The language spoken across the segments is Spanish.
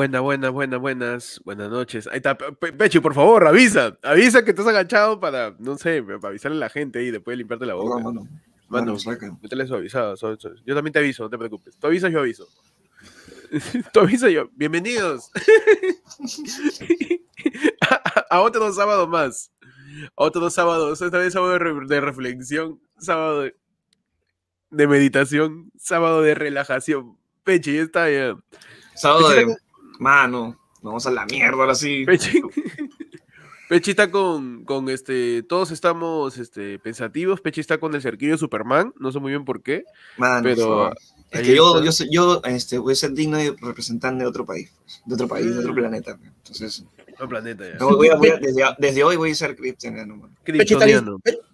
Buenas noches. Ahí está, Pechi, por favor, avisa que estás agachado para, no sé, para avisarle a la gente y después limpiarte la boca. No, mano, métele su avisado. Yo también te aviso, no te preocupes. Tú avisas, yo aviso. Tú avisas, yo. Bienvenidos a otro dos sábados más. A otro dos sábados. Esta vez sábado de reflexión, sábado de meditación, sábado de relajación. Pechi, ya está ya. Sábado de... Mano, vamos a la mierda ahora sí. Pechi está con todos estamos pensativos. Pechi está con el cerquillo de Superman, no sé muy bien por qué. Mano, pero es que yo voy a ser digno de representante de otro país, de otro planeta. Entonces, otro planeta ya. No, desde hoy voy a ser kryptoniano.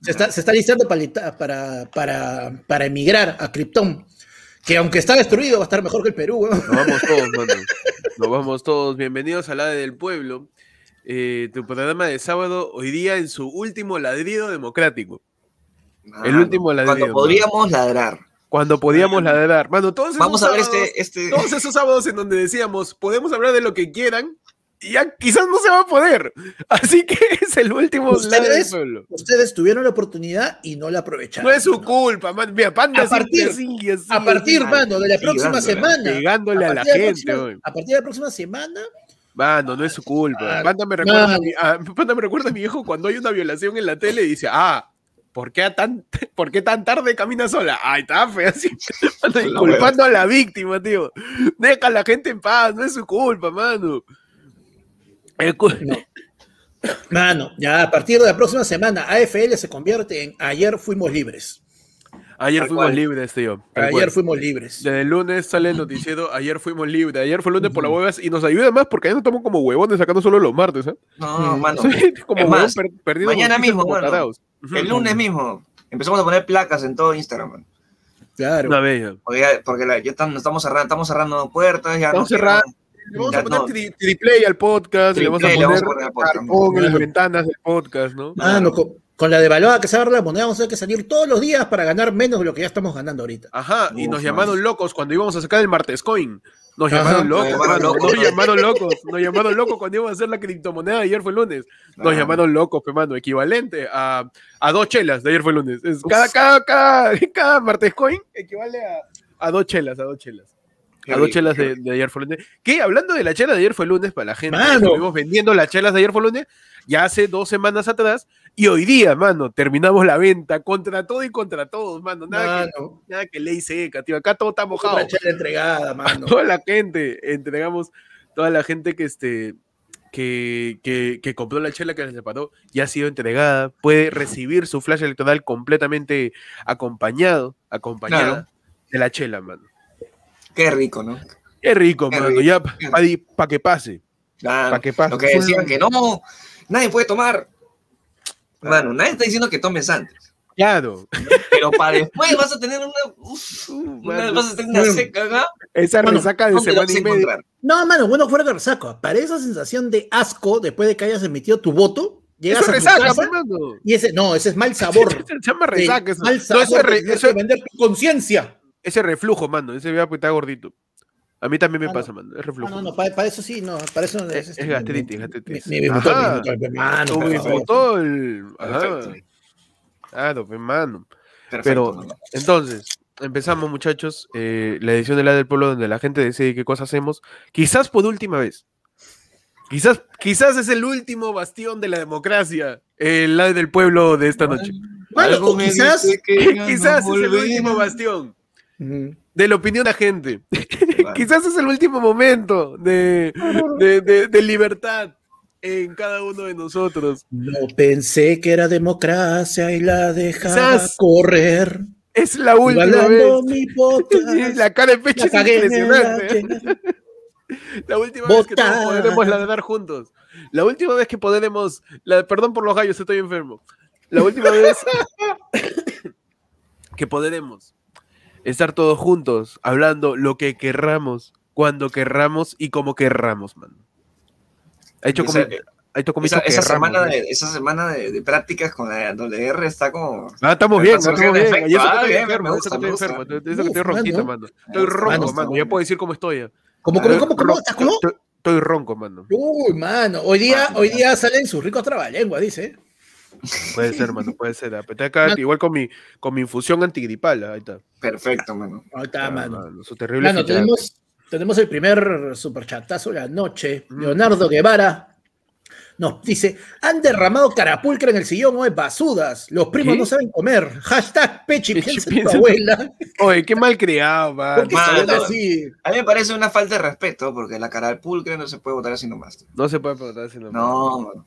Se está listando para emigrar a Krypton. Que aunque está destruido, va a estar mejor que el Perú, ¿no? Nos vamos todos, mano. Nos vamos todos. Bienvenidos a La del Pueblo. Tu programa de sábado, hoy día en su último ladrido democrático. Mano, el último ladrido. Cuando podríamos ladrar. Cuando podíamos ladrar. Mano, todos esos sábados en donde decíamos, podemos hablar de lo que quieran, y ya quizás no se va a poder. Así que es el último ladrido del pueblo. Ustedes tuvieron la oportunidad y no la aprovecharon. No es su culpa, man. Mira, Panda de la próxima semana. Pegándole a la gente. A partir de la próxima semana. Mano, no es su culpa. Panda me recuerda a mi hijo cuando hay una violación en la tele y dice, ¿por qué tan tarde camina sola? Ahí está, fe, así. Culpando a la víctima, tío. Deja a la gente en paz, no es su culpa, mano. No. Mano, ya a partir de la próxima semana AFL se convierte en Ayer Fuimos Libres. Ayer fuimos libres, tío. Ayer fuimos libres. Desde el lunes sale el noticiero Ayer Fuimos Libres. Ayer fue el lunes por las huevas y nos ayuda más porque ahí nos estamos como huevones sacando solo los martes, ¿eh? No, mano. Como más, perdido mañana mismo, bueno, el lunes mismo empezamos a poner placas en todo Instagram, mano. Claro. Una bella. Porque ya estamos cerrando puertas. Ya estamos cerrando. Le vamos a poner triplay al podcast, le vamos a poner carpón en las ventanas del podcast, ¿no? Mano, con la devaluada que se agarra la moneda, vamos a tener que salir todos los días para ganar menos de lo que ya estamos ganando ahorita. Ajá, y nos llamaron locos cuando íbamos a sacar el Martes Coin. Nos llamaron locos, nos llamaron locos cuando íbamos a hacer la criptomoneda de Ayer Fue el Lunes. Nos llamaron locos, pe mano, equivalente a 2 chelas de Ayer Fue el Lunes. Cada Martes Coin equivale a 2 chelas. A 2 chelas de Ayer Fue el Lunes. ¿Qué? Hablando de la chela de Ayer Fue el Lunes, para la gente, estuvimos vendiendo las chelas de Ayer Fue el Lunes ya hace 2 semanas atrás, y hoy día, mano, terminamos la venta contra todo y contra todos, mano. Nada que ley seca, tío. Acá todo está mojado. La chela entregada, mano. A toda la gente, entregamos toda la gente que compró la chela, que la separó, ya ha sido entregada. Puede recibir su flash electoral completamente acompañada de la chela, mano. Qué rico, ¿no? Qué rico, mano. Ya para que pase. Claro, para que pase. Lo que decían que no, nadie puede tomar. Claro. Mano, nadie está diciendo que tomes antes. Claro. Pero para después vas a tener una seca, ¿no? Esa resaca de semana y media. No, mano, bueno, fuera de resaca. Para esa sensación de asco después de que hayas emitido tu voto. Llegas eso a resaca, casa, y ese no, ese es mal sabor. Se llama resaca. Eso. Mal sabor, no, eso es vender tu conciencia. Ese reflujo, mano, ese vea porque está gordito. A mí también me pasa, mano, es reflujo. No, para eso sí, no, para eso no es gastritis. Mi bibutol. Claro, mano. Pero, entonces, empezamos, muchachos, la edición de La del Pueblo, donde la gente decide qué cosas hacemos, quizás por última vez. Quizás es el último bastión de la democracia, La del Pueblo de esta noche. Bueno, quizás es el último bastión. De la opinión de la gente. Vale. Quizás es el último momento de libertad en cada uno de nosotros. No pensé que era democracia y la dejaba correr. Es la última vez. La cara de Pecho es impresionante. La última vez que todos podremos ladrar juntos. La última vez que podremos... Perdón por los gallos, estoy enfermo. La última vez que podremos estar todos juntos, hablando lo que querramos, cuando querramos y como querramos, mano. Esa semana de prácticas con la WR está como... Estamos bien. Ayer estoy enfermo. Estoy ronquito, mano. Estoy ronco, mano. Ya puedo decir cómo estoy. ¿Cómo? Estoy ronco, mano. Uy, mano. Hoy día salen sus ricos trabalenguas, dice. Puede ser, mano, puede ser. Acá, igual con mi infusión antigripal. Ahí está. Perfecto, mano. Ahí está, mano. Su terrible. Mano, tenemos el primer superchatazo de la noche. Leonardo Guevara nos dice: han derramado carapulcra en el sillón, oye, basudas. Los primos no saben comer. Hashtag Pechi, piensa en tu abuela. Oye, qué mal criado, man. Así. A mí me parece una falta de respeto, porque la carapulcra no se puede botar así nomás. Tío. No se puede botar así nomás. No,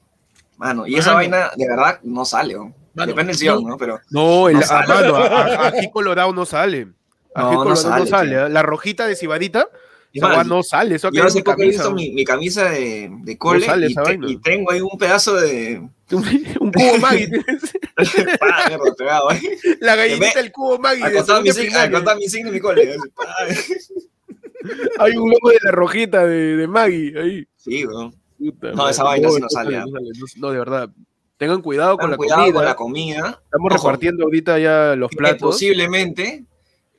mano. Y esa vaina, de verdad, no sale. Oh. Mano, depende del sillón, ¿no? Pero no, aquí colorado no sale. Aquí colorado no sale. ¿Eh? La rojita de Cibadita. Y más, no sale, eso yo hace poco he visto mi camisa de cole, no sale, y tengo ahí un pedazo de... un cubo Maggi. La gallinita del cubo Maggi. Acostaba mi signo en mi cole. Hay un logo de la rojita de Maggi ahí. Sí, bro. Puta, no, esa vaina no sale. No, de verdad. Tengan cuidado con la comida. Estamos repartiendo ahorita ya los platos. Posiblemente...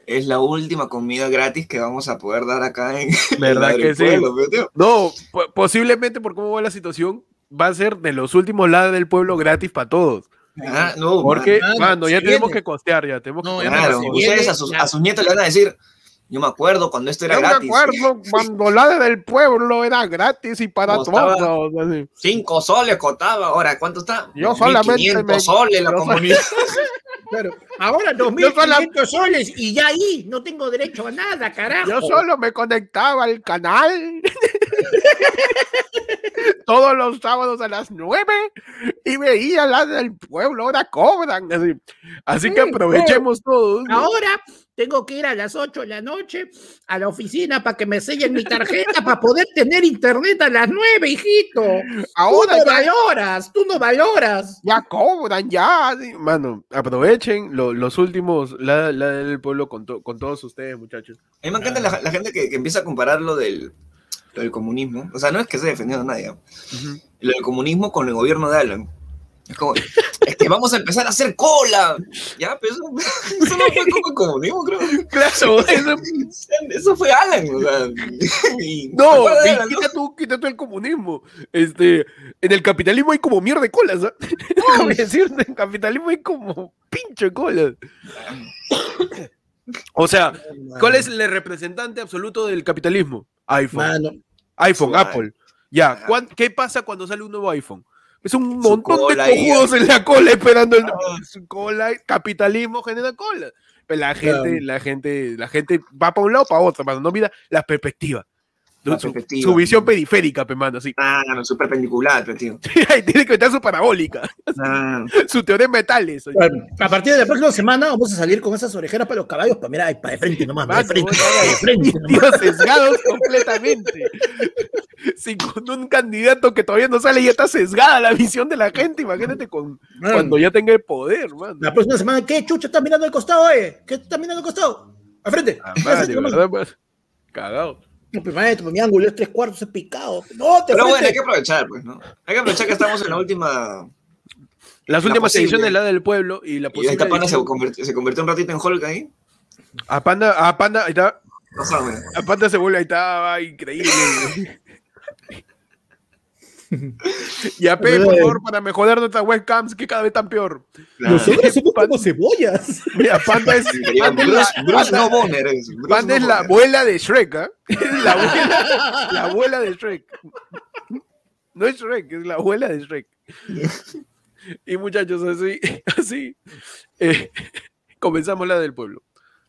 es la última comida gratis que vamos a poder dar acá en... ¿Verdad que sí? No, posiblemente, por cómo va la situación, va a ser de los últimos lados del pueblo gratis para todos. Ah, no, porque, mano, ya tenemos que costear, ya tenemos que... Claro, ustedes a sus nietos le van a decir... Yo me acuerdo cuando esto era gratis. Yo me acuerdo cuando la del pueblo era gratis y para todos. 5 soles costaba. Ahora, ¿cuánto está? Yo solamente 500 soles la comunidad. Claro, ahora 2.500 soles y ya ahí no tengo derecho a nada, carajo. Yo solo me conectaba al canal todos los sábados a las 9 y veía la del pueblo. Ahora cobran. Así que aprovechemos todos. Ahora... tengo que ir a las 8 de la noche a la oficina para que me sellen mi tarjeta para poder tener internet a las 9, hijito. Ahora tú no valoras. Ya cobran, ya. Mano, aprovechen los últimos, la del pueblo con todos ustedes, muchachos. A mí me encanta la gente que empieza a comparar lo del comunismo. O sea, no es que se defendiendo a nadie. Uh-huh. Lo del comunismo con el gobierno de Alan. Es como, es que vamos a empezar a hacer cola. Ya, pero eso no fue como comunismo, creo. Claro, eso fue Alan. O sea, no, Alan, quita tú el comunismo. En el capitalismo hay como mierda de colas. En el capitalismo hay como pinche de colas. O sea, ¿cuál es el representante absoluto del capitalismo? iPhone. Mano. iPhone, Apple. Ya, ¿qué pasa cuando sale un nuevo iPhone? Es un montón de cojudos en la cola esperando el cola. Capitalismo genera cola. Pero la gente va para un lado o para otro, mano. No mira las perspectivas. Su visión periférica, mano, así. Ah, no, su perpendicular, tío. Tiene que estar su parabólica. Ah. Su teoría de metales. Bueno, a partir de la próxima semana vamos a salir con esas orejeras para los caballos, para mirar para de frente nomás, mano, de frente nomás. Sesgados completamente. Con un candidato que todavía no sale y ya está sesgada la visión de la gente, imagínate cuando ya tenga el poder, mano. La próxima semana, ¿qué chucha estás mirando al costado, eh? ¿Qué estás mirando al costado? Al frente. Ah, vale, cagado. No, pues, maestro, mi ángulo es 3/4, es picado. No, pero bueno, hay que aprovechar, pues, ¿no? Hay que aprovechar que estamos en la última... Las últimas ediciones de la del pueblo y la posible... Y esta Panda se convirtió un ratito en Hulk ahí. A Panda, ahí está. Pásame. A Panda se vuelve, ahí estaba, increíble. Y a P, por favor, para mejorar nuestras webcams, que cada vez están peor. Claro. Nosotros somos como cebollas. Mira, Panda es la abuela de Shrek, ¿eh? La abuela de Shrek. No es Shrek, es la abuela de Shrek. Y muchachos, así, comenzamos la del pueblo.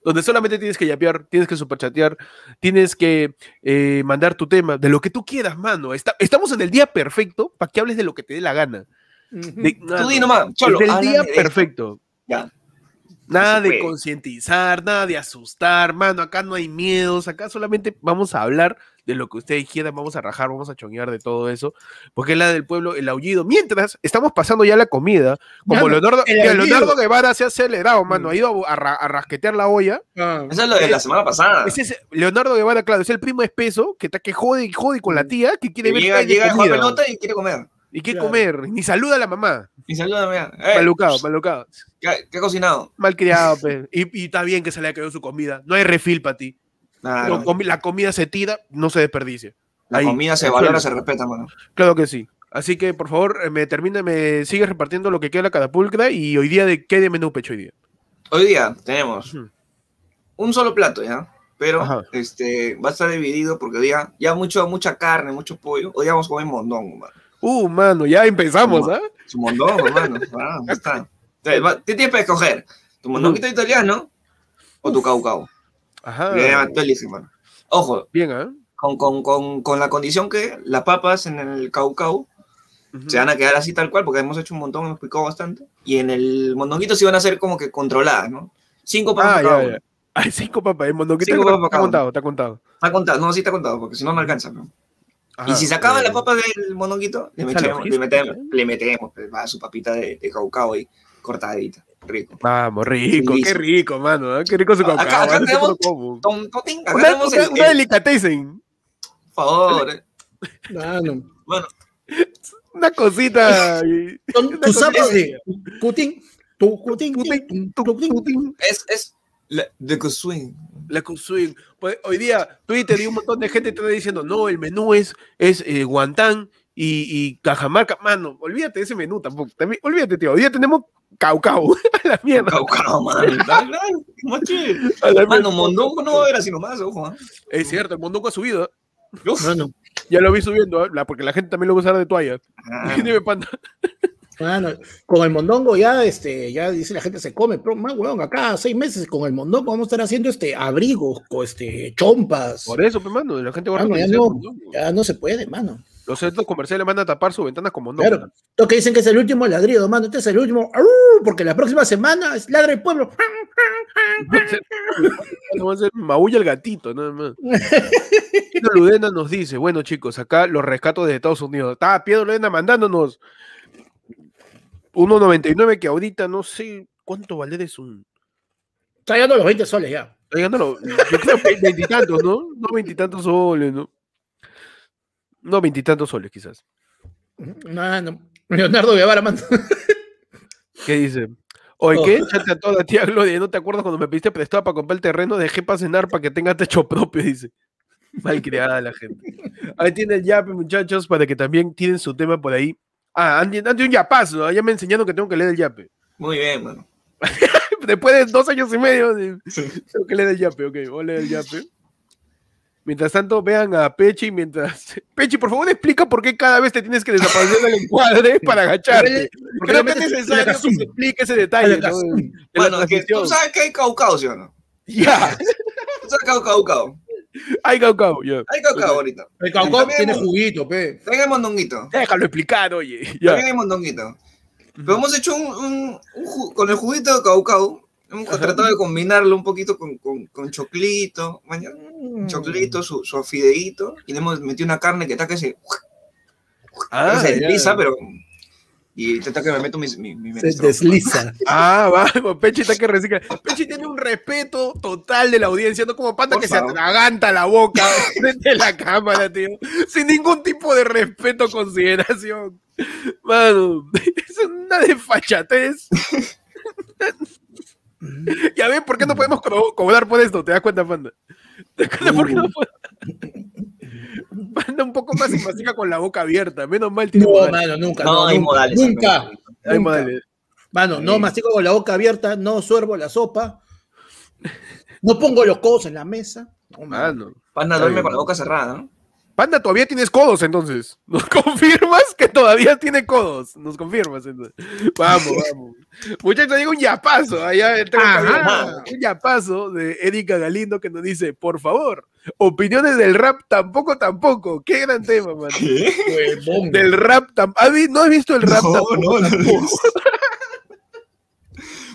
Donde solamente tienes que yapear, tienes que superchatear, tienes que mandar tu tema, de lo que tú quieras, mano. Estamos en el día perfecto para que hables de lo que te dé la gana. Tú di nomás, cholo. Es el día perfecto. Ya. Nada de concientizar, nada de asustar, mano. Acá no hay miedos, acá solamente vamos a hablar de lo que ustedes quieran, vamos a rajar, vamos a chonguear de todo eso, porque es la del pueblo, el aullido. Mientras estamos pasando ya la comida, como Leonardo Guevara se ha acelerado, mano, ha ido a rasquetear la olla. Eso es lo de la semana pasada. Leonardo Guevara, claro, es el primo espeso que está que jode y jode con la tía, que quiere ver. Llega a jugar pelota y quiere comer. ¿Y qué comer? Ni saluda a la mamá. Ni saluda a la mamá. Malucado. ¿Qué ha cocinado? Malcriado, pe. Y está bien que se le ha quedado su comida. No hay refil para ti. Nah, no. La comida se tira, no se desperdicia. La comida se valora, se respeta, mano. Claro que sí. Así que, por favor, me sigues repartiendo lo que queda la catapulcra. Y hoy día, ¿qué de menú, Pecho, hoy día? Hoy día tenemos un solo plato, ¿ya? Pero va a estar dividido porque hoy día ya mucha carne, mucho pollo. Hoy día vamos a comer mondongo, mano. Mano, ya empezamos, ¿ah? Su mondongo, mano. Ah, ya está. ¿Qué tienes para escoger? ¿Tu mondonguito italiano o tu caucao? Ajá. Tú eliges, mano. Ojo. Bien, ¿eh? Con la condición que las papas en el caucao se van a quedar así tal cual, porque hemos hecho un montón, hemos picado bastante, y en el mondonguito se van a hacer como que controladas, ¿no? 5 papas cada uno. Ay, 5 papas, el mondonguito está contado, está contado. Está contado, no, sí está contado, porque si no, no alcanza, ¿no? Ajá, y si se acaban las papas del mondonguito, le metemos a su papita de caucao ahí, cortadita. Rico. Vamos, rico, qué rico, mano, ¿eh? Qué rico su caucao. Acá tenemos una delicatessen. Por favor. Bueno. Una cosita. Tú sabes, cutín. Es de Cosuín. La Cosuín. Pues hoy día Twitter y un montón de gente te está diciendo, no, el menú es guantán y cajamarca. Mano, olvídate de ese menú tampoco. También, olvídate, tío. Hoy día tenemos caucao. A la mierda. Caucao, man. Mano, mondongo no va a haber así nomás, ojo. Es cierto, el mondongo ha subido. Mano. Ya lo vi subiendo, ¿eh? Porque la gente también lo va a usar de toalla. Dime, Panda. Bueno, con el mondongo ya, ya dice la gente se come, pero más weón, acá 6 meses con el mondongo vamos a estar haciendo abrigos, chompas. Por eso, pues, mano, la gente va a ya no se puede, mano. Los centros comerciales mandan a tapar sus ventanas con mondongo. Claro, lo que dicen que es el último ladrido, mano, este es el último, porque la próxima semana es ladra el pueblo. Maulla el gatito, nada más. Pedro Ludena nos dice, bueno, chicos, acá los rescatos desde Estados Unidos. Está Pedro Ludena mandándonos 1.99, que ahorita no sé cuánto valer es un... Está llegando a los 20 soles ya. Está llegando a los... Yo creo que 20 y tantos, ¿no? No 20 y tantos soles, ¿no? No 20 y tantos soles, quizás. No, no. Leonardo Guevara, manda. ¿Qué dice? Oye, ¿qué? Échate a toda tía Gloria. ¿No te acuerdas cuando me pediste prestado para comprar el terreno? Dejé para cenar para que tenga techo propio, dice. Mal creada la gente. Ahí tiene el yape, muchachos, para que también tienen su tema por ahí. Ah, ante un yapazo, ya me enseñaron que tengo que leer el yape. Muy bien, mano. Después de 2 años y medio, tengo que leer el yape, ok, voy a leer el yape. Mientras tanto, vean a Pechi, Pechi, por favor, explica por qué cada vez te tienes que desaparecer del encuadre para agacharte. Porque creo que es necesario que se explique ese detalle. Bueno, tú sabes que hay caucao, ¿sí o no? Ya. Tú sabes que hay caucao. Hay caucao, ya. Hay caucao ahorita. El caucao tiene juguito, pe. Tenga el mondonguito. Déjalo explicar, oye. Tenga el mondonguito. Pero hemos hecho con el juguito de caucao, hemos tratado de combinarlo un poquito con choclito, su fideíto, y le hemos metido una carne que está que se... se desliza, pero... Y está que me meto mi se desliza. Ah, vamos, Pechi está que recicla. Pechi tiene un respeto total de la audiencia, no como Panda que se atraganta la boca frente a la cámara, tío. Sin ningún tipo de respeto o consideración. Mano, es una desfachatez. Ya ves, ¿por qué no podemos cobrar por esto? ¿Te das cuenta, Panda? ¿Te das cuenta por qué no podemos? Manda un poco más y mastica con la boca abierta. Menos mal tiene modales. Mano, nunca. No, hay modales. Nunca. Hay modales. Mano, no mastico con la boca abierta, no suervo la sopa, no pongo los codos en la mesa. No, mano. Panda duerme con la boca cerrada, ¿no? Panda, todavía tienes codos, entonces. ¿Nos confirmas que todavía tiene codos? ¿Nos confirmas, entonces? Vamos, vamos. Muchachos, llega un yapazo. Allá un yapazo de Erika Galindo que nos dice, por favor, opiniones del rap tampoco. Qué gran tema, man. ¿Qué? Del rap tampoco. ¿No has visto el rap tampoco? No.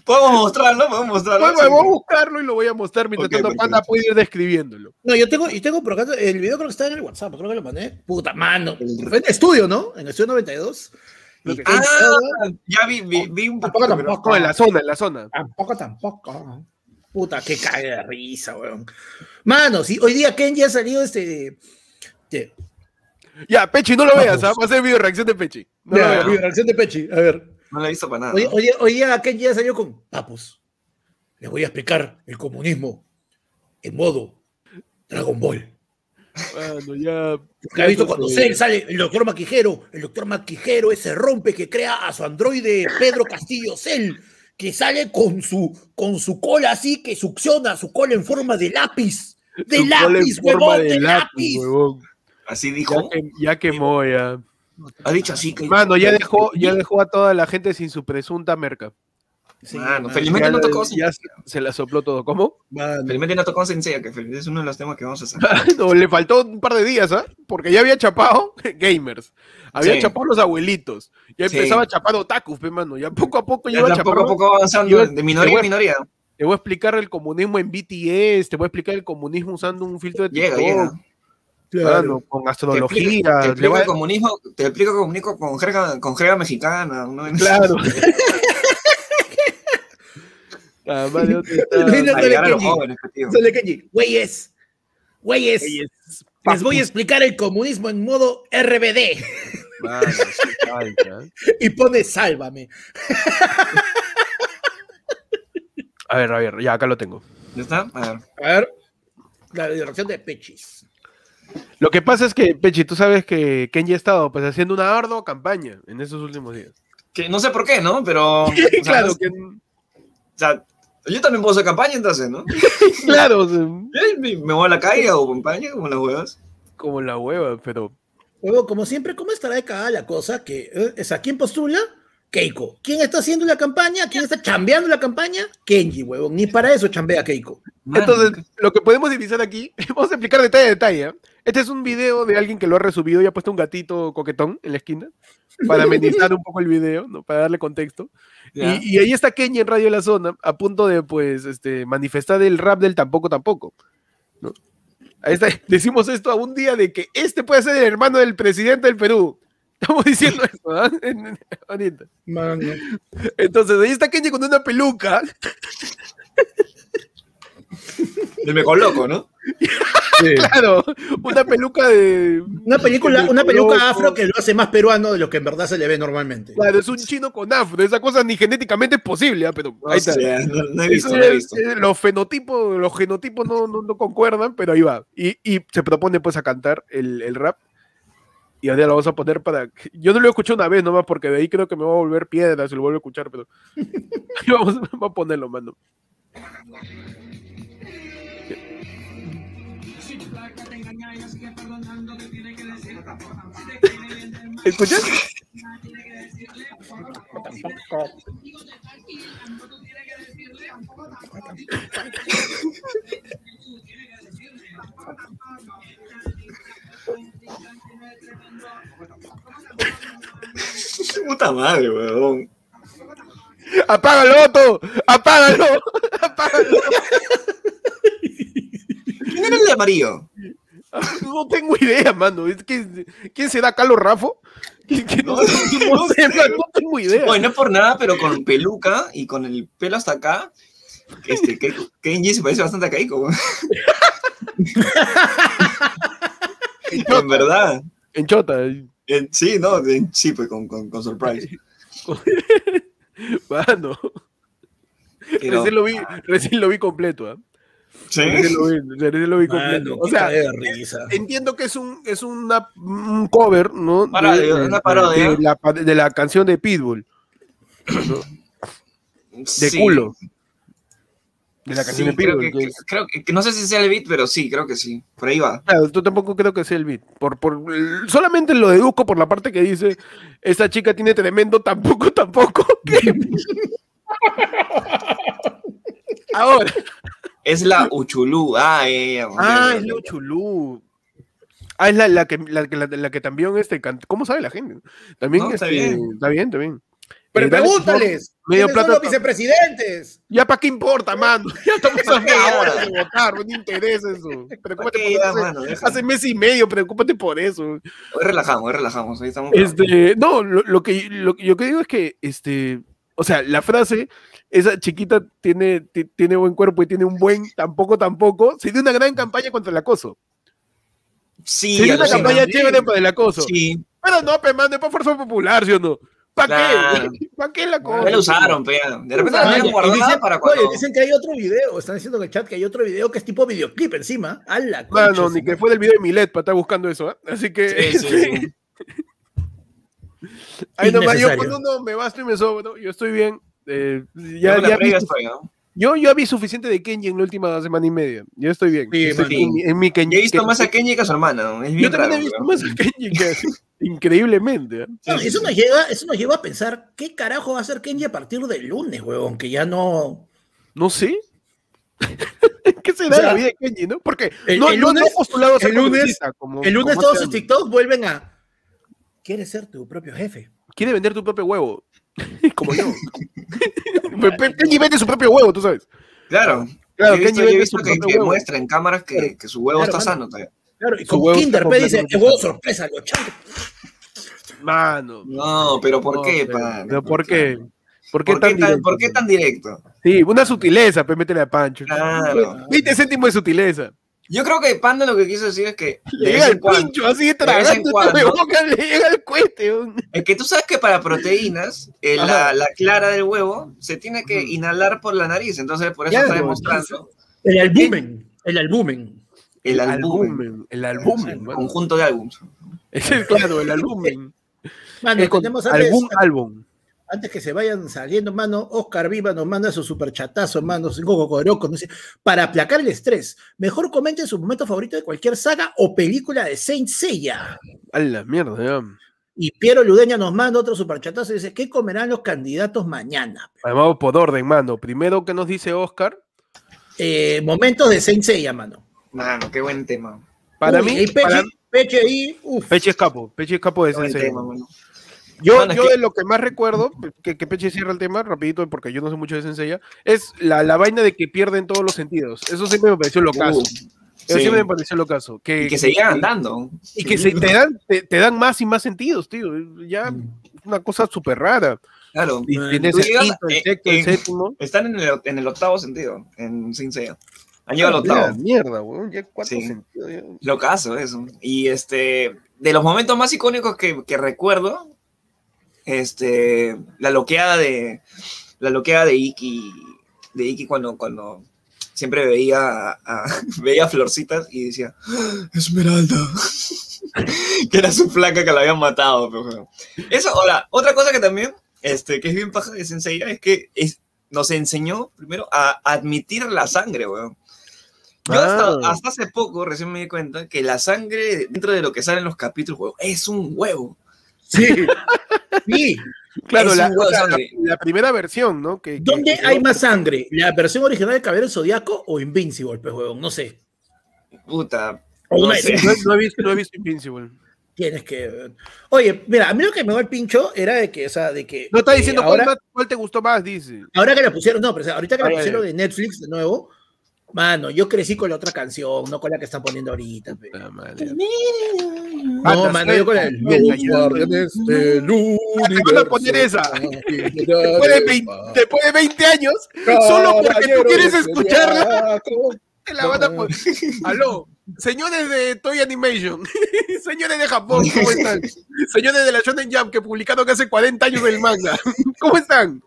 Podemos mostrarlo, Bueno, voy a buscarlo y lo voy a mostrar mientras tanto Panda puede ir describiéndolo. No, yo tengo por acá, el video creo que está en el WhatsApp, creo que lo mandé. Puta, mano. En estudio, ¿no? En el estudio 92. Ya vi un poco. Tampoco, en la zona. Tampoco. Puta, que cae de risa, weón. Mano, sí, hoy día Kenji ha salido Ya, Pechi, no lo veas, ¿sabes? Va a ser video reacción de Pechi. Video reacción de Pechi, a ver. No la hizo para nada. Hoy día Kenji ya salió con papus. Les voy a explicar el comunismo en modo Dragon Ball. Bueno, ya. ¿Te has visto cuando sale el doctor Maquijero, ese rompe que crea a su androide Pedro Castillo Cell, que sale con su cola así, que succiona su cola en forma de lápiz? ¡De su lápiz, huevón! ¡De lápiz! Huevón. Así dijo. Ya quemó, ya. Ha dicho así que. Mano, ya dejó a toda la gente sin su presunta merca. Sí, mano, felizmente no tocó Sensei. Se la sopló todo. ¿Cómo? Mano. Felizmente no tocó Sensei, que es uno de los temas que vamos a hacer. No, le faltó un par de días, ¿ah? Porque ya había chapado gamers. Había chapado los abuelitos. Ya empezaba a chapar otakus, pe, mano. Ya poco a poco iba a chapar. Poco a poco avanzando, de minoría a minoría. Te voy a explicar el comunismo en BTS. Te voy a explicar el comunismo usando un filtro de TikTok. Llega. Claro, con astrología. Te explico el comunismo con jerga mexicana, ¿no? Claro. Ah, Mario, Güeyes, les voy a explicar el comunismo en modo RBD. Mano, y pone sálvame. A ver, ya acá lo tengo. ¿Ya está? A ver. La dirección de Pechis. Lo que pasa es que, Pechi, tú sabes que Kenji ha estado pues haciendo una ardua campaña en estos últimos días. Que no sé por qué, ¿no? Pero. O sea, claro que. O sea, yo también puedo hacer campaña, entonces, ¿no? Claro. O sea, me voy a la calle o campaña, como las huevas. Como la hueva, pero. Bueno, como siempre, ¿cómo estará de cagada la cosa? Que, es a quién postula? Keiko. ¿Quién está haciendo la campaña? ¿Quién está chambeando la campaña? Kenji, huevón. Ni para eso chambea Keiko. Man. Entonces, lo que podemos divisar aquí, vamos a explicar detalle a detalle, ¿eh? Este es un video de alguien que lo ha resubido y ha puesto un gatito coquetón en la esquina para amenizar un poco el video, ¿no? Para darle contexto. Yeah. Y ahí está Kenji en Radio La Zona a punto de, pues, manifestar el rap del tampoco, tampoco, ¿no? Ahí está, decimos esto a un día de que este puede ser el hermano del presidente del Perú. Estamos diciendo eso, ¿eh? Ahorita. Man. Entonces, ahí está Kenji con una peluca. El mejor loco, ¿no? Sí. Claro, una peluca de... Una peluca afro que lo hace más peruano de lo que en verdad se le ve normalmente. Claro, es un chino con afro, esa cosa ni genéticamente es posible, ¿eh? Pero ahí está. No he visto. Los genotipos no concuerdan, pero ahí va. Y se propone pues a cantar el rap. Y ahora lo vamos a poner para... Yo no lo escuché una vez nomás, porque de ahí creo que me va a volver piedra si lo vuelvo a escuchar, pero... vamos a ponerlo, mano. ¿Escuchas? Puta madre, weón. Apágalo, Otto. Apágalo. ¿Quién era el de amarillo? No tengo idea, mano. Es que, ¿quién será Carlos Raffo? No tengo idea. Bueno, no por nada, pero con peluca y con el pelo hasta acá, Kenji se parece bastante a Keiko. En verdad. En chota. Sí, no, sí, pues con surprise. Mano. Pero... Recién lo vi completo, ¿eh? Sí. Lo vi completo. O sea, entiendo que es un cover, ¿no? Una parodia. De la canción de Pitbull, ¿no? De culo. De la canción de Pitbull. Creo que no sé si sea el beat, pero sí, creo que sí. Por ahí va. Claro, yo tampoco creo que sea el beat. Solamente lo deduzco por la parte que dice: esta chica tiene tremendo tampoco. Ahora. Es la Uchulú. Es la Uchulú. Ah, es la que también ¿cómo sabe la gente? También no, está bien. Pero pregúntales. ¿Quiénes son los vicepresidentes? Ya para qué importa, mano. Ya estamos a media hora de votar, no te interesa eso. Preocúpate por eso. Mano, hace mes y medio, preocúpate por eso. Hoy relajamos. Ahí estamos. No, lo que digo es que o sea, la frase, esa chiquita tiene buen cuerpo y tiene un buen tampoco, se dio una gran campaña contra el acoso. Sí. Se dio una campaña chévere para el acoso. Sí. Pero no, pe, mano, es para fuerza popular, ¿sí o no? ¿Para qué? ¿Para qué la cosa? Ya lo usaron, pero de repente la tienen guardada para cuando... Oye, dicen que hay otro video, están diciendo en el chat que hay otro video que es tipo videoclip encima. ¡Hala! Bueno, no, ni que fue del video de Milet para estar buscando eso, ¿eh? Así que... Sí. Ahí nomás yo cuando no me basto y me sobro, ¿no? Yo estoy bien. Yo vi suficiente de Kenji en la última semana y media. Yo estoy bien. Sí, en mi Kenji. Yo he visto más a Kenji que a su hermana. Es bien yo también he visto más a Kenji que a su... Increíblemente. ¿Eh? No, eso nos lleva a pensar qué carajo va a hacer Kenji a partir del lunes, huevón, que ya no... No sé. ¿Qué será la vida de Kenji, no? Porque el lunes todos sus TikToks vuelven a... ¿Quieres ser tu propio jefe? ¿Quiere vender tu propio huevo? Como yo. Kenji vende su propio huevo, tú sabes. Claro, Kenji vende su propio huevo. Muestra en cámaras que su huevo está sano todavía. Claro, y como Kinder P dice, el huevo sorpresa, los changos. Mano. No, pero ¿por qué, pana? ¿Por qué? ¿Por qué tan directo? Sí, una sutileza, pues métele a Pancho. Claro. 20 céntimos de sutileza. Yo creo que Panda lo que quiso decir es que le llega el pincho, así tragando, le llega el cohete. Es que tú sabes que para proteínas, la clara del huevo se tiene que inhalar por la nariz, entonces por eso está demostrando. El albumen. Conjunto de álbumes. Claro, el albumen. Mano, tenemos algún álbum. Antes que se vayan saliendo, mano, Oscar Viva nos manda su superchatazo, mano, para aplacar el estrés, mejor comenten su momento favorito de cualquier saga o película de Saint Seiya. A la mierda, ya. Y Piero Ludeña nos manda otro superchatazo y dice, ¿qué comerán los candidatos mañana? Vamos por orden, mano. Primero, ¿qué nos dice Oscar? Momentos de Saint Seiya, mano. Mano, qué buen tema. Para mí, Peche escapo de Saint Seiya. Yo de lo que más recuerdo, que Peche cierra el tema rapidito porque yo no sé mucho de Senseiya, es la vaina de que pierden todos los sentidos. Eso siempre me pareció locazo. Y que se llegan andando. Y que te dan más y más sentidos, tío. Ya una cosa súper rara. Claro. Y tienes el séptimo. Están en el octavo sentido, en Senseiya. Han llegado al octavo. Mierda, weón. Ya cuatro sentidos. Ya. Locazo eso. Y de los momentos más icónicos que recuerdo... la loqueada de Iki cuando siempre veía Florcitas y decía Esmeralda que era su flaca que la habían matado, pero eso. Hola, otra cosa que también que es bien paja de Senseiya es que nos enseñó primero a admitir la sangre, weón. Yo hasta hace poco recién me di cuenta que la sangre dentro de lo que salen los capítulos, weón, es un huevo. Sí, claro, la primera versión, ¿no? ¿Dónde hay más sangre? ¿La versión original de Caballero Zodíaco o Invincible, pues, huevón? No sé. Puta. No he visto Invincible. Tienes que... Oye, mira, a mí lo que me va el pincho era de que... No está diciendo cuál te gustó más, dice. Ahora que la pusieron, no, pero ahorita que la pusieron de Netflix de nuevo... Mano, yo crecí con la otra canción, no con la que están poniendo ahorita. No, mano, yo con el van a poner esa. Después de 20 años, solo porque tú quieres escucharla, te la van a poner. Aló, señores de Toy Animation, señores de Japón, ¿cómo están? Señores de la Shonen Jump, que publicaron hace 40 años el manga, ¿cómo están?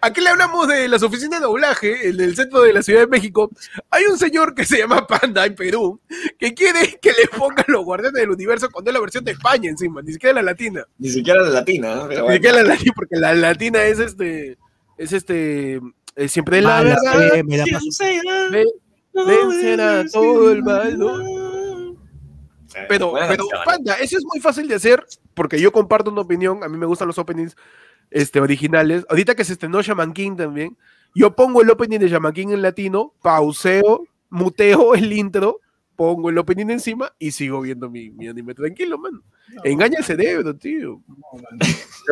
Aquí le hablamos de las oficinas de doblaje del centro de la Ciudad de México. Hay un señor que se llama Panda en Perú que quiere que le pongan los Guardianes del Universo cuando es la versión de España encima, ni siquiera la latina. Ni siquiera la latina, ¿no? Pero bueno. Ni siquiera la latina, porque la latina es siempre la verdad. Me la vencerá todo el valor. Pero Panda, eso es muy fácil de hacer porque yo comparto una opinión, a mí me gustan los openings originales. Ahorita que se estrenó Shaman King también, yo pongo el opening de Shaman King en latino, pauseo, muteo el intro, pongo el opening encima y sigo viendo mi anime tranquilo, man. No, engaña el cerebro, tío. No, man.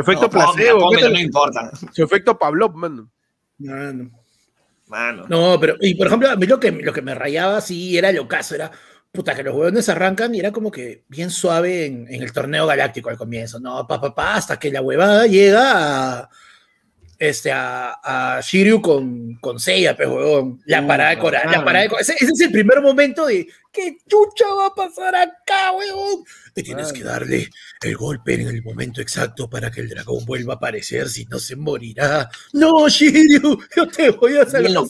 Efecto placebo. No importa. Su efecto Pavlov, mano. Mano. No, pero, y por ejemplo, a mí lo que me rayaba sí era lo caso, era... Puta, que los huevones arrancan y era como que bien suave en el torneo galáctico al comienzo, ¿no? Hasta que la huevada llega a a Shiryu con Seiya, pues, huevón. La parada de coraje. Claro. Ese es el primer momento de ¿qué chucha va a pasar acá, huevón? Te tienes que darle el golpe en el momento exacto para que el dragón vuelva a aparecer, si no se morirá. ¡No, Shiryu! ¡Yo te voy a salvar! ¡No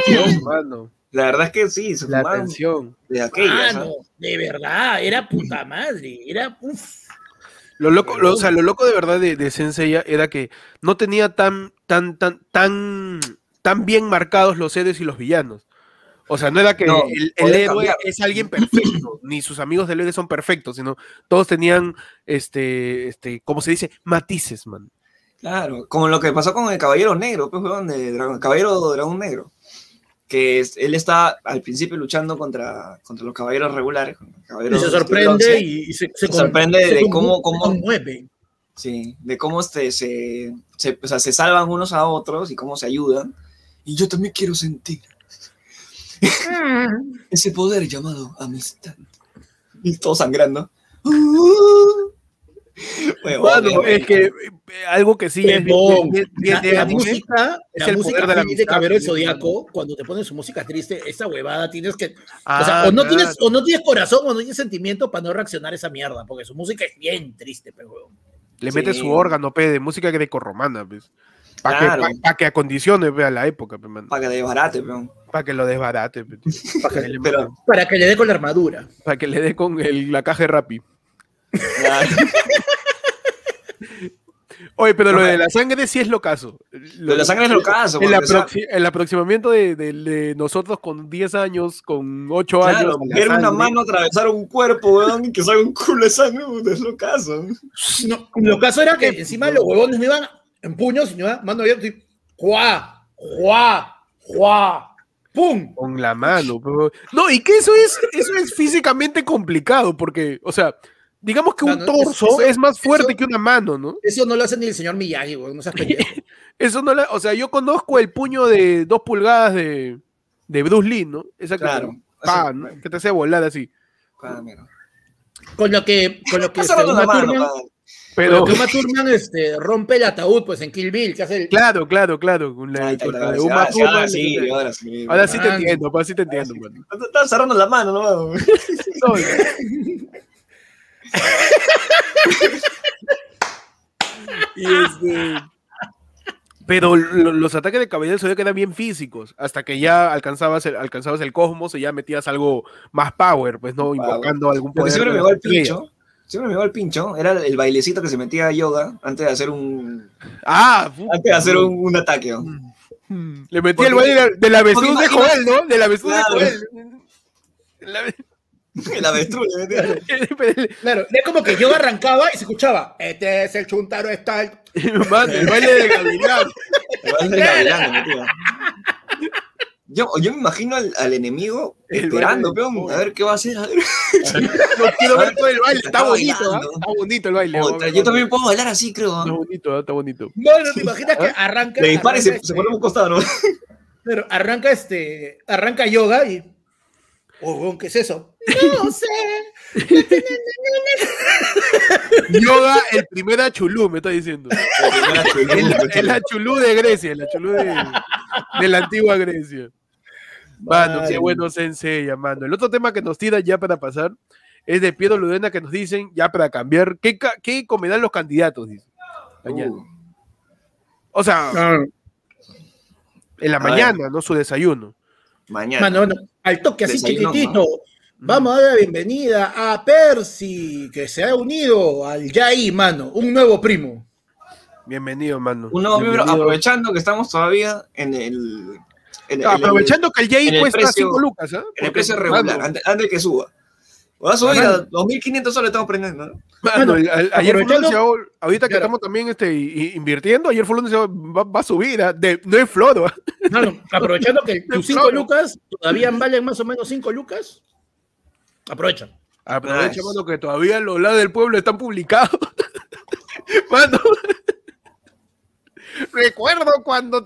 puedo! La verdad es que sí, se la tensión de aquella, mano, de verdad, era puta madre, era uff. Lo loco, o sea, lo loco de verdad de Senseiya era que no tenía tan bien marcados los héroes y los villanos. O sea, no era que no, el héroe es alguien perfecto, ni sus amigos del héroe son perfectos, sino todos tenían, como se dice, matices, man. Claro, como lo que pasó con el Caballero Negro, pues, el Caballero Dragón Negro. Que es, él está al principio luchando contra los caballeros regulares. Caballeros y se sorprende y se sorprende de cómo mueve. Sí, de cómo o sea, se salvan unos a otros y cómo se ayudan. Y yo también quiero sentir ese poder llamado amistad. Y todo sangrando. Bueno, es que algo que sí es bon. La música es el poder de la música. Caballero del Zodiaco, cuando te ponen su música triste, esa huevada tienes que o no tienes corazón o no tienes sentimiento para no reaccionar a esa mierda, porque su música es bien triste, pero huevón. Le mete su órgano, pe, de música grecorromana, pues. Para que acondicione, pe, a la época, pe, man. Para que le desbarate, pe. Para que lo desbarate, pe. Para que le dé con la armadura. Para que le dé con la caja de Rappi. Oye, pero lo de la sangre sí es locazo. Lo de la sangre es locazo. El aproximamiento de nosotros con 10 años, con 8 años. Ver una mano atravesar un cuerpo, weón, y que salga un culo de sangre, es locazo. No, lo caso era que encima los huevones no iban en puños, sino mano abierta y ¡juá! ¡Juá! ¡Juá! ¡Pum! Con la mano. No, y que eso es físicamente complicado, porque, o sea, digamos que un torso es más fuerte que una mano, ¿no? Eso no lo hace ni el señor Miyagi, güey, no seas pendejo. Eso no la, o sea, yo conozco el puño de 2 pulgadas de Bruce Lee, ¿no? Esa claro, que, así, ¿no? Que te hace volar así. Claro, mira. Con lo que Uma Thurman rompe el ataúd, pues, en Kill Bill, que hace el... Claro, con la de Uma Thurman. Ahora sí te entiendo, ahora sí te entiendo. Estás cerrando la mano, ¿no? Y pero los ataques de Caballero del Zodíaco eran bien físicos, hasta que ya alcanzabas el cosmos y ya metías algo más power, pues, no, invocando algún poder. Siempre me va el pincho, era el bailecito que se metía a Yoga antes de hacer un ataque. Le metía el baile de la avestruz de Joel, ¿no? De la avestruz de Joel. La avestruz, claro, es como que yo arrancaba y se escuchaba: este es el Chuntaro, está el baile del gavilán. El baile del gavilán, tío. Yo me imagino al enemigo esperando, peón, a ver qué va a hacer. No quiero ver todo el baile, está bonito, ¿eh? Está bonito el baile. Yo también puedo bailar así, creo. Está bonito, está bonito. No te imaginas que arranca. Le dispara y se pone un costado, ¿no? Pero arranca Yoga y... Oh, ¿qué es eso? No sé. Yoga, el primer Achulú, me está diciendo. El Achulú de Grecia, el Achulú de la antigua Grecia. Mano, qué bueno Senseiya, mano. El otro tema que nos tira ya para pasar es de Pedro Ludena, que nos dicen, ya para cambiar, ¿qué comerán los candidatos? Dicen. O sea, en la mañana, ¿no? Su desayuno. Mañana. Mano, al toque así chiquitito. Vamos a dar la bienvenida a Percy, que se ha unido al Yai, mano. Un nuevo primo. Bienvenido, mano. Un nuevo primo, aprovechando que estamos todavía en el... aprovechando que el Yai cuesta 5 lucas, ¿eh? En el precio regular, antes que suba. Va a subir a 2.500 soles, estamos prendiendo, ¿no? Bueno, ayer Fulano, ahorita que estamos también invirtiendo, ayer Fulano va a subir, no es floro. No, aprovechando que tus 5 lucas todavía valen más o menos 5 lucas, aprovecha, mano, que todavía los lados del pueblo están publicados. Mano, recuerdo cuando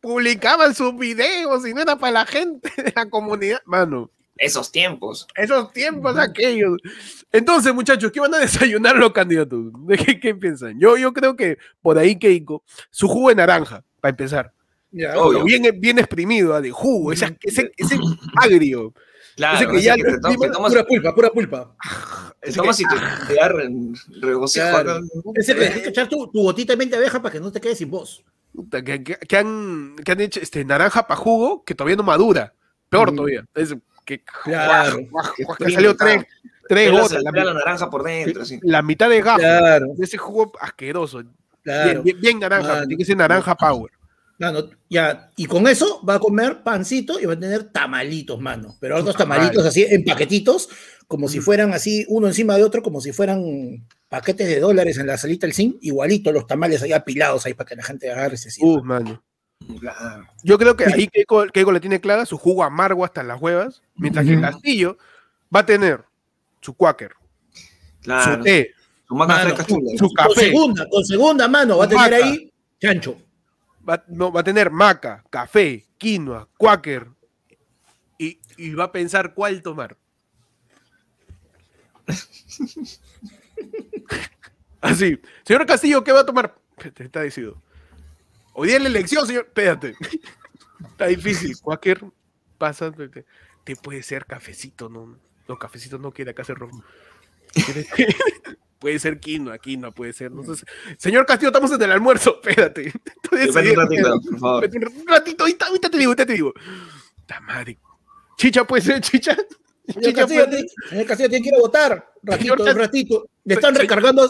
publicaban sus videos y no era para la gente de la comunidad, mano. Esos tiempos. Esos tiempos aquellos. Entonces, muchachos, ¿qué van a desayunar los candidatos? ¿Qué piensan? Yo creo que por ahí Keiko, su jugo de naranja, para empezar. Ya, bien exprimido, de jugo, ese agrio. Claro, ese que ya que pura pulpa. Ese como si te agarren regocijar. Ese que tienes que echar tu gotita de mente de abeja para que no te quedes sin voz. Que han hecho naranja para jugo que todavía no madura. Peor todavía. Es que claro, salió tres gotas. La naranja por dentro. Sí. La mitad de gajo. Claro. Ese jugo asqueroso. Claro. Bien naranja. Tiene que ser naranja power. Mano, ya, y con eso va a comer pancito y va a tener tamalitos, mano. Pero otros tamalitos así en paquetitos, como si fueran así, uno encima de otro, como si fueran paquetes de dólares en la salita del zinc, igualito los tamales ahí apilados ahí para que la gente agarre ese sitio. Mano. Claro. Yo creo que ahí Keiko le tiene clara su jugo amargo hasta las huevas, mientras que el Castillo va a tener su cuáquer, claro, su té, su café. Con segunda mano, va a tener ahí chancho. Va a tener maca, café, quinoa, cuáquer y va a pensar cuál tomar. Así. Señor Castillo, ¿qué va a tomar? Está decidido. Hoy día es la elección, señor. Espérate. Está difícil. Cuáquer pasa. Te puede ser cafecito, ¿no? Los cafecitos no quiere acá hacer rojo. Puede ser quinoa, puede ser. No sé. Señor Castillo, estamos en el almuerzo. Espérate. Un ratito, ahorita te digo, Ta madre. Chicha, puede ser chicha. Señor Castillo tiene que ir a votar. Un ratito. Están recargando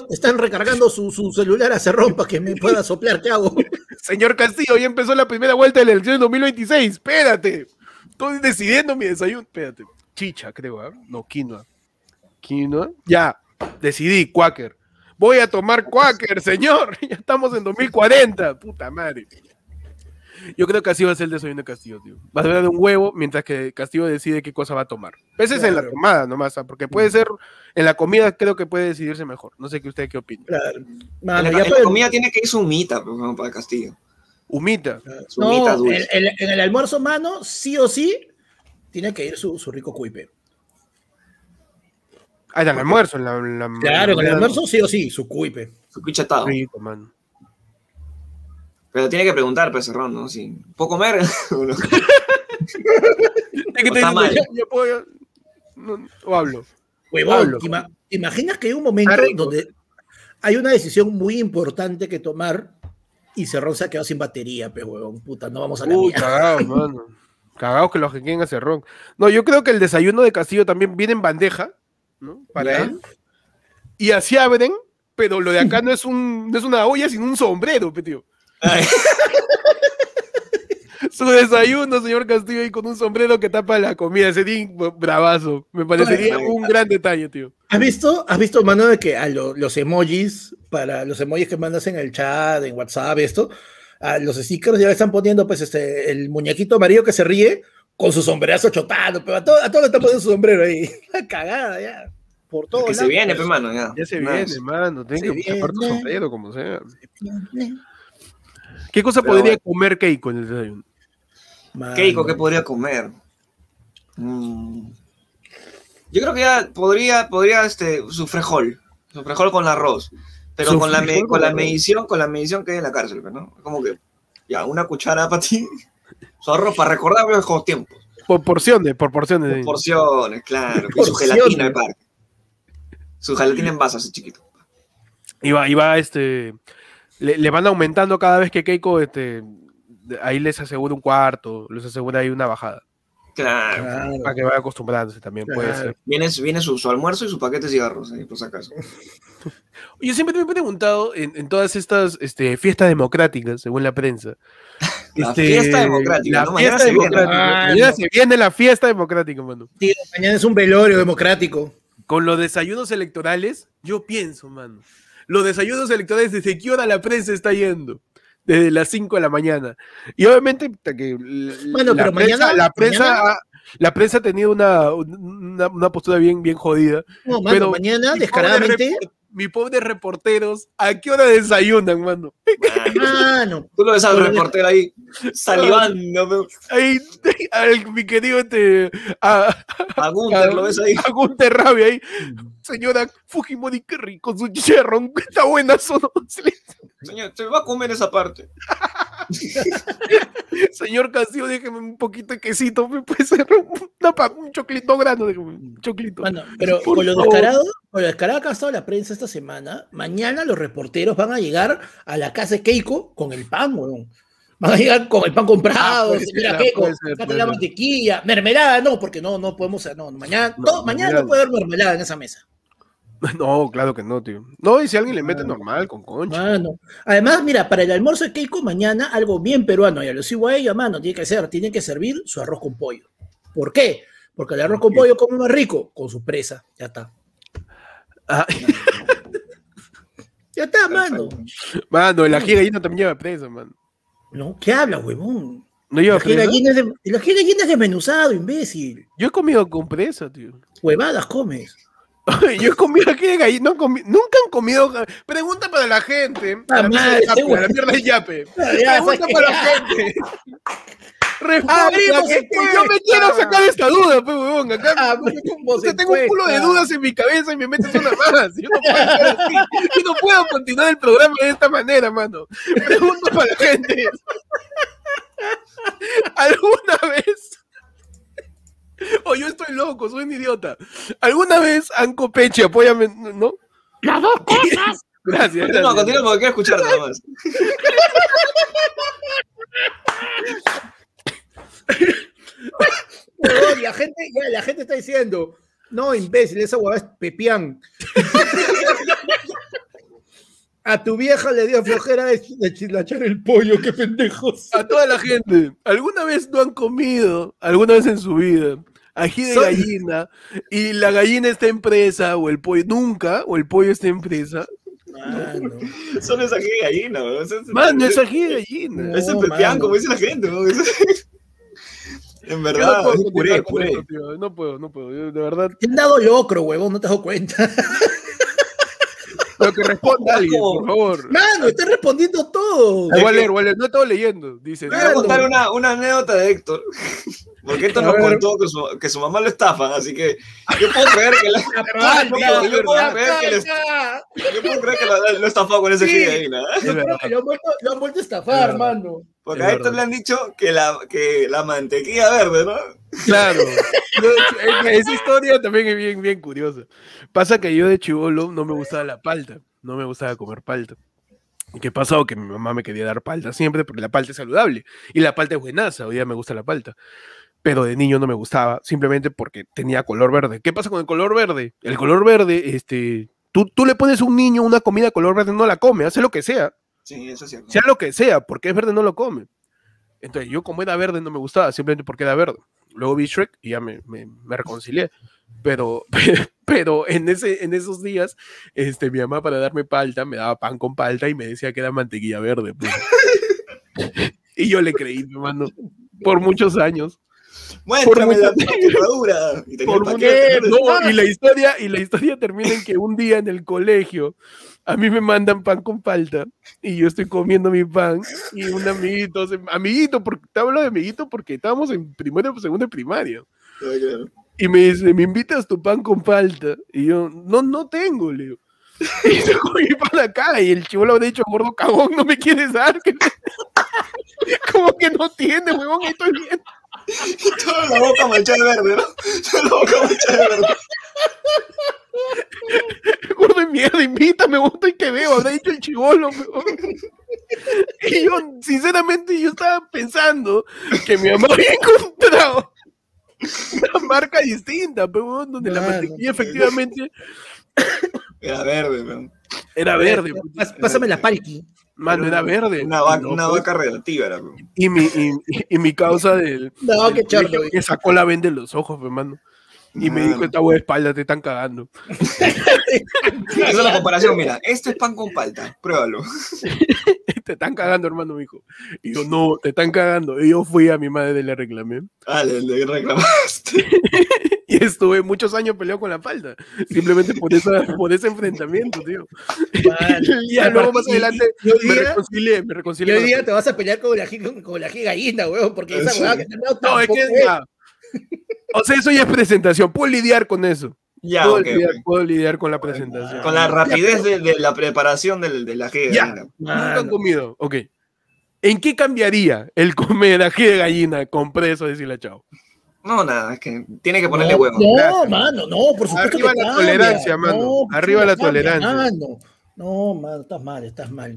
su celular a Cerrón para que me pueda soplar. ¿Qué hago? Señor Castillo, ya empezó la primera vuelta de la elección de 2026. Espérate. Estoy decidiendo mi desayuno. Espérate. Chicha, creo. No, quinoa. Quinoa. Ya. Decidí, cuáquer. Voy a tomar cuáquer, señor. Ya estamos en 2040. Puta madre. Yo creo que así va a ser el desayuno de Castillo, tío. Va a ser de un huevo mientras que Castillo decide qué cosa va a tomar. Ese es en la tomada nomás, porque puede ser en la comida, creo que puede decidirse mejor. No sé qué usted qué opina. Claro. Mano, en la comida tiene que ir su humita para Castillo. Humita. Claro. Su humita dulce. En el almuerzo, mano, sí o sí, tiene que ir su rico cuipe. Ah, en el almuerzo. Claro, en el almuerzo sí o sí, su cuipe. Su cuichatado. Rico, mano. Pero tiene que preguntar, Cerrón, ¿no? Si ¿puedo comer? ¿O hablo? Huevón, ¿te imaginas que hay un momento donde hay una decisión muy importante que tomar y Cerrón se ha quedado sin batería, pe huevón? Puta, no vamos a la mierda. Cagados, mano. Cagados que los que quieren a Cerrón. No, yo creo que el desayuno de Castillo también viene en bandeja, ¿no? Para él. Y así abren, pero lo de acá no es una olla, sino un sombrero, pe tío. Su desayuno, señor Castillo, y con un sombrero que tapa la comida. Sería bravazo. Me parecería un gran detalle, tío. ¿Has visto, mano, de que a los emojis, para los emojis que mandas en el chat, en WhatsApp, esto, a los stickers ya le están poniendo, pues, el muñequito amarillo que se ríe con su sombrerazo chotado, pero a todos le están poniendo su sombrero ahí. La cagada, ya. Por todo. Que se viene, pues, mano, ya. Ya se viene, mano. Tiene que tapar tu sombrero, como sea. ¿Qué cosa podría comer Keiko en el desayuno? Keiko, ¿qué podría comer? Yo creo que ya podría su frejol. Su frejol con arroz. Pero con la medición que hay en la cárcel, ¿no? Como que, ya, una cuchara para ti. Su arroz para recordar viejos tiempos. Por porciones. Por porciones, claro. Y su gelatina de parque. Su gelatina en vaso, así chiquito. Le van aumentando cada vez que Keiko, ahí les asegura un cuarto, les asegura ahí una bajada. Claro. Para que vaya acostumbrándose también, puede ser. Viene su almuerzo y su paquete de cigarros, por si acaso. Yo siempre me he preguntado, en todas estas fiestas democráticas, según la prensa. Mañana se viene la fiesta democrática, mano. Sí, mañana es un velorio democrático. Con los desayunos electorales, yo pienso, mano. Los desayunos electorales, ¿desde qué hora la prensa está yendo? Desde las 5 de la mañana. Y obviamente que la prensa ha tenido una postura bien jodida. No, mano, pero mañana, descaradamente, mi pobre reporteros, ¿a qué hora desayunan, mano? Mano. Tú lo ves al reportero ahí, salivando. Ahí, mi querido a Gunter, lo ves ahí. A Gunter Rabia ahí. Señora Fujimori, qué rico su chicharrón, está buena. Señor, se va a comer esa parte. Señor Castillo, déjeme un poquito de quesito, me puede ser un choclito grano, déjeme un choclito. Bueno, pero con lo descarado que ha estado la prensa esta semana, mañana los reporteros van a llegar a la casa de Keiko con el pan, weón. Van a llegar con el pan comprado, señora Keiko, sacate la mantequilla, mermelada, no, porque no podemos, no, mañana no, mañana no puede haber mermelada en esa mesa. No, claro que no, tío. No, y si alguien le mete normal, con concha. Mano. Además, mira, para el almuerzo de Keiko mañana, algo bien peruano, ya lo sigo a ella, mano, tiene que servir su arroz con pollo. ¿Por qué? Porque el arroz con pollo come más rico, con su presa, ya está. Ah. Ya está, mano. Mano, el ají gallina también lleva presa, mano. No, ¿qué habla, huevón? ¿No lleva presa? El ají gallina es desmenuzado, imbécil. Yo he comido con presa, tío. Huevadas comes. Yo he comido aquí de gallina, no, nunca han comido. Pregunta para la gente. Ah, la mierda de yape. Pregunta para la gente. Yo me quiero sacar esta duda, pues, huevón. Acá tengo un culo de dudas en mi cabeza y me metes una más. Yo no puedo estar así. Yo no puedo continuar el programa de esta manera, mano. Pregunta para la gente. ¿Alguna vez? O yo estoy loco, soy un idiota. ¿Alguna vez, Anco Pechi, apóyame, no? ¡Las dos cosas! Gracias. No, continúa porque quiero escuchar nada más. Pero la gente está diciendo, no, imbécil, esa huevada es pepián. A tu vieja le dio flojera de chilachar el pollo, qué pendejos. A toda la gente, ¿alguna vez no han comido, alguna vez en su vida, ají de gallina, y la gallina está en presa, o el pollo, nunca, o el pollo está en presa? Mano. Eso no es ají de gallina, bro. Mano, es ají de gallina. No, es el pepián, como dice la gente, bro. En verdad, no puedo, puré. Tío, no puedo, yo, de verdad. Te han dado locro, huevón, no te has dado cuenta. Lo que responda alguien, por favor. Mano, está respondiendo todo. Voy a leer, no estaba leyendo. Dice, voy a contar una anécdota de Héctor. Porque Héctor nos contó que su mamá lo estafan, así que yo puedo creer que lo estafó con ese gil ahí, ¿no? Yo creo que lo han vuelto a estafar, mano. Porque a Héctor le han dicho que la mantequilla verde, ¿no? Claro. Esa historia también es bien, bien curiosa. Pasa que yo de chibolo no me gustaba la palta. No me gustaba comer palta. ¿Qué pasó? Que mi mamá me quería dar palta siempre, porque la palta es saludable. Y la palta es buenaza. Hoy día me gusta la palta. Pero de niño no me gustaba, simplemente porque tenía color verde. ¿Qué pasa con el color verde? El color verde, tú le pones a un niño una comida color verde, no la come, hace lo que sea. Sí, eso es cierto. Sea lo que sea, porque es verde no lo come. Entonces yo como era verde no me gustaba, simplemente porque era verde. Luego vi Shrek y ya me reconcilié. Pero en esos días mi mamá para darme palta me daba pan con palta y me decía que era mantequilla verde. Pues. Y yo le creí, mi hermano, por muchos años. Muéstrame la temperatura. Y la historia termina en que un día en el colegio a mí me mandan pan con palta y yo estoy comiendo mi pan y un amiguito, porque te hablo de amiguito porque estábamos en primero o segundo de primaria. Okay. Y me dice, ¿me invitas tu pan con palta? Y yo, no tengo, Leo. Y se comí para la cara y el chivo le ha dicho, gordo cagón, no me quieres dar. Como que no tiene, huevón, estoy bien. Toda la boca manchada de verde, ¿no? Toda la boca manchada de verde. Gordo de mierda, invítame, gusto y que veo, habrá dicho el chibolo. Y yo, sinceramente, yo estaba pensando que mi mamá había encontrado una marca distinta, pero donde la mantequilla efectivamente era verde, man. Era verde. Pásame la palqui. Mano, era verde. Una vaca relativa era, bro. Y mi causa del... No, qué charlo. Que sacó la venda de los ojos, hermano. Y me dijo, esta hueá de espalda, te están cagando. Eso hacer la comparación, mira, este es pan con palta, pruébalo. Te están cagando, hermano, mijo. Y yo, no, te están cagando. Y yo fui a mi madre y le reclamé. Ah, le reclamaste. Y estuve muchos años peleado con la palta. Simplemente por ese enfrentamiento, tío. Vale. Ya luego más adelante me reconcilié. Hoy día te vas a pelear con la gigallina, weón, porque esa huevada que te meo tampoco. No, es que ya. O sea, eso ya es presentación. Puedo lidiar con eso. Ya, puedo lidiar con la presentación. Con la rapidez de la preparación de la ají de gallina. Nunca han comido. Ok. ¿En qué cambiaría el comer ají de gallina con preso de silachao? No, nada, es que tiene que ponerle huevo. No, gracias, mano, no, por supuesto. Arriba que la tolerancia, mano. No, arriba la tolerancia. Mano. No, mano, estás mal.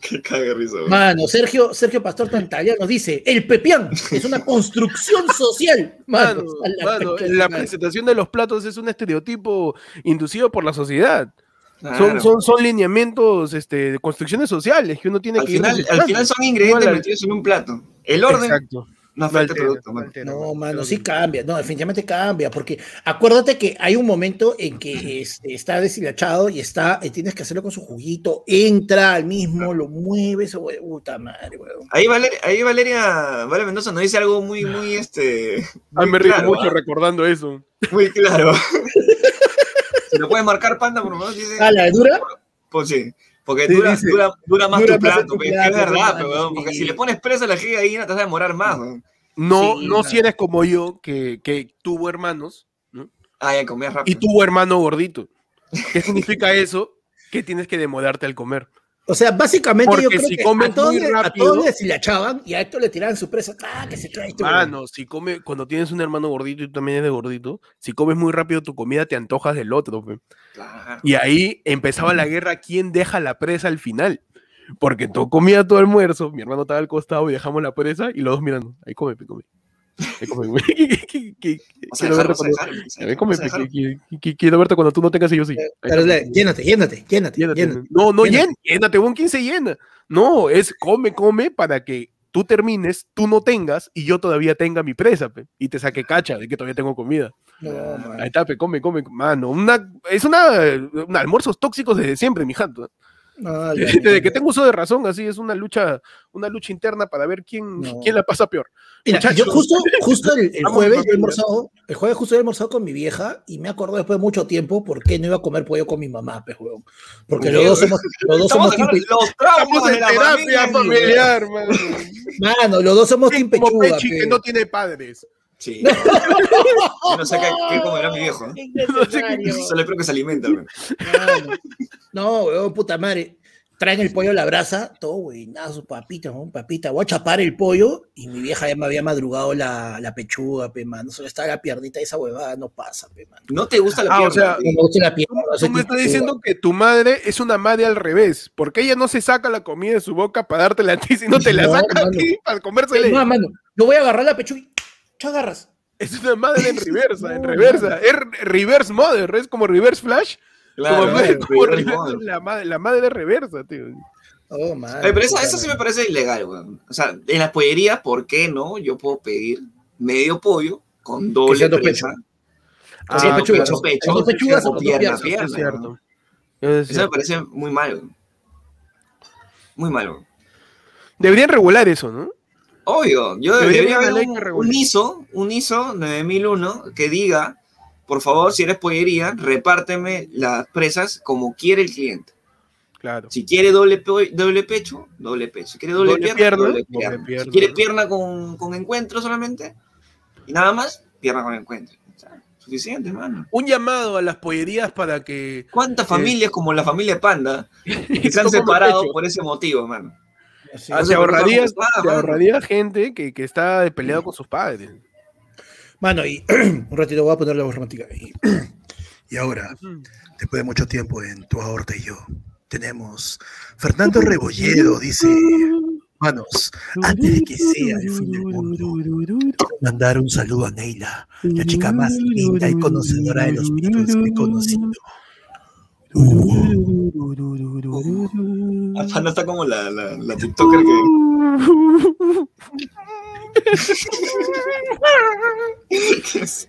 Qué cague risa, güey. Mano, Sergio Pastor Tantalla nos dice, el pepián es una construcción social. Mano, la presentación de los platos es un estereotipo inducido por la sociedad. Claro. Son lineamientos, construcciones sociales que uno tiene al que... Al final son ingredientes metidos en un plato. El orden... Exacto. No, mano, sí cambia, no, definitivamente cambia, porque acuérdate que hay un momento en que está deshilachado y tienes que hacerlo con su juguito, entra al mismo, lo mueves, puta madre, weón. Ahí Valeria Mendoza nos dice algo muy me río mucho recordando eso. Muy claro. ¿Se lo puedes marcar, Panda, por favor? ¿A la dura? Pues sí. Porque dura más tu plato, es verdad, weón. Porque si le pones preso a la gigallina te vas a demorar más, weón. No, si eres como yo, que tuvo hermanos, ¿no? Ah, ya comías rápido. Y tuvo hermano gordito. ¿Qué significa eso? Que tienes que demorarte al comer. O sea, básicamente porque yo creo si que a todos les hilachaban y a Héctor le tiraban su presa. ¡Ah, que se trae esto! Mano, cuando tienes un hermano gordito y tú también eres gordito, si comes muy rápido tu comida te antojas del otro. Claro. Y ahí empezaba la guerra, ¿quién deja la presa al final? Porque tú comías tu almuerzo, mi hermano estaba al costado y dejamos la presa y los dos mirando. Ahí come. Quiero verte cuando tú no tengas y yo sí. Pero llénate. No, llénate, un 15 llena. No, es come para que tú termines, tú no tengas y yo todavía tenga mi presa, pe, y te saque cacha de que todavía tengo comida. No, ahí está, pe, come, mano. Es un almuerzos tóxicos desde siempre, mi jato. No, desde que tengo uso de razón, así es una lucha interna para ver quién la pasa peor. Mira, yo justo el jueves he almorzado con mi vieja y me acordé después de mucho tiempo por qué no iba a comer pollo con mi mamá, pues, weón. Porque los dos somos en terapia familiar, mano. Mano, los dos somos team pechuga. Como Pechi, que no tiene padres. Sí. No sé qué comerá mi viejo. No sé qué. Solo creo que se alimenta. No, weón, puta madre. Traen el pollo a la brasa, todo güey, nada, sus papitas, papita. Voy a chapar el pollo y mi vieja ya me había madrugado la pechuga, pe, mano. Solo estaba la piernita y esa huevada no pasa, pe, mano. ¿No te gusta la pierna? O sea, no me gusta la pierna. Tú me estás diciendo que tu madre es una madre al revés, porque ella no se saca la comida de su boca para dártela a ti, sino te la saca a ti para comérsela. No, mano, yo voy a agarrar la pechuga. Agarras. Es una madre en reversa. Es reverse mother, es como reverse flash. Claro, como reverse, la madre de reversa, tío. Oh, madre. Pero eso sí me parece ilegal, güey. O sea, en las pollerías, ¿por qué no? Yo puedo pedir medio pollo con doble presa. Así pechugas o pierna. Es cierto. Eso me parece muy mal, güey. Muy mal, güey. Deberían regular eso, ¿no? Obvio, yo debería haber un ISO 9001 que diga, por favor, si eres pollería, repárteme las presas como quiere el cliente. Claro. Si quiere doble pecho. Si quiere doble pierna. Si quiere pierna con encuentro solamente, y nada más, pierna con encuentro. O sea, suficiente, hermano. Un llamado a las pollerías para que... ¿Cuántas familias como la familia Panda que se han separado por ese motivo, hermano? Sí, te ahorraría gente que está peleado con sus padres. Mano, y un ratito voy a poner la voz romántica. Y ahora, después de mucho tiempo en Tu Aorta y Yo, tenemos Fernando Rebolledo, dice: manos, antes de que sea el fin del mundo, quiero mandar un saludo a Neila, la chica más linda y conocedora de los Beatles que he conocido. Panda está como la TikToker que...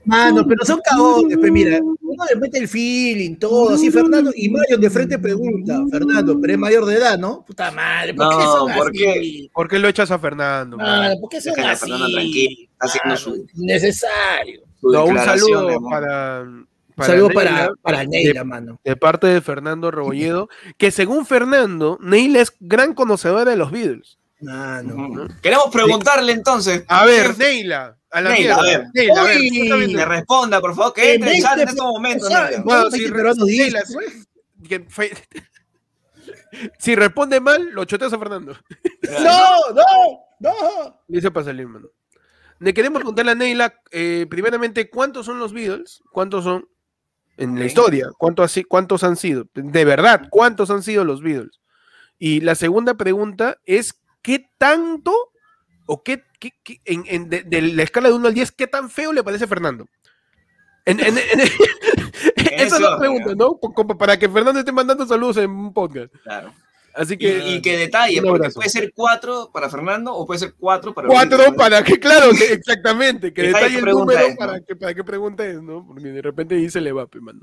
Mano, pero son cagones, pues mira, uno le mete el feeling, todo, así Fernando, y Mario de frente pregunta, Fernando, pero es mayor de edad, ¿no? Puta madre, ¿por qué son así? ¿Por qué lo echas a Fernando? Mano, ¿por qué son así? Haciendo su necesario. No, un saludo para saludo Neila, para Neila, mano. De parte de Fernando Rebolledo, que según Fernando, Neila es gran conocedora de los Beatles. Ah, no. Queremos preguntarle entonces. A ver, Neila. A la Neila, Neila, a ver. Le responda, por favor, que entre ya en estos momentos. Bueno, si si responde mal, lo choteas a Fernando. ¡No, no, no! Dice para salir, mano. Le queremos preguntarle a Neila, primeramente, ¿cuántos son los Beatles? ¿Cuántos son en la historia? ¿Cuántos han sido? De verdad, ¿cuántos han sido los Beatles? Y la segunda pregunta es, ¿qué tanto, o qué de la escala de 1 al 10, qué tan feo le parece a Fernando? Esa es la pregunta, ¿no? Para que Fernando esté mandando saludos en un podcast. Claro. Así que, y que detalle, porque puede ser 4 para Fernando o puede ser 4 para... 4 para que, claro, exactamente, que detalle el número es, para qué pregunta es, ¿no? Porque de repente dice le va, mano.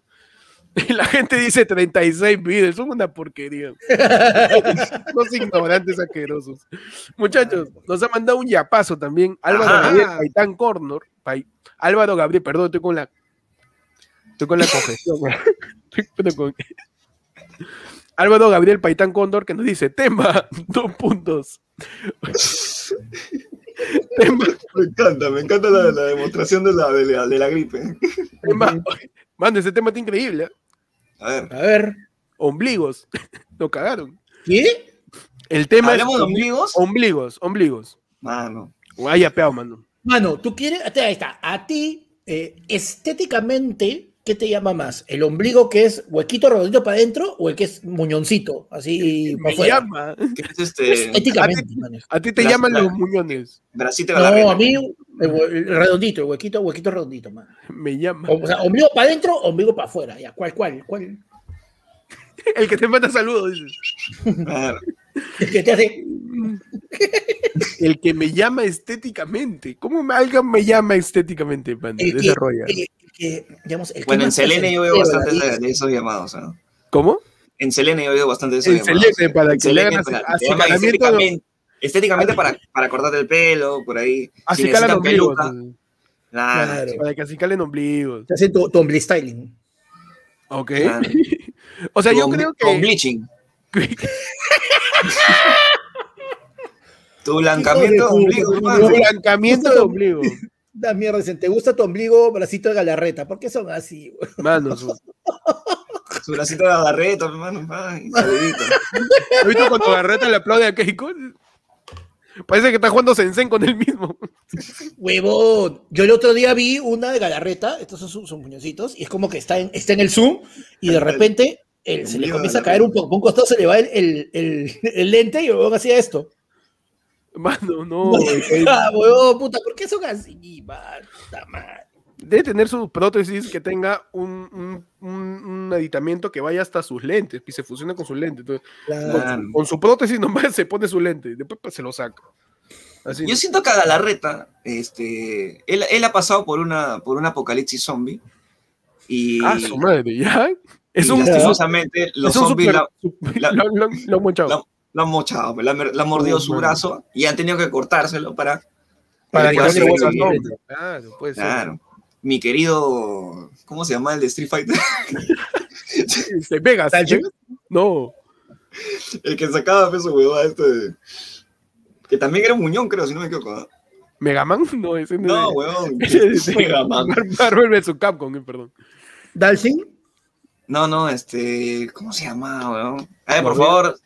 Y la gente dice 36 Beatles, son una porquería. Los ignorantes asquerosos. Muchachos, nos ha mandado un yapazo también, Álvaro Gabriel Paitán Cornor. Álvaro Gabriel, perdón, estoy con la congestión. Álvaro Gabriel Paitán Cóndor, que nos dice, tema, 2 puntos. Tema. Me encanta la demostración de la gripe. Tema, mano, ese tema está increíble. A ver. Ombligos. Nos cagaron. ¿Qué? El tema es de ombligos. Ombligos. Mano. Vaya peado, mano. Mano, tú quieres... Ahí está. A ti, estéticamente... ¿Qué te llama más? ¿El ombligo que es huequito redondito para adentro o el que es muñoncito? Así para afuera. Llama. ¿Qué es estéticamente, a ti te llaman los muñones. Bracito, no, a mí el redondito, el huequito redondito, man. Me llama. O sea, ombligo para adentro, ombligo para afuera. Ya, ¿Cuál? El que te manda saludos, dices. Claro. El que te hace... El que me llama estéticamente. ¿Cómo alguien me llama estéticamente, Panda? Desarrolla. Digamos, bueno, en Selene yo veo bastante de esos llamados, ¿no? ¿Cómo? En Selene yo veo bastante de esos llamados. En Selene, para que le hagan estéticamente para cortarte el pelo, por ahí. Así calen ombligos. Claro. Para que así calen ombligos. Te hacen tu omblig styling. Ok. Claro. O sea, yo creo que... Con bleaching. Tu blancamiento de ombligo. Tu blancamiento de ombligo. Da mierda, dicen, ¿te gusta tu ombligo, bracito de Galarreta? ¿Por qué son así, güey? Mano, su bracito de Galarreta, hermano. ¿Has visto cuando Galarreta le aplaude a Keiko? Parece que está jugando Sensen con él mismo. Huevón. Yo el otro día vi una de Galarreta, estos son sus muñoncitos, y es como que está en el zoom, y de repente se le comienza a caer un poco, por un costado se le va el lente y luego hacía esto. Mano, no. Huevón, puta, ¿por qué son así? Puta madre. Debe tener su prótesis que tenga un aditamento que vaya hasta sus lentes, y se fusiona con sus lentes. Entonces, con su prótesis nomás se pone su lente, y después se lo saca. Así. Yo siento que a Galarreta, él ha pasado por un apocalipsis zombie. Y... Ah, su madre, ya. Es un lastimosamente, los zombies lo han mochado. Lo han mochado, le han mordido su brazo y han tenido que cortárselo para que no se vuelva a nombre. Claro, puede ser. Claro. Mi querido, ¿cómo se llama el de Street Fighter? ¿Se pega? No. El que sacaba peso, huevada, que también era un muñón, creo, si no me equivoco. ¿No? ¿Megaman? No, ese no. No, huevón. Megaman. Marvel vs. Capcom, perdón. ¿Dalsing? No, ¿cómo se llama, huevón? A ver, por favor.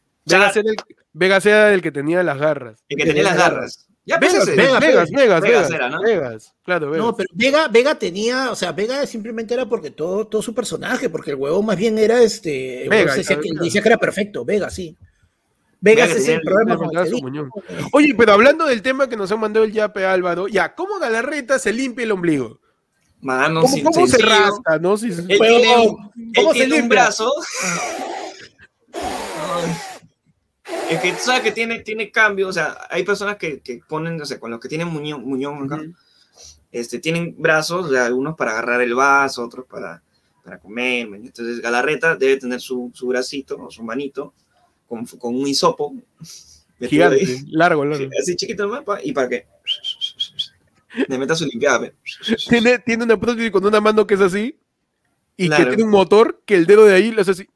Vegas era el que tenía las garras. El que tenía las garras. Ya Vegas era, ¿no? Vegas, claro, Vegas. No, pero Vega tenía, o sea, Vega simplemente era porque todo su personaje, porque el huevo más bien era Vegas, decía que era perfecto, Vegas, sí. Vegas es el problema con el muñón. Oye, pero hablando del tema que nos ha mandado el yape Álvaro, ya, ¿cómo Galarreta se limpia el ombligo? Mano, ¿cómo se rasca, no? Él tiene un brazo. Es que tú sabes que tiene cambios, o sea, hay personas que ponen, o sea, con los que tienen muñón acá, tienen brazos, o sea, algunos para agarrar el vaso, otros para comer. Entonces Galarreta debe tener su bracito o su manito con un hisopo. Gigante, ahí, largo. Así chiquito el mapa, y para que le meta su limpiada. Tiene una prótesis con una mano que es así, y claro, que tiene un motor que el dedo de ahí lo hace así.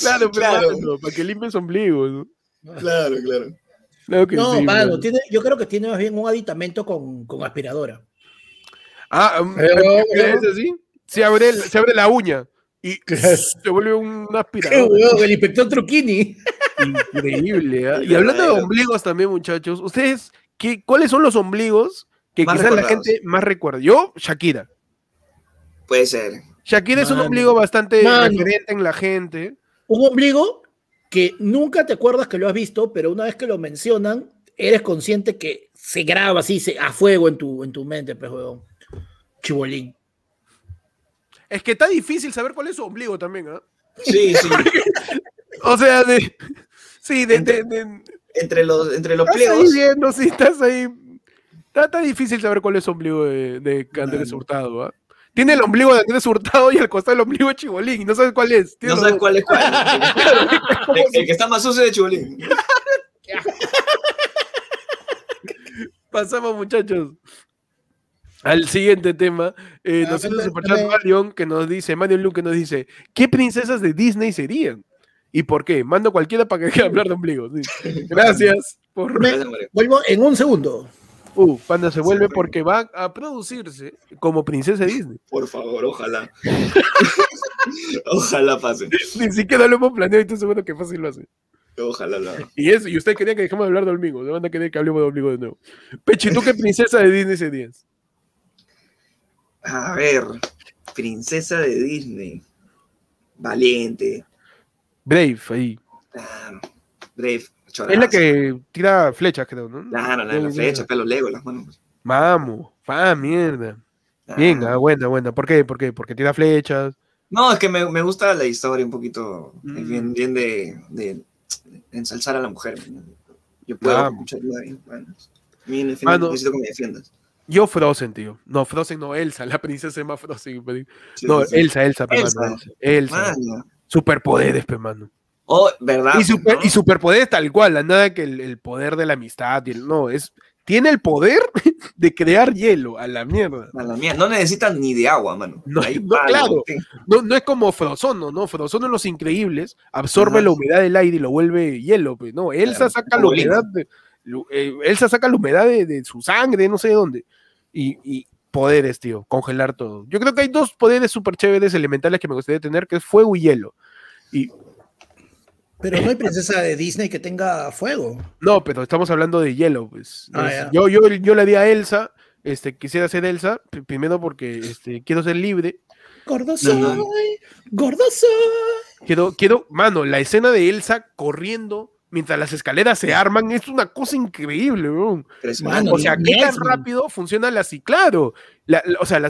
Claro. Mano, para que limpie su ombligo, ¿no? Claro que no, sí, mano. Yo creo que tiene más bien un aditamento con aspiradora. Ah, ¿es así? Se abre la uña y se vuelve un aspirador. ¡Qué huevo! El inspector Trucchini. Increíble, ¿eh? Y hablando de ombligos también, muchachos, ¿ustedes cuáles son los ombligos que más quizás recordados, la gente más recuerda? Yo, Shakira. Puede ser. Shakira, mano, es un ombligo bastante referente en la gente. Un ombligo que nunca te acuerdas que lo has visto, pero una vez que lo mencionan, eres consciente que se graba así a fuego en tu mente, pues, huevón. Chibolín. Es que está difícil saber cuál es su ombligo también, ¿eh? Sí. O sea, entre los pliegos. Estás ahí viendo, sí, estás ahí. Está difícil saber cuál es su ombligo de Andrés Hurtado, ¿ah? ¿Eh? Tiene el ombligo de Andrés Hurtado y al costado el ombligo de Chibolín. No sabes cuál es. No sabes cuál es cuál. El que está más sucio de Chibolín. Pasamos, muchachos, al siguiente tema. Nos hace un superchat Marion que nos dice, Marion Luke, que nos dice, ¿qué princesas de Disney serían? ¿Y por qué? Mando cualquiera para que deje de hablar de ombligos. Sí. Gracias. Vuelvo en un segundo. Panda se vuelve porque va a producirse como princesa Disney. Por favor, ojalá. Ojalá pase. Ni siquiera lo hemos planeado y estoy seguro que fácil lo hace. Ojalá no. Y usted quería que dejemos de hablar de ombligos. No van a querer que hablemos de ombligos de nuevo. Pechi, ¿tú qué princesa de Disney serías? A ver, princesa de Disney. Valiente. Brave, ahí. Ah, Brave. Chorazo. Es la que tira flechas, creo, ¿no? Claro, la flecha, pelo lego, las manos. Vamos, mierda. Venga, buena. ¿Por qué? Porque tira flechas. No, es que me gusta la historia un poquito, bien de ensalzar a la mujer. Yo puedo escucharla bien. Necesito que me defiendas. Yo Frozen, tío. No, Frozen no, Elsa, la princesa es más Frozen. Sí. Elsa. Superpoderes, pe, mano. Oh, ¿verdad? Y superpoderes tal cual, nada que el poder de la amistad. Tiene el poder de crear hielo, a la mierda. No necesitan ni de agua, mano. Claro. No es como Frozono, ¿no? Frozono en Los Increíbles absorbe la humedad del aire y lo vuelve hielo. Pues, no, Elsa saca la humedad de su sangre, no sé de dónde. Y poderes, tío, congelar todo. Yo creo que hay dos poderes súper chéveres elementales que me gustaría tener, que es fuego y hielo. Pero no hay princesa de Disney que tenga fuego. No, pero estamos hablando de hielo, pues. Yo le di a Elsa, quisiera ser Elsa, primero porque quiero ser libre. Gordo soy. Quiero, mano, la escena de Elsa corriendo mientras las escaleras se arman es una cosa increíble, bro. Mano, o sea, qué tan rápido funciona la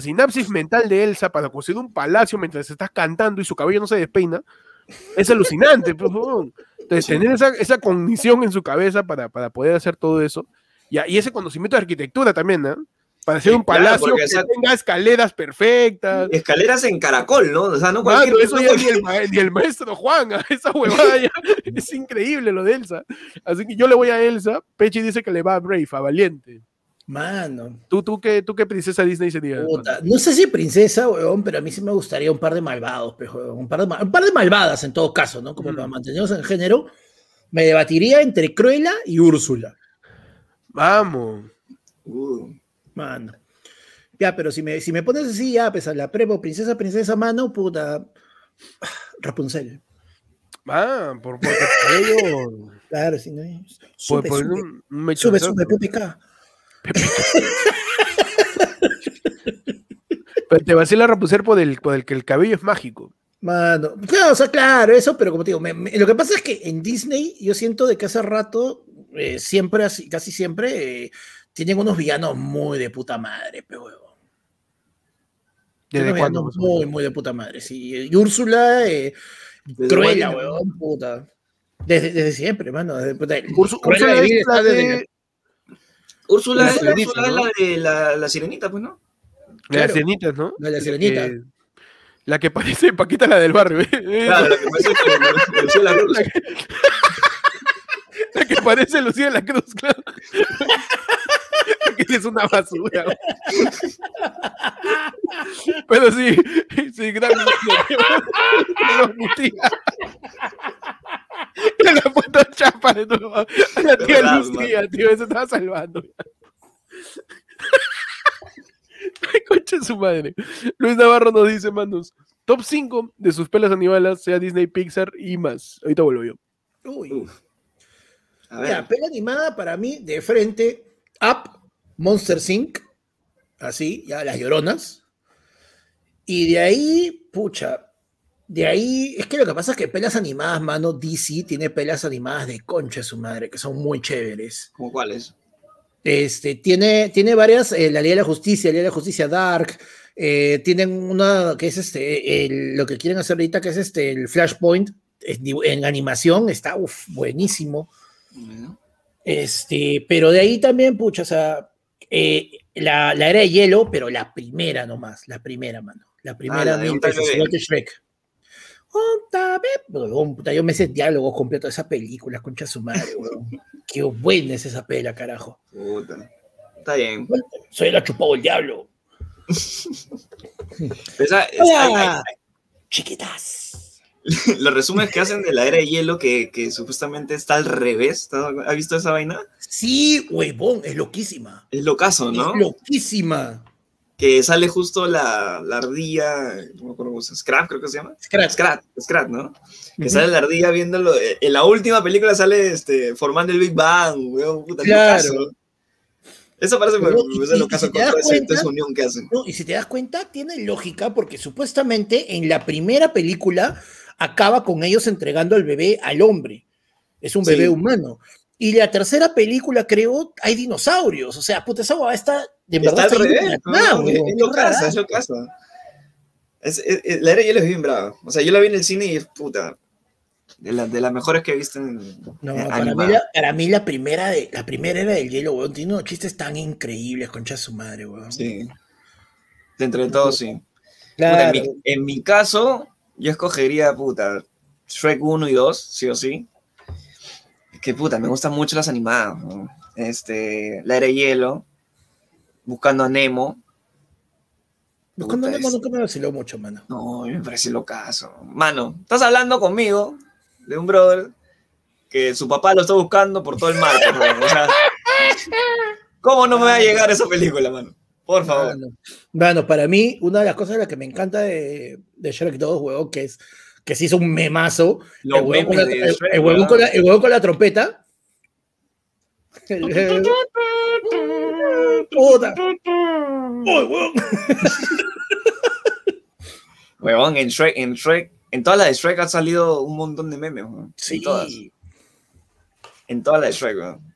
sinapsis mental de Elsa para construir un palacio mientras estás cantando y su cabello no se despeina. Es alucinante, por favor. Entonces, tener esa cognición en su cabeza para poder hacer todo eso. Y ese conocimiento de arquitectura también, ¿no? Para hacer un palacio que tenga escaleras perfectas. Escaleras en caracol, ¿no? O sea, no cualquier... Mano, eso ya ni el maestro Juan, esa huevada ya. Es increíble lo de Elsa. Así que yo le voy a Elsa. Pechi dice que le va a Brave, a Valiente. Mano. ¿Tú qué princesa Disney sería? No sé si princesa, weón, pero a mí sí me gustaría un par de malvados, weón. Un par de malvadas en todo caso, ¿no? Como mantenemos en género, me debatiría entre Cruella y Úrsula. Vamos. Mano. Ya, pero si me pones así, ya, pues a la prepo, princesa, mano, puta. Rapunzel. Por ello. Claro, si no hay. Sube, putica. Pero te vacila Rapunzel por el que el cabello es mágico. Mano, claro, o sea, claro, eso, pero como te digo, lo que pasa es que en Disney yo siento de que hace rato, siempre, casi siempre, tienen unos villanos muy de puta madre, pero ¿Desde cuándo? Muy, muy de puta madre. Sí. Y Úrsula, Cruella, weón, puta. Desde siempre, mano. Úrsula es la de la sirenita, pues, ¿no? Claro. Las sirenitas, ¿no? Las sirenitas. La que parece Paquita, la del barrio. Claro, la que parece Lucía Cruz. La que parece Lucía la Cruz, claro. Que es una basura. Pero sí, gran. En la puta chapa de nuevo. A la tía Lucía, tío, eso estaba salvando. Ay, concha de su madre. Luis Navarro nos dice, manos, top 5 de sus pelas animadas, sea Disney, Pixar y más. Ahorita vuelvo yo. Uy. La pela animada para mí, de frente, Up, Monsters Inc. Así, ya las lloronas. Y de ahí, pucha. De ahí, es que lo que pasa es que pelas animadas, mano, DC tiene pelas animadas de concha de su madre, que son muy chéveres. ¿Cómo cuáles? Tiene varias, la Liga de la Justicia, Dark, tienen una que es lo que quieren hacer ahorita, que es el Flashpoint, en animación, está buenísimo. Bueno. Pero de ahí también, pucha, o sea, la Era de Hielo, pero la primera nomás, mano. La primera de Shrek. Yo me sé diálogos completos de esa película, concha su madre, weón. Qué buena es esa pela, carajo. Puta. Está bien. Soy la chupado el diablo. Hola, chiquitas. Los resúmenes que hacen de la Era de Hielo, que supuestamente está al revés. ¿Has visto esa vaina? Sí, huevón, es loquísima. Es locazo, ¿no? Es loquísima. Que sale justo la ardilla, no me acuerdo, Scrat, creo que se llama. Scrat, ¿no? Que sale la ardilla viéndolo. En la última película sale formando el Big Bang, weón, puta, claro. Locazo. Eso parece lo caso con esa unión que hacen. No, y si te das cuenta, tiene lógica, porque supuestamente en la primera película acaba con ellos entregando al bebé al hombre. Es un bebé humano. Y la tercera película, creo, hay dinosaurios. O sea, puta, esa guava está... De verdad, está al revés. Es lo caso. La Era de Hielo es bien brava. O sea, yo la vi en el cine y es puta. De las mejores que he visto en... No, para mí la primera Era del Hielo, weón. Tiene unos chistes tan increíbles, concha su madre, weón. Sí. Dentro de todo, sí. Claro. Puta, en mi caso, yo escogería, puta, Shrek 1 y 2, sí o sí. Que puta, me gustan mucho las animadas, ¿no? La Era de Hielo, Buscando a Nemo. Buscando a Nemo nunca me vaciló mucho, mano. No, me parece locazo. Mano, estás hablando conmigo de un brother que su papá lo está buscando por todo el mar. O sea, ¿cómo no me va a llegar esa película, mano? Por favor. Mano, para mí, una de las cosas de las que me encanta de Shrek 2, huevón, que es que se hizo un memazo. El huevón con la trompeta. Puta. ¡Oh, huevón! Huevón, en todas las de Shrek ha salido un montón de memes, huevón. Sí. En todas las de Shrek, huevón.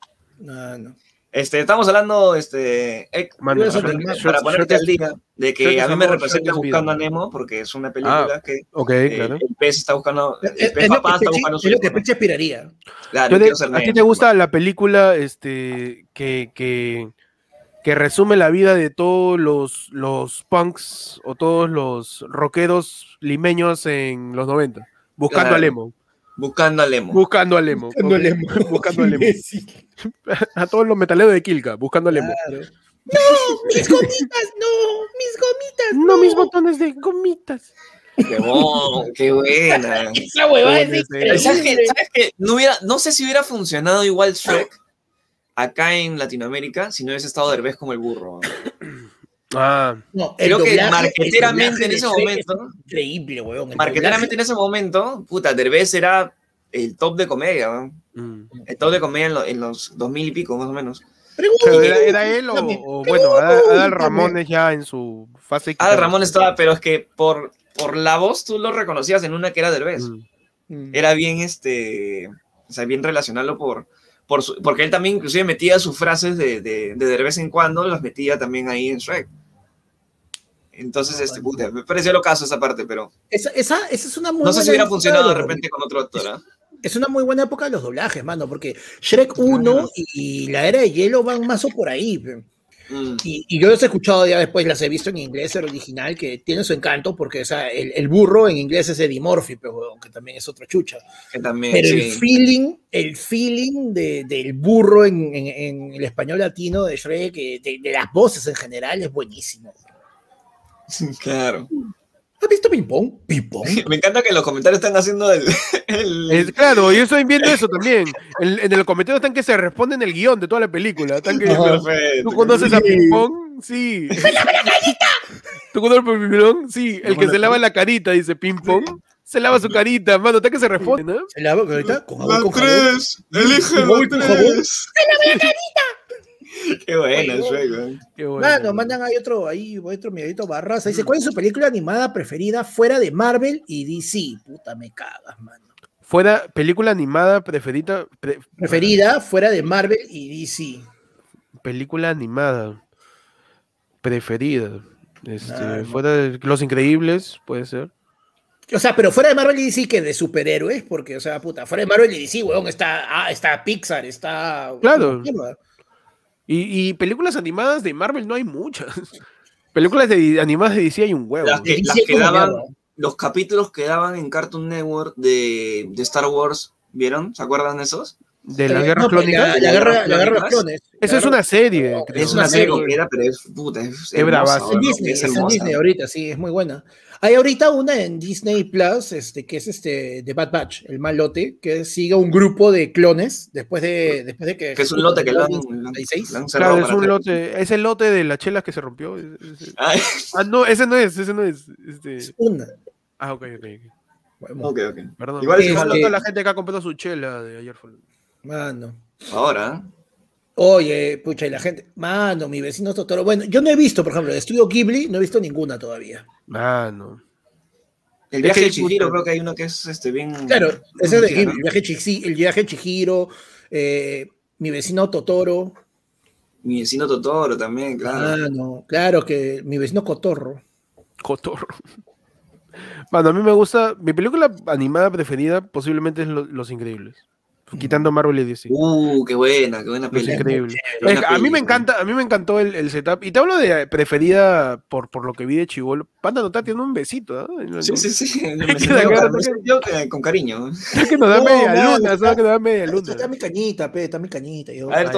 No. Estamos hablando, para ponerte al día, de que a mí me representa Buscando a Nemo, porque es una película que el pez está buscando, el pez está buscando su hijo. Es lo que Pechi aspiraría. Claro, ¿a ti te gusta la película que resume la vida de todos los punks o todos los rockeros limeños en los 90? Buscando a Lemo. A todos los metaleros de Quilca, Buscando a Lemo. Claro. ¡No! ¡Mis gomitas! ¡No! ¡Mis gomitas! ¡No! ¡Mis botones de gomitas! ¡Qué bon! ¡Qué buena! ¡Esa huevada es increíble! ¿Sabes qué? No sé si hubiera funcionado igual Shrek acá en Latinoamérica si no hubiese estado Derbez como el burro. No, creo que marqueteramente en ese momento es increíble, weón. Marqueteramente en ese momento, puta, Derbez era el top de comedia, weón. El top de comedia en los 2000 y pico, más o menos. Pero ¿era él o bueno, Adal Ramones ya en su fase? Adal Ramones estaba, pero es que por la voz tú lo reconocías en una que era Derbez. Era bien, o sea, bien relacionarlo porque él también inclusive metía sus frases de vez en cuando, las metía también ahí en Shrek. Entonces, puta, me pareció lo caso esa parte, pero... Esa es una muy buena... No sé si hubiera funcionado de repente con otro actor, ¿ah? Es una muy buena época de los doblajes, mano, porque Shrek 1 y La Era de Hielo van más o por ahí. Y yo los he escuchado ya después, las he visto en inglés, el original, que tiene su encanto, porque o sea, el burro en inglés es Eddie Murphy, pero que también es otra chucha. Que también, pero sí, el feeling del burro en el español latino de Shrek, de las voces en general, es buenísimo. Claro. ¿Has visto ping-pong? Me encanta que en los comentarios están haciendo claro, yo estoy viendo eso también. En los comentarios están que se responden el guión de toda la película. Están que, perfecto. ¿Tú conoces a ping-pong? Sí. ¡Me lava la carita! ¿Tú conoces a ping-pong? Sí. El que se lava la carita, dice ping-pong. Se lava su carita, mano. Está que se responde, ¿no? Se lava ahorita con jabón. Elige la 3. ¡Se lava la carita! Qué bueno, el juego. Qué bueno. Mano, mandan hay otro miradito Barraza. Dice, ¿cuál es su película animada preferida fuera de Marvel y DC? Puta, me cagas, mano. Fuera, película animada preferida. Preferida fuera de Marvel y DC. Película animada preferida. Fuera de Los Increíbles, puede ser. O sea, pero fuera de Marvel y DC, que de superhéroes, porque, o sea, puta, fuera de Marvel y DC, weón, está Pixar, está... Claro. Y películas animadas de Marvel no hay muchas. Películas animadas de DC hay un huevo. Las que daban, los capítulos que daban en Cartoon Network de Star Wars, ¿vieron? ¿Se acuerdan de esos? De la Guerra Clónica. La Guerra de los Clones. Eso es una serie. Creo. Es una serie completa, pero es puta. Es brava. Es Disney ahorita, sí, es muy buena. Hay ahorita una en Disney Plus, que es The Bad Batch, el mal lote, que sigue un grupo de clones después de que... Que es un lote que lo han cerrado. Claro, es un lote, es el lote de las chelas que se rompió. Ah, no, ese no es. Es una. Ah, ok. Perdón. Igual es que la gente acá compró su chela de ayer. Mano. Ahora. Oye, pucha, y la gente... Mano, Mi vecino Totoro. Bueno, yo no he visto, por ejemplo, de Estudio Ghibli, no he visto ninguna todavía. Mano. El viaje de Chihiro, creo que hay uno que es bien... Claro, ese es de Ghibli, el viaje de Chihiro, Mi vecino Totoro. Mi vecino Totoro también, claro. Mano, claro que Mi vecino Cotorro. Mano, a mí me gusta... Mi película animada preferida posiblemente es Los Increíbles. Quitando Marvel y DC. Qué buena película. Increíble. A mí me encantó el setup. Y te hablo de preferida por lo que vi de chibolo. Panda no está teniendo un besito, ¿eh? Sí. Con cariño. Es que nos da media luna, ¿sabes? Que nos da media luna. Está mi cañita, está mi cañita. Yo. A ver,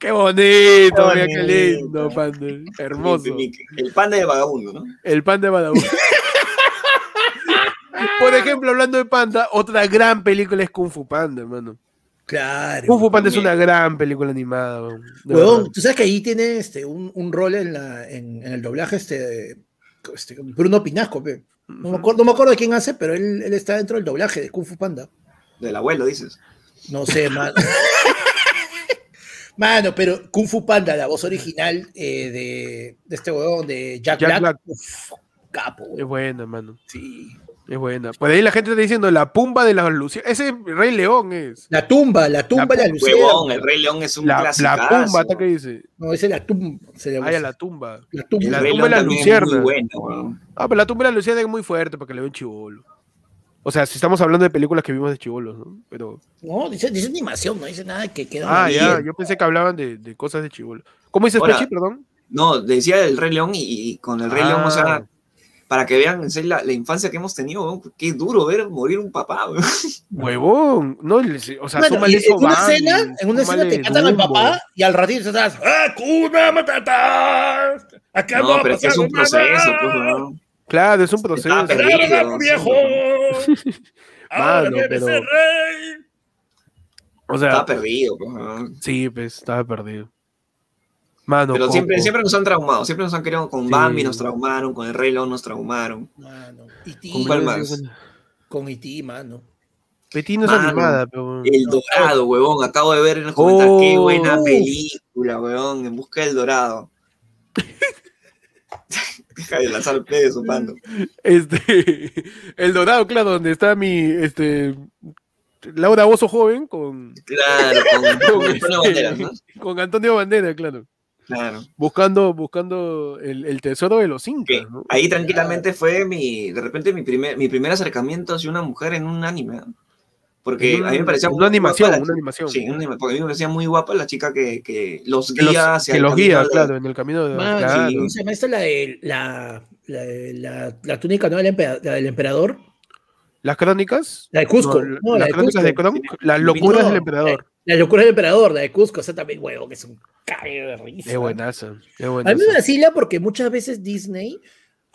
qué bonito, mira qué lindo, Panda. Hermoso. El Panda de vagabundo, ¿no? El Panda de vagabundo. Por ejemplo, hablando de Panda, otra gran película es Kung Fu Panda, hermano. Claro. Kung Fu Panda es una gran película animada. Huevón, tú sabes que ahí tiene un rol en el doblaje Bruno Pinasco. No me acuerdo de quién hace, pero él está dentro del doblaje de Kung Fu Panda. Del abuelo, dices. No sé, mano. Mano, pero Kung Fu Panda, la voz original de este huevón, de Jack Black. Uf, capo. Es buena, mano. Sí. Es buena. Por ahí la gente está diciendo la pumba de las luciérnagas. Ese Rey León es. La tumba de las luciérnagas. El Rey León es un clásico. La pumba, ¿qué dice? No, ese es la tumba. La tumba. La tumba de las luciérnagas. Pero la tumba de las luciérnagas es muy fuerte porque le veo un chibolo. O sea, si estamos hablando de películas que vimos de chibolos, ¿no? Pero... No, dice animación, no dice nada que queda. Ya, yo pensé que hablaban de cosas de chibolos. ¿Cómo dices, Pechi, perdón? No, decía el Rey León y con el Rey León, o sea... Para que vean en serio, la infancia que hemos tenido, qué duro ver morir un papá. Huevón. No, o sea, bueno, en una escena te catan al papá y al ratito estás ¡Hakuna Matata! Acá no, pero es un proceso, ¿no? Claro, es un proceso. ¡Ah, viejo! ¡Ahora viene ese rey! O sea, estaba perdido, ¿no? Sí, pues, estaba perdido. Mano, pero siempre nos han traumado, siempre nos han querido con Bambi, nos traumaron, con el Rey León nos traumaron. Mano, E.T. ¿Con cuál más? Con E.T., mano. E.T. no es animada, pero... El Dorado, huevón, acabo de ver en los comentarios, qué buena película, huevón, En busca del Dorado. Deja de lanzar peso, mano. El Dorado, claro, donde está mi... Laura Bozzo joven con... Claro, con Antonio Banderas, claro. Claro. Buscando el tesoro de los incas, ¿no? Ahí tranquilamente fue mi primer acercamiento hacia una mujer en un anime. Porque a mí me parecía una animación. Sí, porque a mí me parecía muy guapa la chica que los guía hacia el camino. Que los guía, claro, en el camino de... Claro. Sí, se llama esta la túnica, ¿no? La del emperador. ¿Las crónicas? La de Cusco. No, las crónicas de Cron, las locuras del emperador. La locura del emperador, la de Cusco, o sea, también, huevo, que es un cague de risa. Es buenazo, es buenazo. A mí me vacila porque muchas veces Disney,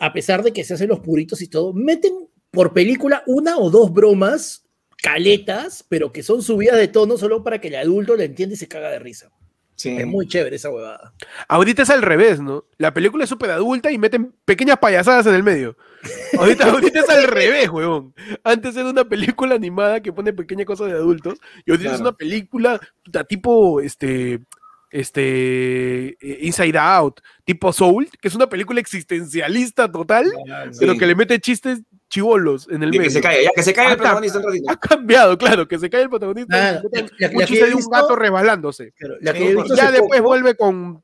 a pesar de que se hacen los puritos y todo, meten por película una o dos bromas caletas, pero que son subidas de tono solo para que el adulto la entienda y se caga de risa. Sí. Es muy chévere esa huevada. Ahorita es al revés, ¿no? La película es súper adulta y meten pequeñas payasadas en el medio. Ahorita es al revés, huevón. Antes era una película animada que pone pequeñas cosas de adultos y ahorita claro. Es una película tipo Inside Out, tipo Soul, que es una película existencialista total, claro, sí. Pero que le mete chistes chibolos en el medio. Que se caiga el protagonista un ratito. Ha cambiado, claro, que se caiga el protagonista. Chiste de un gato resbalándose. Claro, la que ya después poco. Vuelve con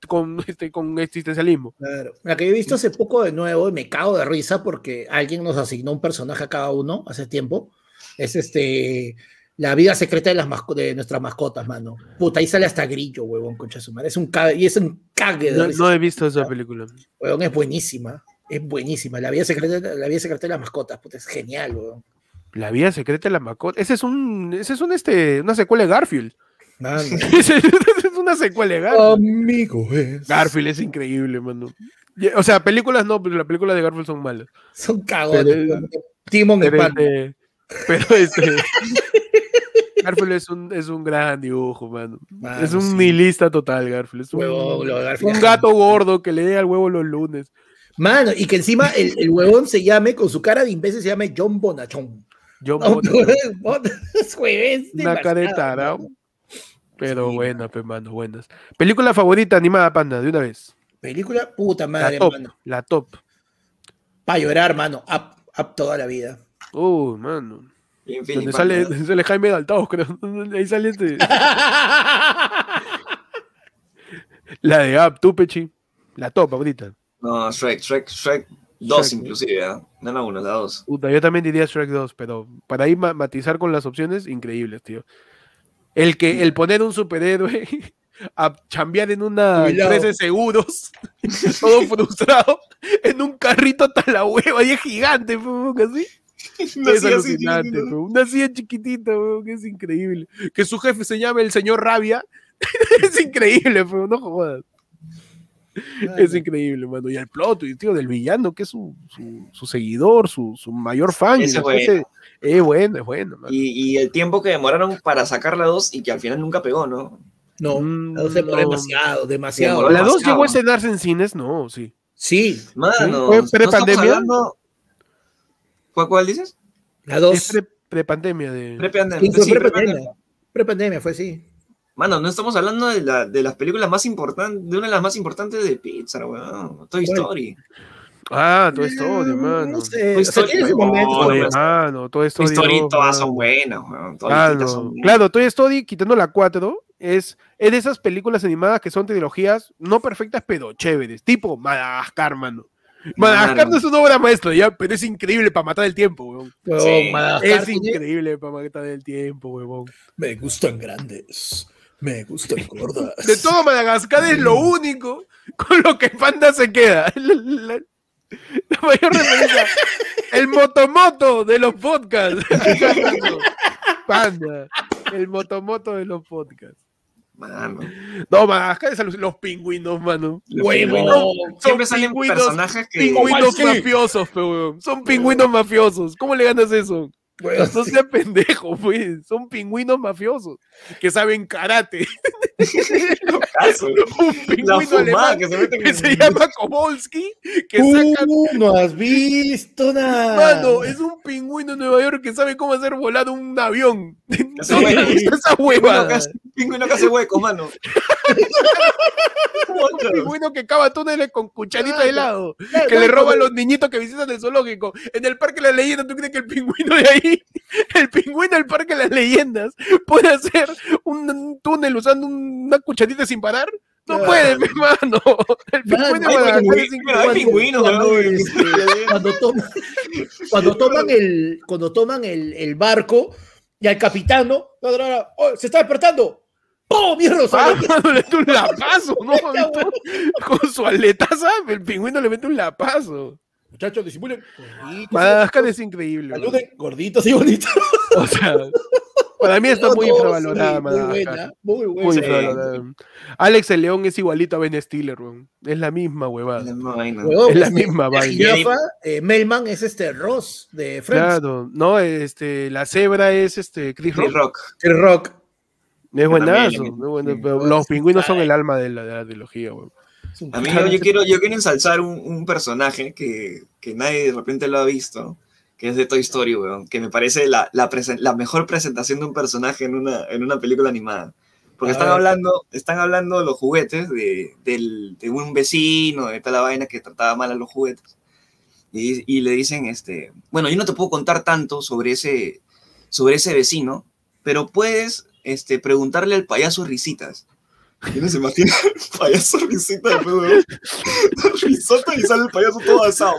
existencialismo. Claro. La que he visto hace poco de nuevo y me cago de risa porque alguien nos asignó un personaje a cada uno hace tiempo. Es la vida secreta de nuestras mascotas, mano. Puta, ahí sale hasta Grillo, huevón, concha de su madre. Es un cague de risa. No he visto esa película. Huevón, es buenísima. Es buenísima. La vida secreta de las mascotas, puta, es genial, weón. La vida secreta de las mascotas. Esa es una secuela de Garfield. Man, es una secuela de Garfield. Amigo, es. Garfield es increíble, mano. O sea, películas no, pero las películas de Garfield son malas. Son cagones. Timón y Panda. Pero Garfield es un gran dibujo, mano. Man, es un nihilista total, Garfield. Es un gato gordo que le dé al huevo los lunes. Mano, y que encima el huevón se llame, con su cara de imbécil, se llame John Bonachón. Una cara de tarao. Pero sí, buena, pe, mano, buenas. ¿Película favorita animada, Panda, de una vez? Película, puta madre, mano. La top. Para llorar, mano. Up toda la vida. Mano. Donde sale Jaime Daltao, creo. Ahí sale La de Up, tú, Pechi. La top, ahorita. No, Shrek 2 inclusive, ¿eh? No la 1, la 2. Yo también diría Shrek 2, pero para ahí matizar con las opciones, increíbles, tío. El poner un superhéroe a chambear en una empresa de seguros, todo frustrado, en un carrito hasta la hueva, y es gigante, así. Es alucinante, una silla chiquitita, que es increíble. Que su jefe se llame el señor Rabia, es increíble, pero no jodas. Es increíble, mano. Y el plot, tío, del villano, que es su seguidor, su mayor fan. Es bueno. Es bueno. Mano. Y el tiempo que demoraron para sacar la 2 y que al final nunca pegó, ¿no? No, la 2 demoró demasiado. La 2 llegó a estrenarse en cines, no, sí. Sí, mano. ¿Fue prepandemia? Hablando... ¿Cuál dices? La 2. Es prepandemia. Prepandemia fue, sí. Mano, no estamos hablando de las películas más importantes, de una de las más importantes de Pixar, weón. Toy Story. Toy Story, mano. No sé. Toy Story, todas son buenas, weón. Claro, Toy Story, quitando la 4, es de esas películas animadas que son trilogías no perfectas, pero chéveres. Tipo Madagascar, mano. Madagascar no es una obra maestra, ya, pero es increíble para matar el tiempo, weón. Sí, es increíble para matar el tiempo, weón. Me gustan grandes. Me gusta el gordo. De todo Madagascar es lo único con lo que Panda se queda. La mayor referencia. El motomoto de los podcasts. Panda. El motomoto de los podcasts. Mano. No, Madagascar es los pingüinos, mano. Huevo. Siempre salen personajes que... Pingüinos mafiosos, weón. Son pingüinos mafiosos. ¿Cómo le ganas eso? Bueno, no seas pendejo, pues. Son pingüinos mafiosos que saben karate. Un pingüino alemán que se llama Kowalski. No has visto nada. Mano, es un pingüino en Nueva York que sabe cómo hacer volar un avión. Esa hueva. Pingüino que hace hueco, mano. Un pingüino que cava túneles con cucharitas de helado. Que le roban los niñitos que visitan el zoológico. En el Parque de las Leyendas, ¿tú crees que el pingüino de ahí? El pingüino del Parque de las Leyendas puede hacer un túnel usando una cucharita sin parar. No puede, mi hermano. El pingüino, cuando toman el barco y al capitano, oh, se está despertando. ¡Oh, mierda! Le mete un lapazo, ¿no? Con su aletaza, el pingüino le mete un lapazo. Muchachos, disimulen. Madagascar es increíble. Saluden gorditos y bonitos. O sea, para mí está muy infravalorada, Madagascar. Muy buena. Muy infravalorada. Alex el León es igualito a Ben Stiller, weón. Es la misma huevada. Es la misma vaina. Melman es Ross de Friends. Claro. No, la cebra es Chris Rock. Chris Rock. Es buenazo, pero los pingüinos son el alma de la trilogía, weón. Amigo, yo quiero ensalzar un personaje que nadie de repente lo ha visto, ¿no? Que es de Toy Story, weón, que me parece la mejor presentación de un personaje en una película animada. Porque están hablando los juguetes de un vecino, de tal vaina que trataba mal a los juguetes. Y le dicen, bueno, yo no te puedo contar tanto sobre ese vecino, pero puedes preguntarle al payaso Risitas. ¿Quién se imagina el payaso Risita de Pedro? Risota y sale el payaso todo asado.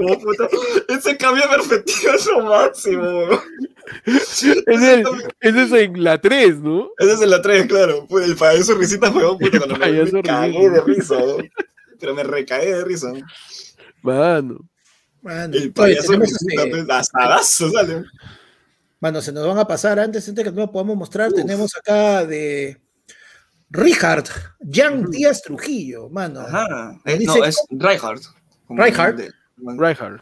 Oh, puta. Ese cambio de perspectiva es lo máximo. Ese es en la 3, ¿no? Ese es en la 3, claro. El payaso Risita fue un puto. Me cagué de risa, ¿no? Pero me recagué de risa. Mano. El payaso Risita, asadazo sale. Bueno, se nos van a pasar antes que no podamos mostrar. Tenemos acá de Richard Jean Díaz Trujillo, mano. Ajá. No, es Richard. Richard.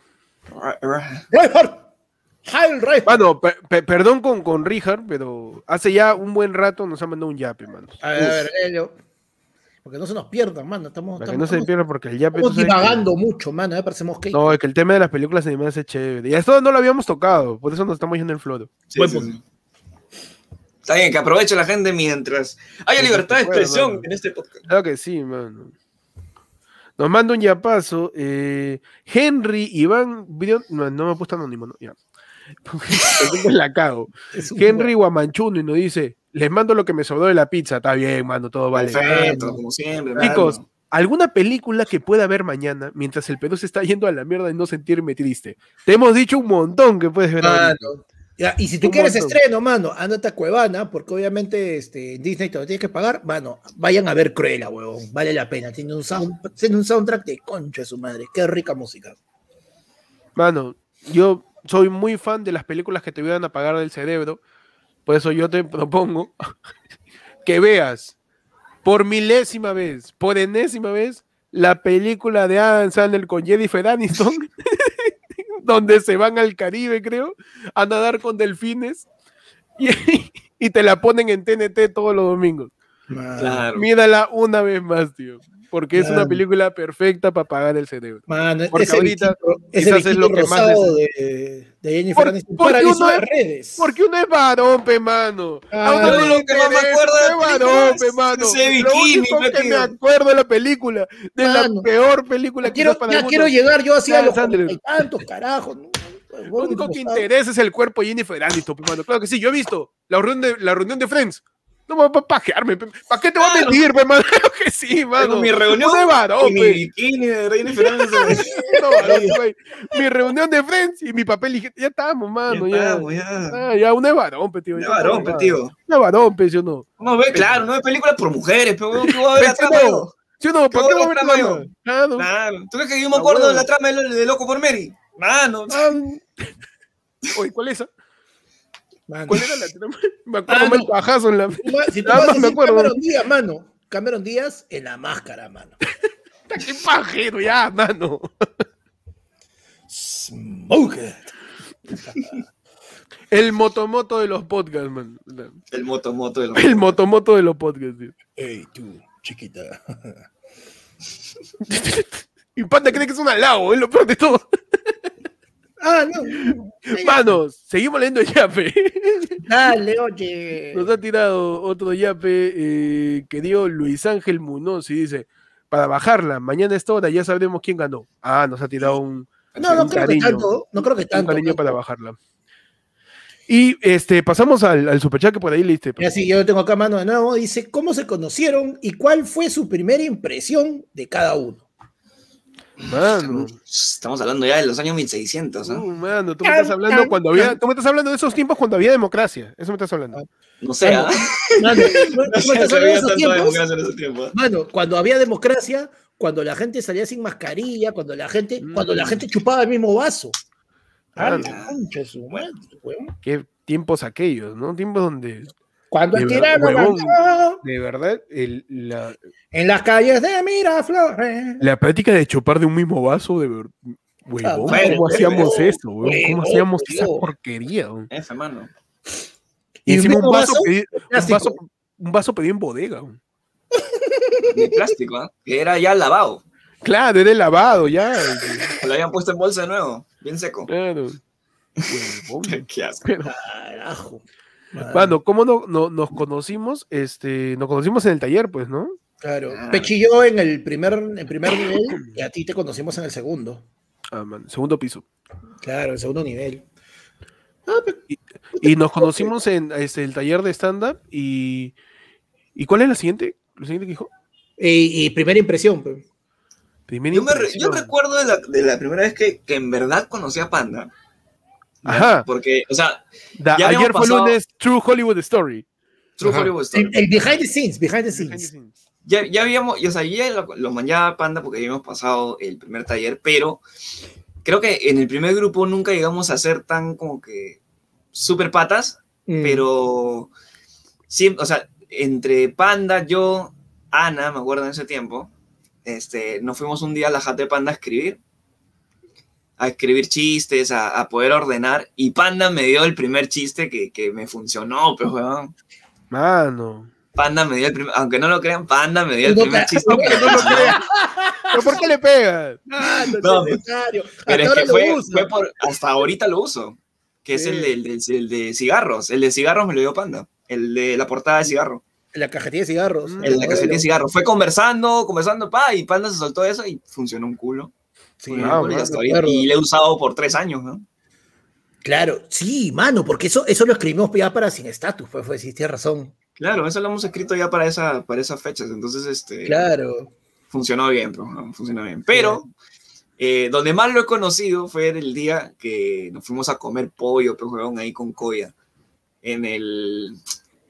Bueno, perdón con Richard, pero hace ya un buen rato nos ha mandado un yape, mano. A ver, Elio. Porque no se nos pierdan, mano. Estamos pierdan porque el yape. Estamos divagando mucho, mano. Parecemos que. No, es que el tema de las películas animadas es chévere. Y esto no lo habíamos tocado, por eso nos estamos yendo el floro. Sí, está bien, que aproveche la gente mientras haya libertad de expresión en este podcast. Claro que sí, mano. Nos manda un yapazo. Henry Iván. No me he puesto anónimo, ¿no? Ya. La cago. Henry Guamanchuno y nos dice. Les mando lo que me sobró de la pizza. Está bien, mano, todo vale. Perfecto, como siempre. Chicos, mano. ¿Alguna película que pueda ver mañana mientras el Perú se está yendo a la mierda y no sentirme triste? Te hemos dicho un montón que puedes ver. Mano. Ya, y si tú quieres montón. Estreno, mano, ándate a Cuevana, porque obviamente Disney te lo tienes que pagar. Mano, vayan a ver Cruella, huevón. Vale la pena. Tiene un soundtrack de concha de su madre. Qué rica música. Mano, yo soy muy fan de las películas que te ayudan a apagar del cerebro. Por eso yo te propongo que veas por milésima vez, por enésima vez, la película de Adam Sandler con Jennifer Aniston, donde se van al Caribe, creo, a nadar con delfines y te la ponen en TNT todos los domingos. Claro. Mírala una vez más, tío, porque es una película perfecta para apagar el cerebro. Man, porque ahorita quizás es lo que más de Jennifer Aniston para las redes. Porque uno es varón, pe mano. No lo que no me acuerdo de varón, pe que me acuerdo de la película, de la peor película que para ya quiero llegar yo así a los tantos carajos. Lo único que interesa es el cuerpo de Jennifer Aniston, pe mano. Claro que sí, yo he visto la reunión de Friends. No me va a pajearme. ¿Para qué te va a mentir, hermano? Claro que sí, mano. Mi reunión de varón, mi reunión de Friends y mi papel. Ya estamos, mano. Ya, uno es varón, tío. Ya varón, tío. Ya varón, yo no. No ve, claro, no ve películas por mujeres, pero ¿qué voy a ver atrás? Yo no, ¿para qué voy a ver atrás? Claro. ¿Tú crees que yo me acuerdo de la trama de Loco por Mary? Mano. Oye, ¿cuál es esa? Mano. ¿Cuál era la trama? Me acuerdo mal bajazo en la. Si tú vas a decir Cameron Díaz, mano. Cameron Díaz en La Máscara, mano. ¡Qué pajero ya, mano! Smoke it. El motomoto de los podcasts, mano. El motomoto de los podcasts, tío. Ey, tú, chiquita. Y Panda cree que es un halago, es lo peor de todo. No. Manos, seguimos leyendo el yape. Dale, oye. Nos ha tirado otro yape que dio Luis Ángel Munoz y dice, para bajarla, mañana a esta hora ya sabremos quién ganó. Nos ha tirado un cariño. No creo que tanto. Un cariño para bajarla. Y pasamos al superchat que por ahí leíste. Pero... Así, yo lo tengo acá a mano de nuevo. Dice, ¿cómo se conocieron y cuál fue su primera impresión de cada uno? Mano. Estamos hablando ya de los años 1600, ¿no? Mano, tú me estás hablando cuando había... Tú me estás hablando de esos tiempos cuando había democracia. Eso me estás hablando. No sé, ¿ah? Mano, mano, cuando había democracia, cuando la gente salía sin mascarilla, cuando la gente, cuando la gente chupaba el mismo vaso. Qué tiempos aquellos, ¿no? Tiempos donde... Cuando tiraron la... De verdad, en las calles de Miraflores. La práctica de chupar de un mismo vaso, de verdad. Huevón, ¿cómo hacíamos eso? ¿Cómo hacíamos esa porquería? Esa mano. Y encima un vaso pedido en bodega. De plástico, ¿eh? Que era ya lavado. Claro, era lavado ya. Lo habían puesto en bolsa de nuevo, bien seco. Claro. Huevón. Qué asco. Carajo. Bueno, ¿cómo nos conocimos? Nos conocimos en el taller, pues, ¿no? Claro. Pechi y yo en el primer nivel, y a ti te conocimos en el segundo. Ah, man, segundo piso. Claro, el segundo nivel. Ah, pero... y nos conocimos en el taller de stand-up, y ¿cuál es la siguiente? ¿La siguiente que dijo? Y primera impresión, pues. Yo recuerdo de la primera vez que en verdad conocí a Panda. Ajá. Porque, o sea, ayer fue lunes, True Hollywood Story. True Ajá. Hollywood Story. El behind the scenes. Ya habíamos, o sea, ya lo manchaba Panda porque habíamos pasado el primer taller, pero creo que en el primer grupo nunca llegamos a ser tan como que super patas, pero siempre, o sea, entre Panda, yo, Ana, me acuerdo en ese tiempo, nos fuimos un día a la jata de Panda a escribir chistes, a poder ordenar, y Panda me dio el primer chiste que me funcionó, pero weón. Mano. Panda me dio el primer, aunque no lo crean, Panda me dio el primer chiste. Aunque no lo crean. ¿Pero por qué le pegas? No, es necesario. Pero es que fue por, hasta ahorita lo uso, que es el de cigarros. El de cigarros me lo dio Panda, el de la portada de cigarro. La cajetilla de cigarros. La cajetilla de cigarros. Fue conversando, y Panda se soltó eso y funcionó un culo. Sí, y le he usado por 3 años, ¿no? Claro, sí, mano, porque eso lo escribimos ya para Sin Estatus, fue sí, tienes razón. Claro, eso lo hemos escrito ya para esas fechas, entonces claro. Funcionó bien, ¿no? Funcionó bien. Pero donde más lo he conocido fue el día que nos fuimos a comer pollo, pero jugaron ahí con Coya en el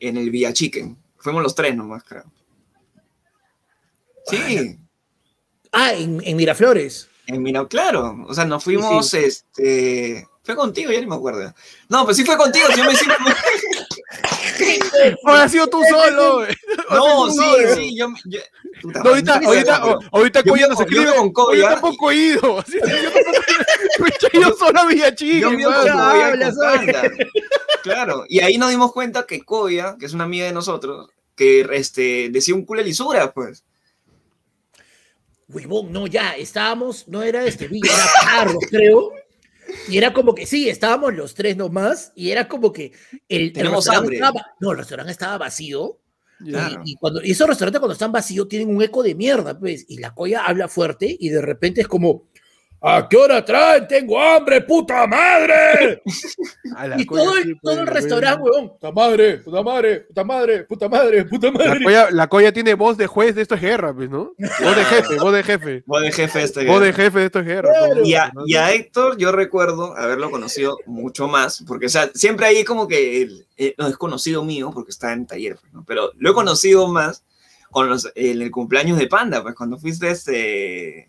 Villa Chicken. Fuimos los 3 nomás, creo. Sí. Ah, en Miraflores. Claro, o sea, nos fuimos, sí. Fue contigo, ya ni me acuerdo. No, pues sí fue contigo, si yo me hicieron... Ahora has sido tú solo. No, sí, yo... Puta, no, ahorita Coya nos escribe con Coya. Yo tampoco he ido. Yo solo había chido. Yo claro, y ahí nos dimos cuenta que Coya, que es una amiga de nosotros, que decía un culo de lisura, pues. Huevón, no, ya, estábamos, no era Villa, era Carlos, creo, y era como que, sí, estábamos los 3 nomás, y era como que el restaurante estaba vacío, claro. y esos restaurantes cuando están vacíos tienen un eco de mierda, pues, y la Coya habla fuerte, y de repente es como, ¿a qué hora traen? ¡Tengo hambre, puta madre! Y todo el restaurante, huevón, puta madre. La Coya tiene voz de juez de estos guerras, pues, ¿no? Voz de jefe de estos guerras. Claro. Y a Héctor yo recuerdo haberlo conocido mucho más, porque, o sea, siempre ahí como que no es conocido mío, porque está en taller, ¿no? Pero lo he conocido más en el cumpleaños de Panda, pues, cuando fuiste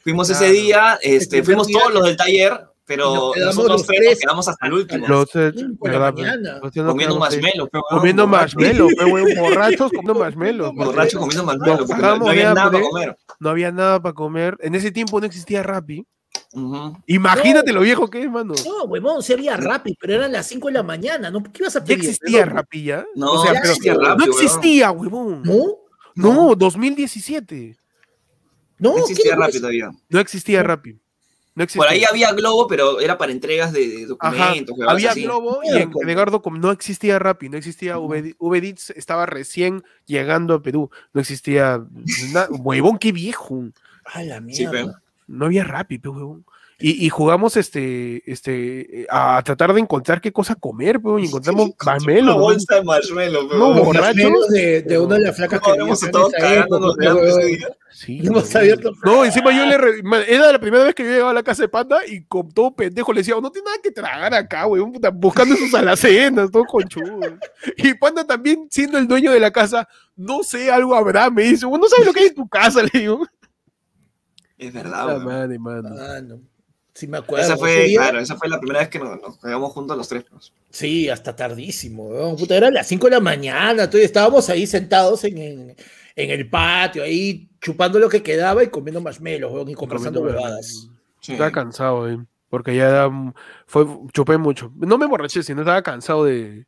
Fuimos ese día, fuimos todos los del taller, pero nosotros 3 nos quedamos hasta el último. Comiendo marshmallows, borrachos comiendo marshmallows. No había nada para comer. En ese tiempo no existía Rappi. Imagínate lo viejo que es, mano. No, huevón, sí había Rappi, pero eran las 5 de la mañana. ¿No? ¿Qué ibas a pedir? ¿Ya existía Rappi ya? No, no existía, huevón. No, 2017. No existía Rappi todavía. Por ahí había Globo, pero era para entregas de documentos. Ajá, había así. Globo y entregar documentos. No existía Rappi, no existía Uber Eats, estaba recién llegando a Perú. No existía. Huevón, qué viejo. A la mierda. Sí, No había Rappi, pues, weón. Y jugamos a tratar de encontrar qué cosa comer, pues, y encontramos marshmallow. Una bolsa de marshmallow, pero no, borrachos. De una de las flacas que habíamos estado cagándonos de hambre ese día. Sí, no, encima yo era la primera vez que yo llegaba a la casa de Panda y con todo pendejo le decía, no tiene nada que tragar acá, weón, buscando sus alacenas, todo conchudo. Y Panda también, siendo el dueño de la casa, no sé, algo habrá, me dice, no sabes lo que hay en tu casa, le digo. Es verdad, mano. Sí, me acuerdo. Esa fue, claro, esa fue la primera vez que nos quedamos juntos los tres. Sí, hasta tardísimo, weón. Puta, eran las 5 de la mañana, entonces estábamos ahí sentados en el patio, ahí chupando lo que quedaba y comiendo marshmallows, weón, y conversando huevadas. Sí. Estaba cansado, porque ya chupé mucho. No me emborraché, sino estaba cansado de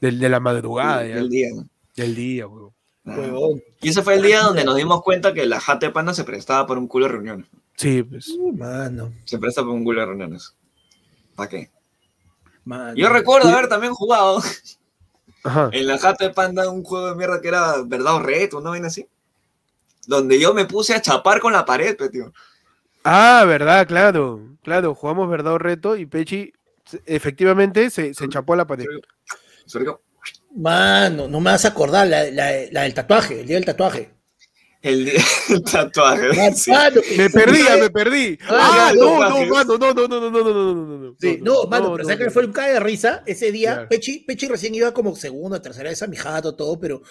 la madrugada. Sí, del día, ¿no? Del día, weón. Huevón. Y ese fue el día donde nos dimos cuenta que la jata de Panda se prestaba por un culo de reuniones. Sí, pues. Mano. Se presta por un culo de reuniones. ¿Para qué? Mano. Yo recuerdo haber también jugado en la jata de Panda un juego de mierda que era verdad o reto, ¿no? Ven así. Donde yo me puse a chapar con la pared, tío. Ah, verdad, claro. Claro, jugamos verdad o reto y Pechi efectivamente se chapó a la pared. Se rió. Mano, no me vas a acordar la del tatuaje, el día del tatuaje. El tatuaje. Sí. Mano, me perdí. Ah, no. Sí, no, mano, pero ¿sabes que fue un cae de risa ese día? Claro. Pechi recién iba como segunda, tercera vez a mi jato, todo, pero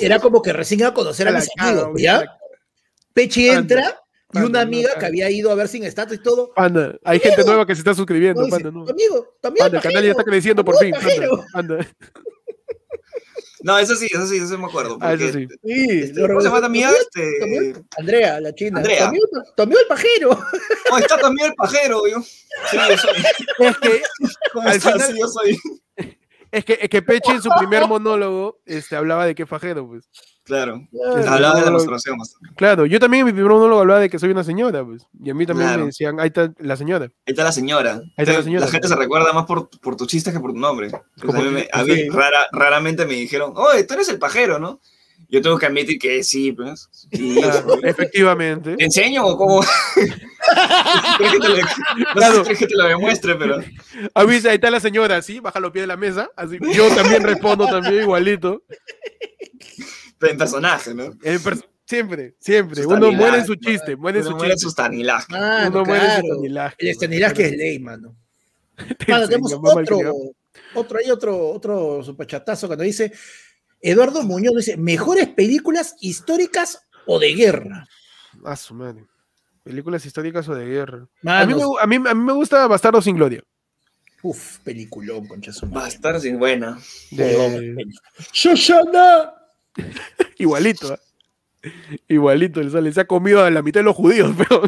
era como que recién iba a conocer a mis amigos, ¿ya? Pechi entra. Y una amiga que había ido a ver sin estatus y todo. Panda, hay gente nueva que se está suscribiendo. No, dice, Panda, no. Amigo, Panda, el canal ya está creciendo por fin. Panda. No, eso sí me acuerdo. Ah, eso sí. ¿Cómo se llama tu amiga? Andrea, la china. Andrea. Tu amigo el pajero. No, está también el pajero, yo. Sí, yo soy. Es que, al final, sí, yo soy. Es que Peche en su primer monólogo hablaba de que fajero, pues. Claro. Hablaba de demostración. Claro, yo también en mi primer monólogo hablaba de que soy una señora, pues. Y a mí también me decían, ahí está la señora. Ahí está la señora. La gente se recuerda más por tu chiste que por tu nombre. Pues a mí raramente me dijeron, oye, tú eres el pajero, ¿no? Yo tengo que admitir que sí, pues. Sí, claro, efectivamente. ¿Te enseño o cómo? No sé que te lo demuestre, pero... Avisa, ahí está la señora, ¿sí? Baja los pies de la mesa. Así, yo también respondo igualito. En personaje, ¿no? Siempre. Uno muere en su chiste. Uno muere en su estanilaje. El estanilaje es ley, mano. Tenemos otro superchatazo cuando dice... Eduardo Muñoz dice, ¿mejores películas históricas o de guerra? Ah, su madre. Películas históricas o de guerra. A mí me gusta Bastardo sin Gloria. Uf, peliculón, concha su madre. Bastardo sin buena. ¡Shoshana! Igualito, ¿eh? Igualito. Se ha comido a la mitad de los judíos, pero...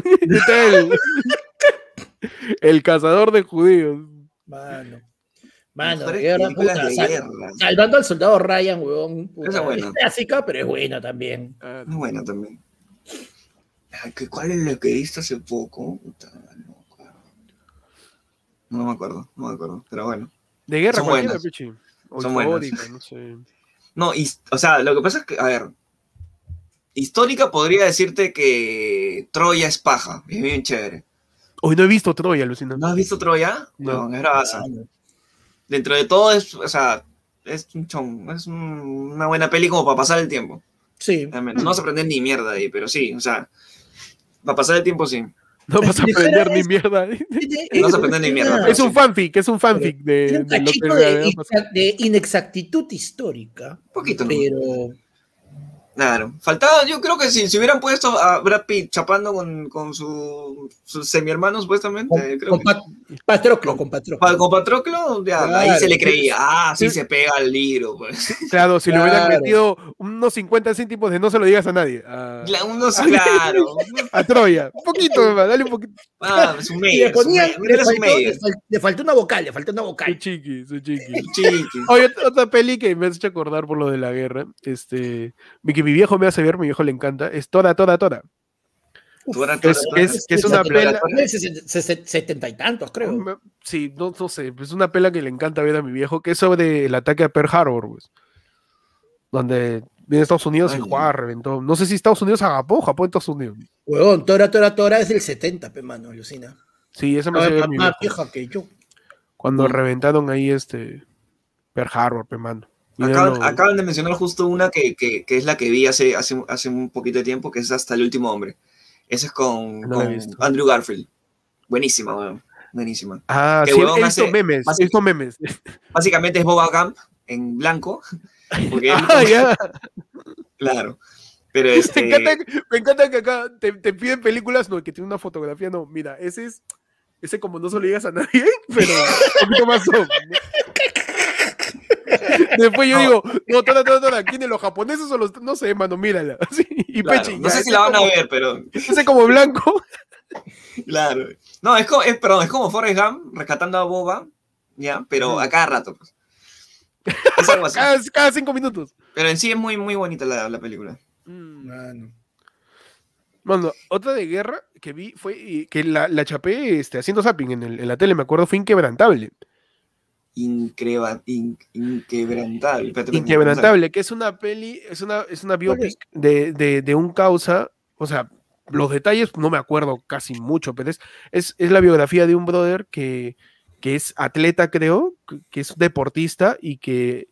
el cazador de judíos. Mano, guerra, puta, Salvando al soldado Ryan, huevón. Puta, es clásica, pero es buena también. Es buena también. ¿Cuál es la que viste hace poco? Puta, no me acuerdo, pero bueno. De guerra, son buenas. Son buenas. No sé. No, o sea, lo que pasa es que, a ver, histórica podría decirte que Troya es paja, es bien chévere. Hoy no he visto Troya, alucinante. ¿No has visto Troya? No, es bravaza. Dentro de todo es, o sea, es una buena peli como para pasar el tiempo. Sí. No vas a aprender ni mierda ahí, pero sí, o sea, para pasar el tiempo sí. No vas a aprender ni mierda ahí. No vas a aprender ni mierda. Es un fanfic, de un cachito de inexactitud histórica. Un poquito, ¿no? Pero... Claro, faltaba, yo creo que si hubieran puesto a Brad Pitt chapando con su semi-hermano, supuestamente, con Patroclo, ya, claro, ahí se le creía, se pega al libro, pues. Claro, si le hubieran metido unos 50 céntimos de no se lo digas a nadie. A Troya, un poquito, dale un poquito. Le faltó una vocal. Su chiqui. Oye, otra peli que me has hecho acordar por lo de la guerra, que mi viejo me hace ver, mi viejo le encanta, es Tora. Es una pela... 70 y tantos, creo. Sí, no sé, es una pela que le encanta ver a mi viejo, que es sobre el ataque a Pearl Harbor, pues, donde viene a Estados Unidos y Juárez reventó. No sé si Estados Unidos a Japón, Japón, Estados Unidos. Huevón, Tora es del 70, pe mano, alucina. Sí, ese me hace más vieja que yo. Cuando reventaron ahí Pearl Harbor, pe mano. Acaban de mencionar justo una que es la que vi hace un poquito de tiempo, que es Hasta el último hombre. Esa es con Andrew Garfield. Buenísima, weón. Buenísima. Ah, que sí, weón, he visto memes. Básicamente es Boba Gump en blanco. Porque claro. Pero me encanta que acá te piden películas, no, que tiene una fotografía, no, mira, ese como no se lo digas a nadie, pero un poquito más son, ¿no? Después yo digo, no, tora, ¿quiénes, los japoneses o los...? No sé, mano, mírala. Sí, y claro, Pechi, no sé si la van a ver, pero... Ese como blanco. Claro. No, es como Forrest Gump, rescatando a Boba, ya, pero a cada rato, pues. Es algo así. Cada 5 minutos. Pero en sí es muy, muy bonita la película. Mano. Mano, otra de guerra que vi fue que la chapé haciendo zapping en la tele, me acuerdo, fue Inquebrantable. Inquebrantable, que es una peli, es una biopic de un causa, o sea, los detalles no me acuerdo casi mucho, pero es la biografía de un brother que es atleta, creo, que es deportista y que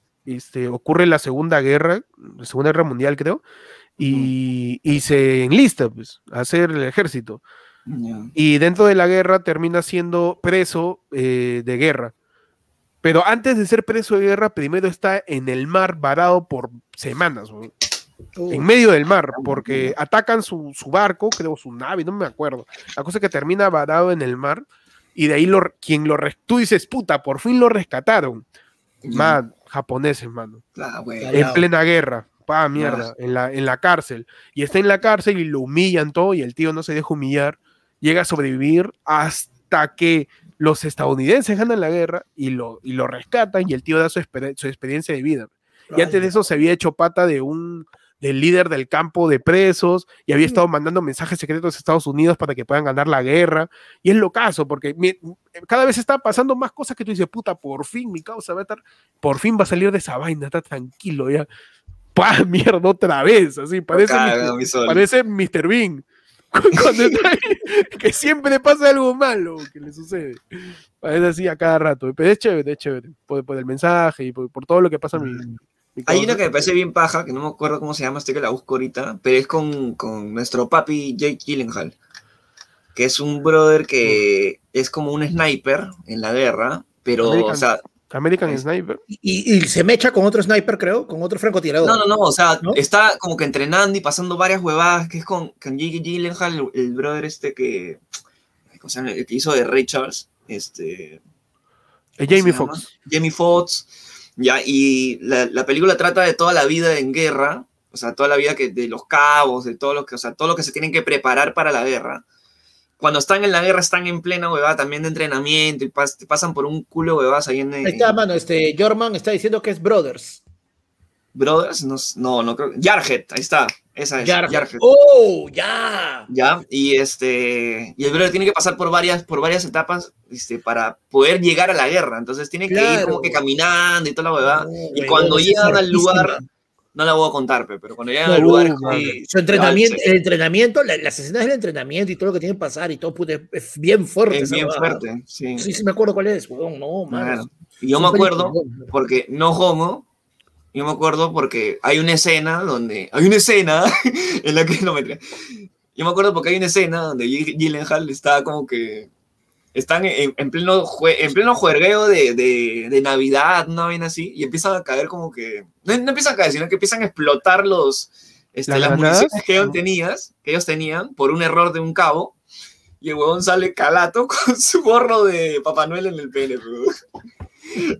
ocurre la Segunda Guerra Mundial, creo, y se enlista, pues, a hacer el ejército. Yeah. Y dentro de la guerra termina siendo preso de guerra. Pero antes de ser preso de guerra, primero está en el mar varado por semanas, güey. En medio del mar, porque atacan su barco, creo, su nave, no me acuerdo. La cosa es que termina varado en el mar, y de ahí tú dices, puta, por fin lo rescataron. Man, japoneses, mano. Ah, güey, en plena guerra. Pa, mierda, en la cárcel. Y está en la cárcel y lo humillan todo, y el tío no se deja humillar. Llega a sobrevivir hasta que los estadounidenses ganan la guerra y lo rescatan, y el tío da su experiencia de vida. Y antes de eso se había hecho pata del líder del campo de presos, y había estado mandando mensajes secretos a Estados Unidos para que puedan ganar la guerra. Y es locazo, porque cada vez está pasando más cosas que tú dices, puta, por fin mi causa por fin va a salir de esa vaina, está tranquilo ya. ¡Pah, mierda, otra vez! Así, parece Mr. Bean. Que siempre pasa algo malo que le sucede, es así a cada rato, pero es chévere por el mensaje y por todo lo que pasa. Hay una que me parece bien paja, que no me acuerdo cómo se llama, estoy que la busco ahorita, pero es con nuestro papi Jake Gyllenhaal, que es un brother que es como un sniper en la guerra, pero American Sniper. Y se mecha con otro sniper, creo, con otro francotirador. No, o sea, ¿no? Está como que entrenando y pasando varias huevadas, que es con Jake Gyllenhaal, el brother que... ¿Cómo se llama? El que hizo de Ray Charles. Jamie Foxx. Ya, y la película trata de toda la vida en guerra, o sea, toda la vida de los cabos, de todo lo que, o sea, todo lo que se tienen que preparar para la guerra. Cuando están en la guerra, están en plena huevada también de entrenamiento y pasan por un culo huevadas ahí en... Ahí está, mano, Jorman está diciendo que es Brothers. ¿Brothers? No creo... Jarhead, ahí está. Esa es, Jarhead. ¡Oh, ya! Yeah. Ya, y y el brother tiene que pasar por varias etapas para poder llegar a la guerra. Entonces tiene que ir como que caminando y toda la huevada. Y cuando llegan al lugar... No la voy a contar, pero cuando llegan al lugar... Su entrenamiento, el entrenamiento, las escenas del entrenamiento y todo lo que tiene que pasar y todo, puto, es bien fuerte. Es bien fuerte, sí. Sí, me acuerdo cuál es, weón, no, man. Y yo me acuerdo porque, no homo, yo me acuerdo porque hay una escena donde... Hay una escena en la que... No, mentira. Yo me acuerdo porque hay una escena donde Gyllenhaal está como que... Están en pleno juergueo de Navidad, una vaina así, y empiezan a caer como que... No empiezan a caer, sino que empiezan a explotar las municiones que ellos tenían por un error de un cabo, y el huevón sale calato con su gorro de Papá Noel en el pene, bro.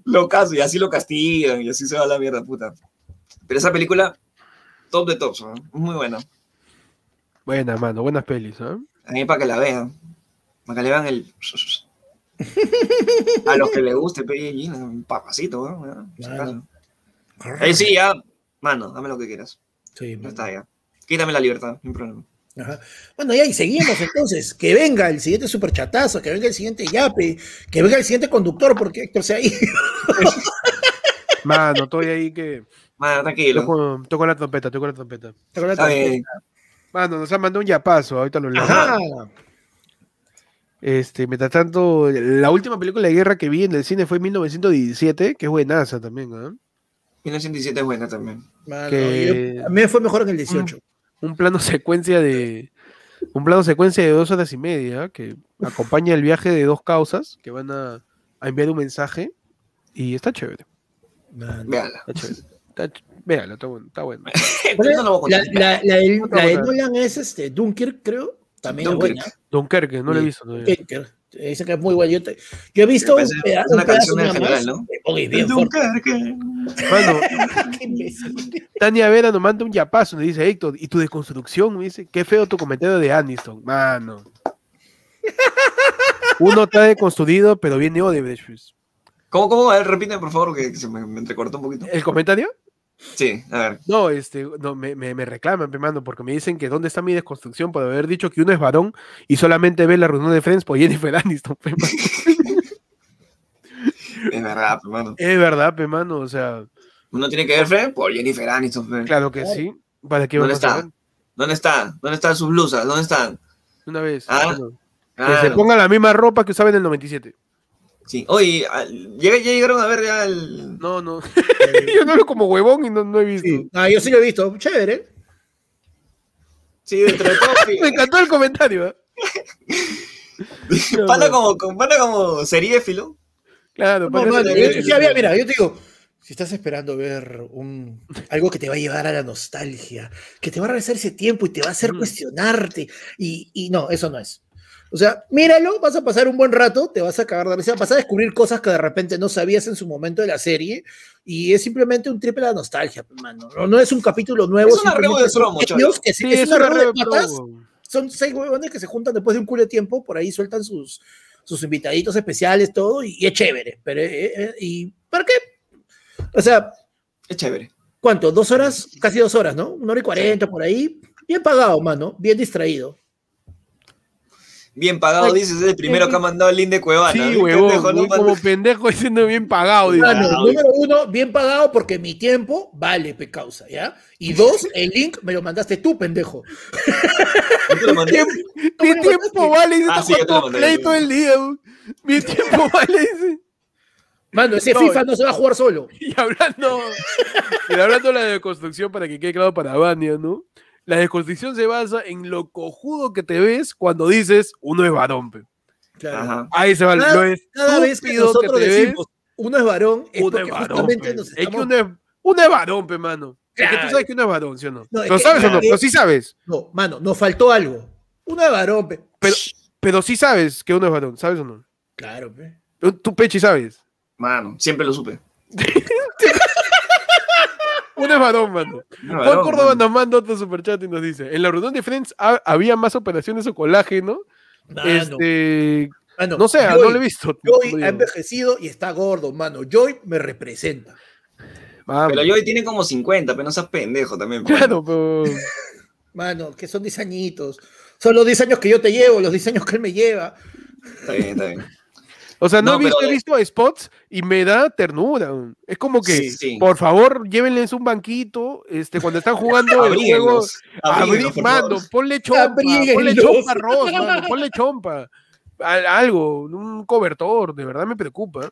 Locazo, y así lo castigan, y así se va la mierda, puta. Pero esa película, top de tops, ¿no? Muy buena. Buena, mano, buenas pelis, ¿eh? A mí para que la vean. Para que le vean el... A los que le guste, Pechi, un papacito, ¿no? Claro. Ahí sí, ya. Mano, dame lo que quieras. Sí, no está ya. Quítame la libertad, sin problema. Ajá. Bueno, ya, y seguimos entonces. Que venga el siguiente superchatazo, que venga el siguiente yape, que venga el siguiente conductor, porque Héctor se ha ido. Mano, estoy ahí que... Mano, tranquilo. Toco la trompeta. Mano, nos han mandado un yapazo, ahorita lo leo. Mientras tanto, la última película de guerra que vi en el cine fue en 1917, que es buenaza también, ¿no? 1917 es buena también. Mano, que... A mí me fue mejor que el 18. Un plano secuencia de... Un plano secuencia de 2 horas y media que acompaña el viaje de dos causas que van a enviar un mensaje y está chévere. Véala. Véala, está bueno. La de Nolan es Dunkirk, creo. También es buena. Dunkerque, no lo he visto todavía. Dice que es muy bueno. Yo he visto una canción en general, ¿no? Dunkerque. Bueno, Tania Vera nos manda un yapazo, nos dice Héctor, ¿y tu desconstrucción? Me dice, qué feo tu comentario de Aniston, mano. Uno está deconstruido, pero viene Odebrecht. ¿Cómo? A ver, repite, por favor, que se me entrecortó un poquito. ¿El comentario? Sí, a ver. No, no, me reclaman, me mando, porque me dicen que dónde está mi desconstrucción por haber dicho que uno es varón y solamente ve la reunión de Friends por Jennifer Aniston. Es verdad, pe mano. Es verdad, pe mano, o sea... Uno tiene que ver Friends por Jennifer Aniston, pe. Claro que sí. ¿Para qué vamos a ver? ¿Dónde están? ¿Dónde están sus blusas? ¿Dónde están? Una vez. Claro. Que se pongan la misma ropa que usaban en el 97. Sí, oye, ¿ya llegaron a ver ya el...? No, yo no lo como huevón y no he visto. Sí. Yo sí lo he visto, chévere. Sí, dentro de todo... Me encantó el comentario, ¿eh? Panda como seriéfilo. Claro, mira, yo te digo, si estás esperando ver algo que te va a llevar a la nostalgia, que te va a regresar ese tiempo y te va a hacer cuestionarte, y no, eso no es. O sea, míralo, vas a pasar un buen rato, te vas a cagar de risa, vas a descubrir cosas que de repente no sabías en su momento de la serie, y es simplemente un triple de nostalgia, mano. No es un capítulo nuevo. Es una rebo de promo, es una rebo de patas. Son 6 huevones que se juntan después de un culo de tiempo, por ahí sueltan sus invitaditos especiales, todo, y es chévere. Pero, ¿y para qué? O sea... Es chévere. ¿Cuánto? 2 horas, casi 2 horas, ¿no? 1 hora y 40 por ahí. Bien pagado, mano, bien distraído. Bien pagado, dices, es el primero que ha mandado el link de Cuevana. Sí, huevón, como pendejo diciendo bien pagado. Bueno, número 1, bien pagado porque mi tiempo vale, pecausa, ¿ya? Y 2, el link me lo mandaste tú, pendejo. Mi tiempo vale, dice, play todo el día. Mi tiempo vale, dice. Mano, ese FIFA no se va a jugar solo. Y hablando de la deconstrucción, para que quede claro para Vania, ¿no? La desconstrucción se basa en lo cojudo que te ves cuando dices uno es varón, pe. Claro. Ajá. Ahí se va. Cada vez que nosotros decimos uno es varón, es porque justamente nos estamos... Es que uno es varón, pe, mano. Claro. Es que tú sabes que uno es varón, ¿sí o no? ¿Lo sabes o no? Pero sí sabes. No, mano, nos faltó algo. Uno es varón, pe. Pero sí sabes que uno es varón, ¿sabes o no? Claro, pe. Tú, Pechi, ¿sabes? Mano, siempre lo supe. Uno es varón, mano. Juan Córdoba nos manda otro superchat y nos dice: en la reunión de Friends había más operaciones o colágeno. Mano, no sé, no lo he visto. Joy ha envejecido y está gordo, mano. Joy me representa. Mano. Pero Joy tiene como 50, pero no seas pendejo también. Claro, pero... Mano, que son 10 añitos. Son los 10 años que yo te llevo, los 10 años que él me lleva. Está bien, está bien. O sea, he visto a spots y me da ternura. Es como que, por favor, llévenles un banquito cuando están jugando el juego. Abrir, mano, ponle chompa, arroz, mano, ponle chompa. Algo, un cobertor, de verdad me preocupa.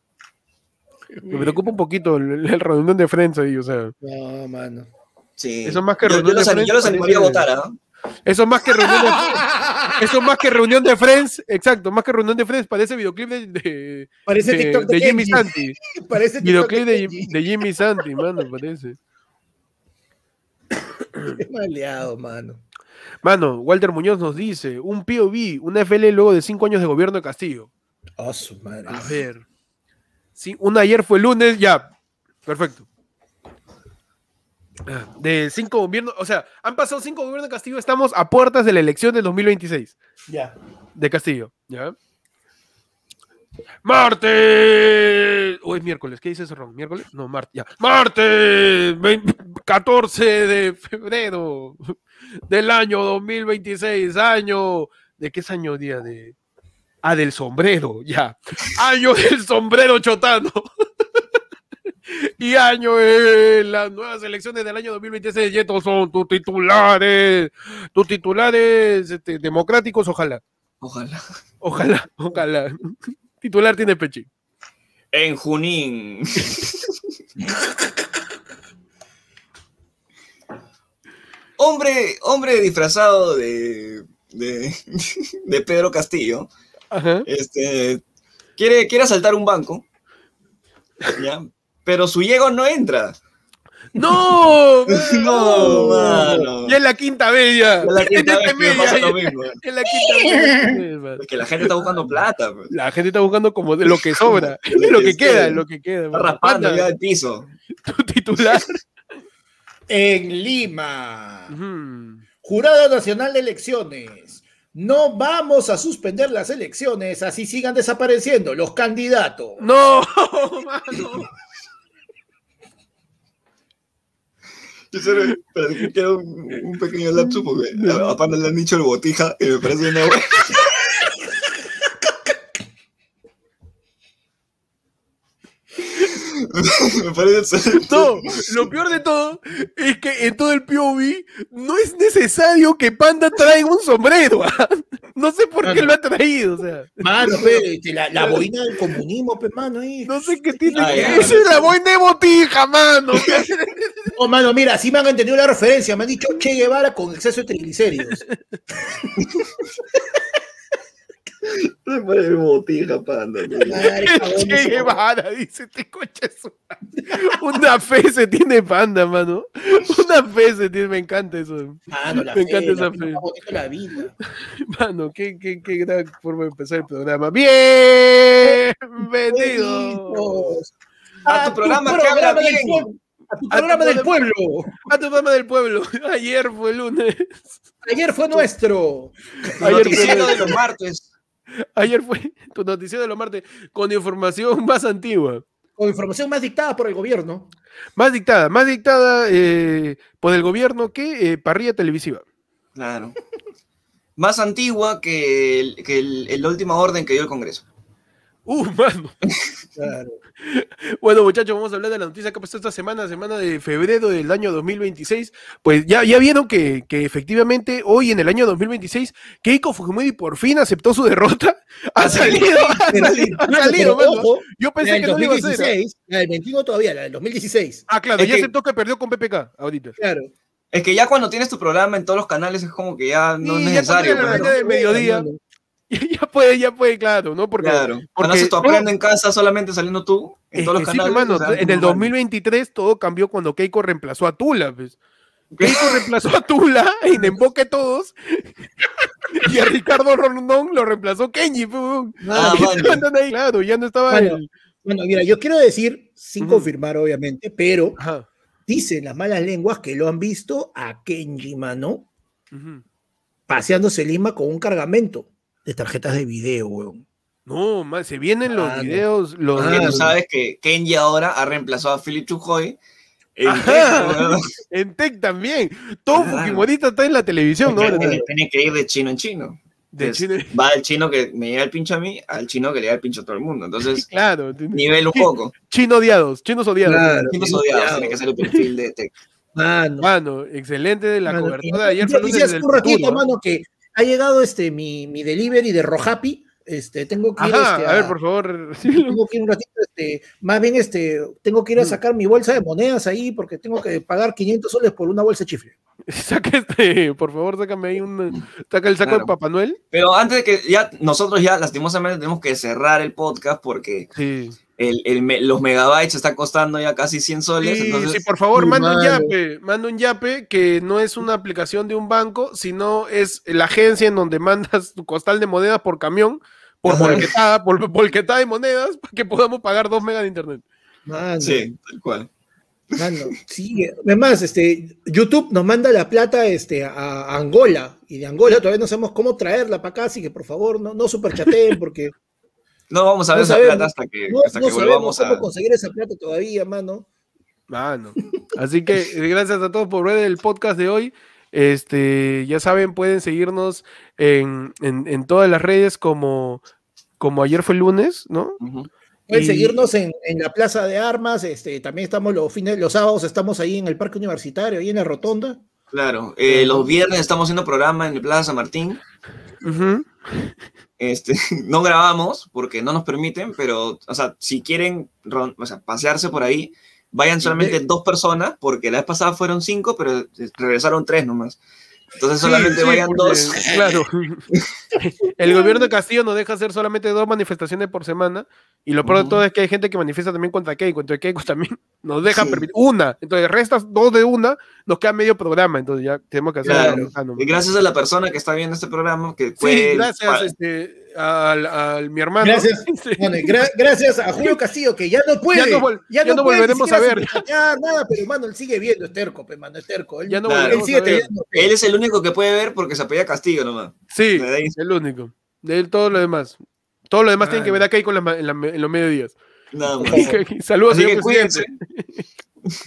Me preocupa un poquito el reunión de Friends ahí, o sea. No, mano. Sí. Eso más que reunión de Friends. Yo los animaría a votar, ¿no? Eso más que reunión de Friends, exacto, más que reunión de Friends, parece videoclip de Jimmy Santi. Parece videoclip de Jimmy Santi, mano, parece. Qué maleado, mano. Mano, Walter Muñoz nos dice, un POV, una FL luego de 5 años de gobierno de Castillo. Oh, su madre. A ver. Sí, un ayer fue lunes, ya. Perfecto. De 5 gobiernos, o sea, han pasado 5 gobiernos de Castillo, estamos a puertas de la elección del 2026. Ya. De Castillo, ¿ya? ¡Martes! Hoy es miércoles, ¿qué dice Cerrón? ¿Miércoles? No, martes, ya. ¡Martes! 14 de febrero del año 2026, año... ¿De qué es año día? Del sombrero, ya. Año del sombrero chotano. y año. Las nuevas elecciones del año 2026, y estos son tus titulares democráticos, ojalá. Ojalá. Ojalá, ojalá. Titular tiene Pechi. En Junín. Hombre disfrazado de Pedro Castillo. Ajá. Quiere asaltar un banco, ¿ya? Pero su yegua no entra. ¡No! ¡No, mano! Ya es la quinta vez ya. Es la quinta vez. Es que la gente está buscando plata. Man. La gente está buscando como de lo que sobra. lo que queda. Está raspando ya el piso. Tu titular. En Lima. Jurado Nacional de Elecciones. No vamos a suspender las elecciones, así sigan desapareciendo los candidatos. No, mano. Yo solo quiero un pequeño lapso porque a Panda le han dicho el botija y me parece una buena. Me parece excelente. No, lo peor de todo es que en todo el POV no es necesario que Panda traiga un sombrero. No sé por qué lo ha traído. O sea. Mano, la boina del comunismo, pe, mano. Ahí. No sé qué tiene. Esa es la boina de botija, mano. Oh, mano, mira, sí me han entendido la referencia. Me han dicho Che Guevara con exceso de triglicéridos. Me parece botija, Panda. Che Guevara, dice, te coches. Una fe se tiene Panda, mano. Una fe se tiene, me encanta eso. Mano, me encanta esa fe. La vida. Mano, qué gran forma de empezar el programa. Bienvenidos a tu programa que habla bien. A tu programa del pueblo. A tu programa del pueblo. Ayer fue el lunes. Ayer fue nuestro. Ayer fue de los martes. Ayer fue tu noticiero de los martes con información más antigua. Con información más dictada por el gobierno. Más dictada por el gobierno que parrilla televisiva. Claro. Más antigua que la última orden que dio el Congreso. Mano. Claro. Bueno, muchachos, vamos a hablar de la noticia que pasó esta semana de febrero del año 2026. Pues ya vieron que efectivamente hoy en el año 2026 Keiko Fujimori por fin aceptó su derrota. Ha salido, mano. Ojo, yo pensé que no lo iba a hacer. La del 21 todavía, la del 2016. Ah, claro, ya aceptó que perdió con PPK ahorita. Claro. Es que ya cuando tienes tu programa en todos los canales es como que ya no es necesario. Ya puede, claro, ¿no? Porque haces tu aprendo en casa solamente saliendo tú en todos los canales. Sí, hermano, en el 2023 todo cambió cuando Keiko reemplazó a Tula, pues. Keiko reemplazó a Tula en Emboque Todos y a Ricardo Rondón lo reemplazó Kenji. Vale. Claro, ya no estaba. Bueno, mira, yo quiero decir, sin confirmar obviamente, pero dicen las malas lenguas que lo han visto a Kenji, mano, paseándose Lima con un cargamento de tarjetas de video, weón. No, man, se vienen los videos. Tú sabes que Kenji ahora ha reemplazado a Philip Chujoy en Tech también. Todo Fujimorita está en la televisión, ¿no? Tiene que ir de chino en chino. Va al chino que me llega el pincho a mí, al chino que le da el pincho a todo el mundo. Entonces, claro, nivel un poco. Chinos odiados. Claro, chinos odiados, tiene que ser el perfil de Tech. Mano, excelente la cobertura de ayer. Decías un ratito, mano, que ha llegado mi delivery de Rojapi. Tengo que ir a ver, por favor. Tengo que ir un ratito, más bien tengo que ir a sacar mi bolsa de monedas ahí porque tengo que pagar 500 soles por una bolsa de chifle. Saca por favor, sácame ahí saca el saco de Papá Noel. Pero antes de que nosotros lastimosamente tenemos que cerrar el podcast porque los megabytes está costando ya casi 100 soles. Sí, entonces, por favor, manda un yape que no es una aplicación de un banco, sino es la agencia en donde mandas tu costal de monedas por camión, por bolquetada de monedas, para que podamos pagar 2 megas de internet. Mano. Sí, tal cual. Mano, sí, además, YouTube nos manda la plata a Angola, y de Angola todavía no sabemos cómo traerla para acá, así que por favor no superchateen porque no vamos a ver esa plata hasta que volvamos a conseguir esa plata todavía, mano. Así que gracias a todos por ver el podcast de hoy. Ya saben, pueden seguirnos en todas las redes como ayer fue el lunes, ¿no? Pueden seguirnos en la Plaza de Armas, también estamos los sábados estamos ahí en el Parque Universitario, ahí en la Rotonda. Claro, los viernes estamos haciendo programa en la Plaza San Martín. Uh-huh. No grabamos porque no nos permiten, pero, o sea, si quieren pasearse por ahí, vayan solamente dos personas, porque la vez pasada fueron 5, pero regresaron 3 nomás. Entonces solamente vayan 2. Claro. El gobierno de Castillo nos deja hacer solamente 2 manifestaciones por semana, y lo peor de todo es que hay gente que manifiesta también contra Keiko, entonces Keiko también nos deja permitir una, entonces restas 2 de una, nos queda medio programa, entonces ya tenemos que hacer y gracias a la persona que está viendo este programa, que puede... gracias, a mi hermano. Gracias, bueno, gracias a Julio Castillo, que ya no puede. Ya no puede, volveremos a ver. Nada, pero hermano, él sigue viendo, es terco, hermano, es terco. Él, ya no claro, él, sigue teniendo, él es el único que puede ver porque se apellida Castillo nomás. Sí, es el único. De él todo lo demás. Todo lo demás tienen que ver acá y con en los mediodías. Nada más. Saludos, señor presidente.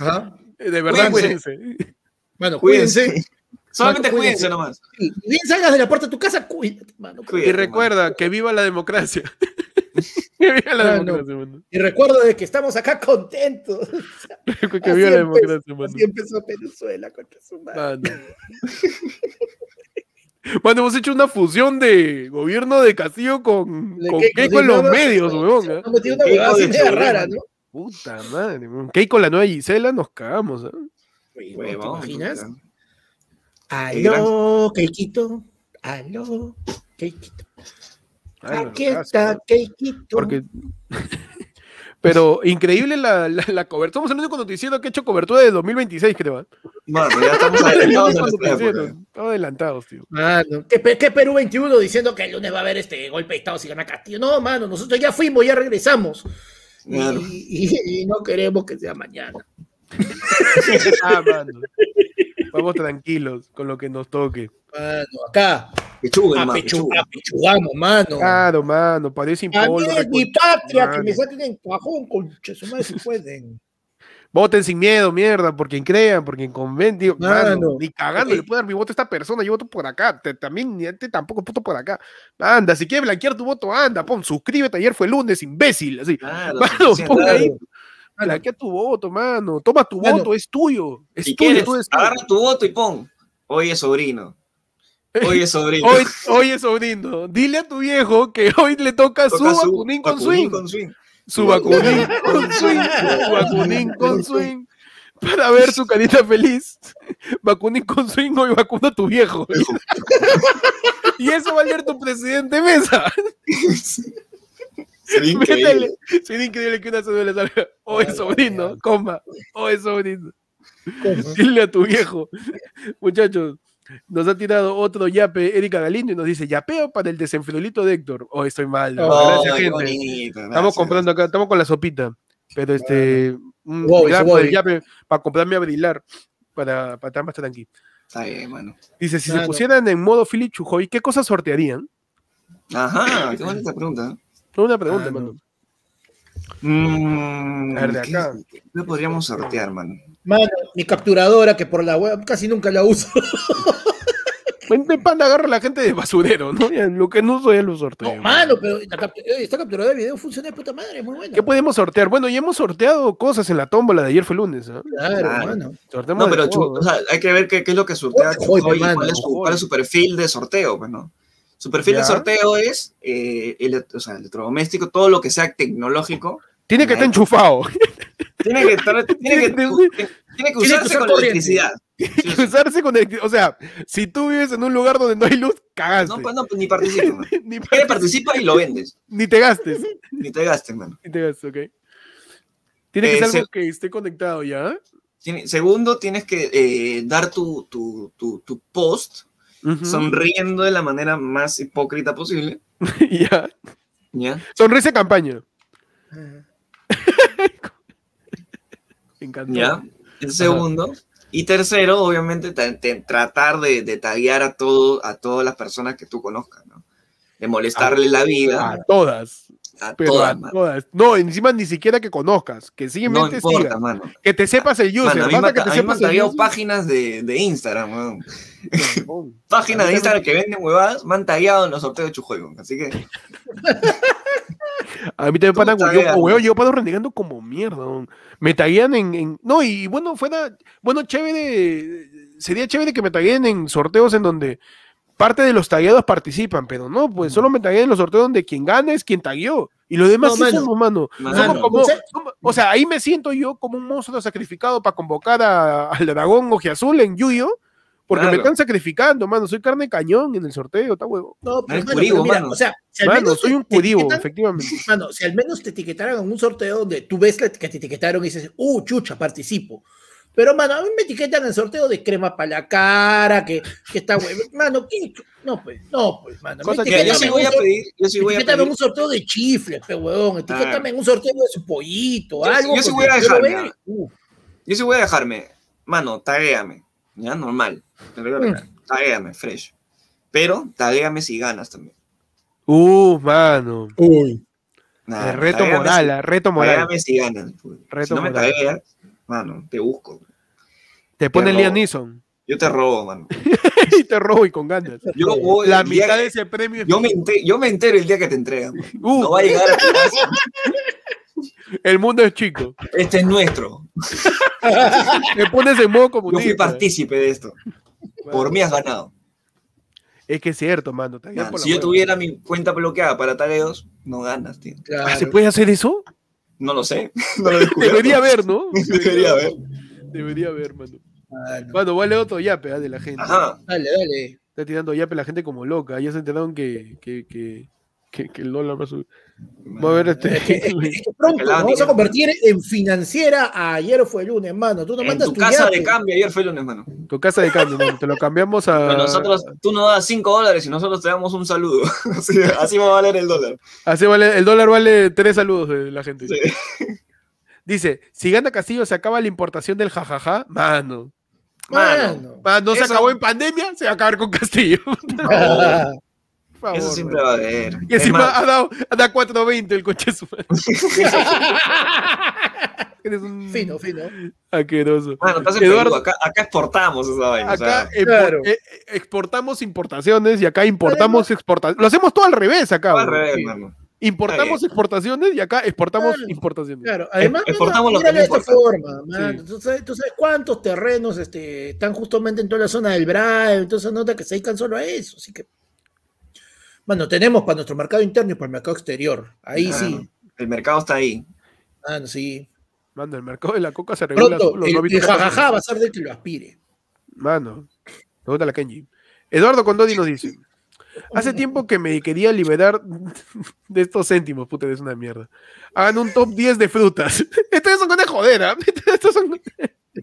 Ajá. De verdad, cuídense. Bueno, cuídense. Solamente cuídense nomás. Sí, bien salgas de la puerta de tu casa, cuídate, mano. Cuídate, y recuerda, mano, que viva la democracia. Que viva la democracia, mano. Y recuerda de que estamos acá contentos. Que viva la democracia, mano. Así empezó Venezuela contra su madre. Mano, hemos hecho una fusión de gobierno de Castillo con Keiko en los medios, weón. Hemos metido una huevada rara, ¿no? Puta madre, weón. Keiko, la nueva Gisela, nos cagamos, ¿eh? Weón, ¿te imaginas? Aló, Keikito, aló, Keikito. Aquí está Keikito. Porque... Pero increíble la cobertura. Somos el único noticiero que ha hecho cobertura de 2026, creo. Mano, ya estamos adelantados, tío. Mano, ¿qué Perú 21 diciendo que el lunes va a haber golpe de Estado si gana Castillo? No, mano, nosotros ya fuimos, ya regresamos. Claro. Y no queremos que sea mañana. Mano. Vamos tranquilos con lo que nos toque. Mano, acá. Apechugamos, mano. Claro, mano. Parece impoluto. A mí es mi patria, mano. Que me saquen en cajón, concha. Su madre, si pueden. Voten sin miedo, mierda, por quien crean, por quien convengan. Mano, ni cagando le puedo dar mi voto a esta persona. Yo voto por acá. También, tampoco voto por acá. Anda, si quieres blanquear tu voto, anda. Pon, suscríbete. Ayer fue el lunes, imbécil. Así. Claro, mano, pon ahí. Blanquea tu voto, mano. Toma tu voto, es tuyo. Es tuyo, agarra tu voto y pon. Hoy es sobrino. Hoy es sobrino. Hoy es sobrino. Dile a tu viejo que hoy le toca su vacunín con swing. Su vacunín con swing. Su vacunín con swing. Para ver su carita feliz. Vacunín con swing hoy vacuna a tu viejo. Y eso va a leer tu presidente Mesa. Sería increíble que una cédula salga. O es sobrino, coma. O es sobrino. Dile a tu viejo. Muchachos, nos ha tirado otro yape Erika Galindo y nos dice: yapeo para el desenfriolito de Héctor. Oh, estoy mal. Gracias, gente. Bonito, gracias. Estamos comprando acá, estamos con la sopita. Pero el yape para comprarme a brilar. Para estar más tranquilo. Está bien, mano. Dice: si se pusieran en modo Philip Chujoy, ¿qué cosas sortearían? Ajá, qué bonita pregunta. Una pregunta, mano. A ver, de acá. ¿Qué podríamos sortear, mano? Mano, mi capturadora, que por la web casi nunca la uso. Vente, Panda, agarra a la gente de basurero, ¿no? Lo que no uso ya lo sorteo. No, mano, pero esta capturadora de video funciona de puta madre, muy buena. ¿Qué podemos sortear? Bueno, ya hemos sorteado cosas en la tómbola de ayer fue lunes, ¿no? Claro, mano. No, pero o sea, hay que ver qué es lo que sortea hoy, cuál es su perfil de sorteo, pues, ¿no? Su perfil de sorteo es electrodoméstico, todo lo que sea tecnológico. Tiene que estar enchufado. Tiene que usarse con electricidad. O sea, si tú vives en un lugar donde no hay luz, cagaste. No, no, ni participa. Participa y lo vendes. Ni te gastes. Mano. Ni te gastes, ok. Tiene que ser algo que esté conectado ya. Segundo, tienes que dar tu post. Uh-huh. Sonriendo de la manera más hipócrita posible. Ya. Sonrisa campaña. Me encantó. Ya. El segundo. Y tercero, obviamente, tratar de taguear a todas las personas que tú conozcas, ¿no? De molestarle la vida. A todas. A todas. No, encima ni siquiera que conozcas. Que simplemente no importa, mano. Que te sepas el user. Me han tagueado páginas de Instagram, weón. Páginas de Instagram que venden huevadas me han tagueado en los sorteos de Chujuego. Así que. A mí también Panda, yo paro renegando como mierda, don. Me taguean en... No, y bueno, fuera... Bueno, chévere... Sería chévere que me tagueen en sorteos en donde parte de los tagueados participan, pero no, pues solo me taguean en los sorteos donde quien gana es quien tagueó. Y los demás no, sí somos, mano. Somos como, o sea, ahí me siento yo como un monstruo sacrificado para convocar al dragón ojiazul en Yu-Gi-Oh, porque me están sacrificando, mano. Soy carne cañón en el sorteo, está huevo. No, pero, mano, curibo, pero mira, mano. O sea, si al menos soy un curibo, efectivamente. Mano, si al menos te etiquetaran en un sorteo donde tú ves que te etiquetaron y dices, chucha, participo. Pero, mano, a mí me etiquetan en el sorteo de crema para la cara, que está huevo. Mano, ¿qué? No, pues, mano. Cosa que yo sí voy a pedir. Etiquétame en un sorteo de chifles, pe huevón. Etiquétame en un sorteo de su pollito, algo. Yo sí voy a dejarme. Yo sí voy a dejarme. Mano, taguéame. Ya, normal. Taguéame, fresh. Pero taguéame si ganas también. Mano. Uy. Nada, reto moral. Taguéame si ganas. Reto si no moral. Me tagueas, mano, te busco. Te pone Liam Neeson. Yo te robo, mano. Y te robo y con ganas. Yo voy, la mitad de ese premio. Yo me entero el día que te entregan. No va a llegar a tu casa. El mundo es chico. Este es nuestro. Me pones en modo comunista. Yo fui partícipe de esto. Bueno, por mí has ganado. Es que es cierto, mano. Man, si yo tuviera mi cuenta bloqueada para tareos, no ganas, tío. Claro. ¿Se puede hacer eso? No lo sé. No lo descubrí. Debería haber, ¿no? Debería haber, mano. Bueno, vale otro yape de la gente. Ajá. Dale. Está tirando yape la gente como loca. Ya se enteraron que el dólar va a subir. Va a haber pronto nos vamos a convertir en financiera. Ayer fue el lunes, mano. Tú no mandas tu casa de cambio, ayer fue el lunes, mano. Tu casa de cambio, mano. Te lo cambiamos a... Pero nosotros, tú nos das $5 y nosotros te damos un saludo. Así va a valer el dólar. Así vale, el dólar vale 3 saludos de la gente. Sí. Dice, si gana Castillo se acaba la importación del jajaja, mano. Mano, se acabó en pandemia, se va a acabar con Castillo. No. Favor, eso siempre va a haber. Y encima ha dado 4.20 el coche su madre. Eres un fino. Asqueroso. Bueno, estás en Eduardo, Perú, acá exportamos esa vaina. Acá exportamos importaciones y acá importamos exportaciones. Lo hacemos todo al revés acá. Todo al revés, mano. Importamos exportaciones y acá exportamos importaciones. Claro, además, exportamos mira, lo que de esta forma, man. Sí. ¿Tú sabes cuántos terrenos están justamente en toda la zona del Braille? Entonces nota que se dedican solo a eso, así que bueno, tenemos para nuestro mercado interno y para el mercado exterior. Ahí sí. El mercado está ahí. Sí. Mano, el mercado de la coca se regula solo. El jajaja va a ser del que lo aspire. Mano, pregunta la Kenji. Eduardo Condoni nos dice, hace tiempo que me quería liberar de estos céntimos, puta, es una mierda. Hagan un top 10 de frutas. Estas son de jodera.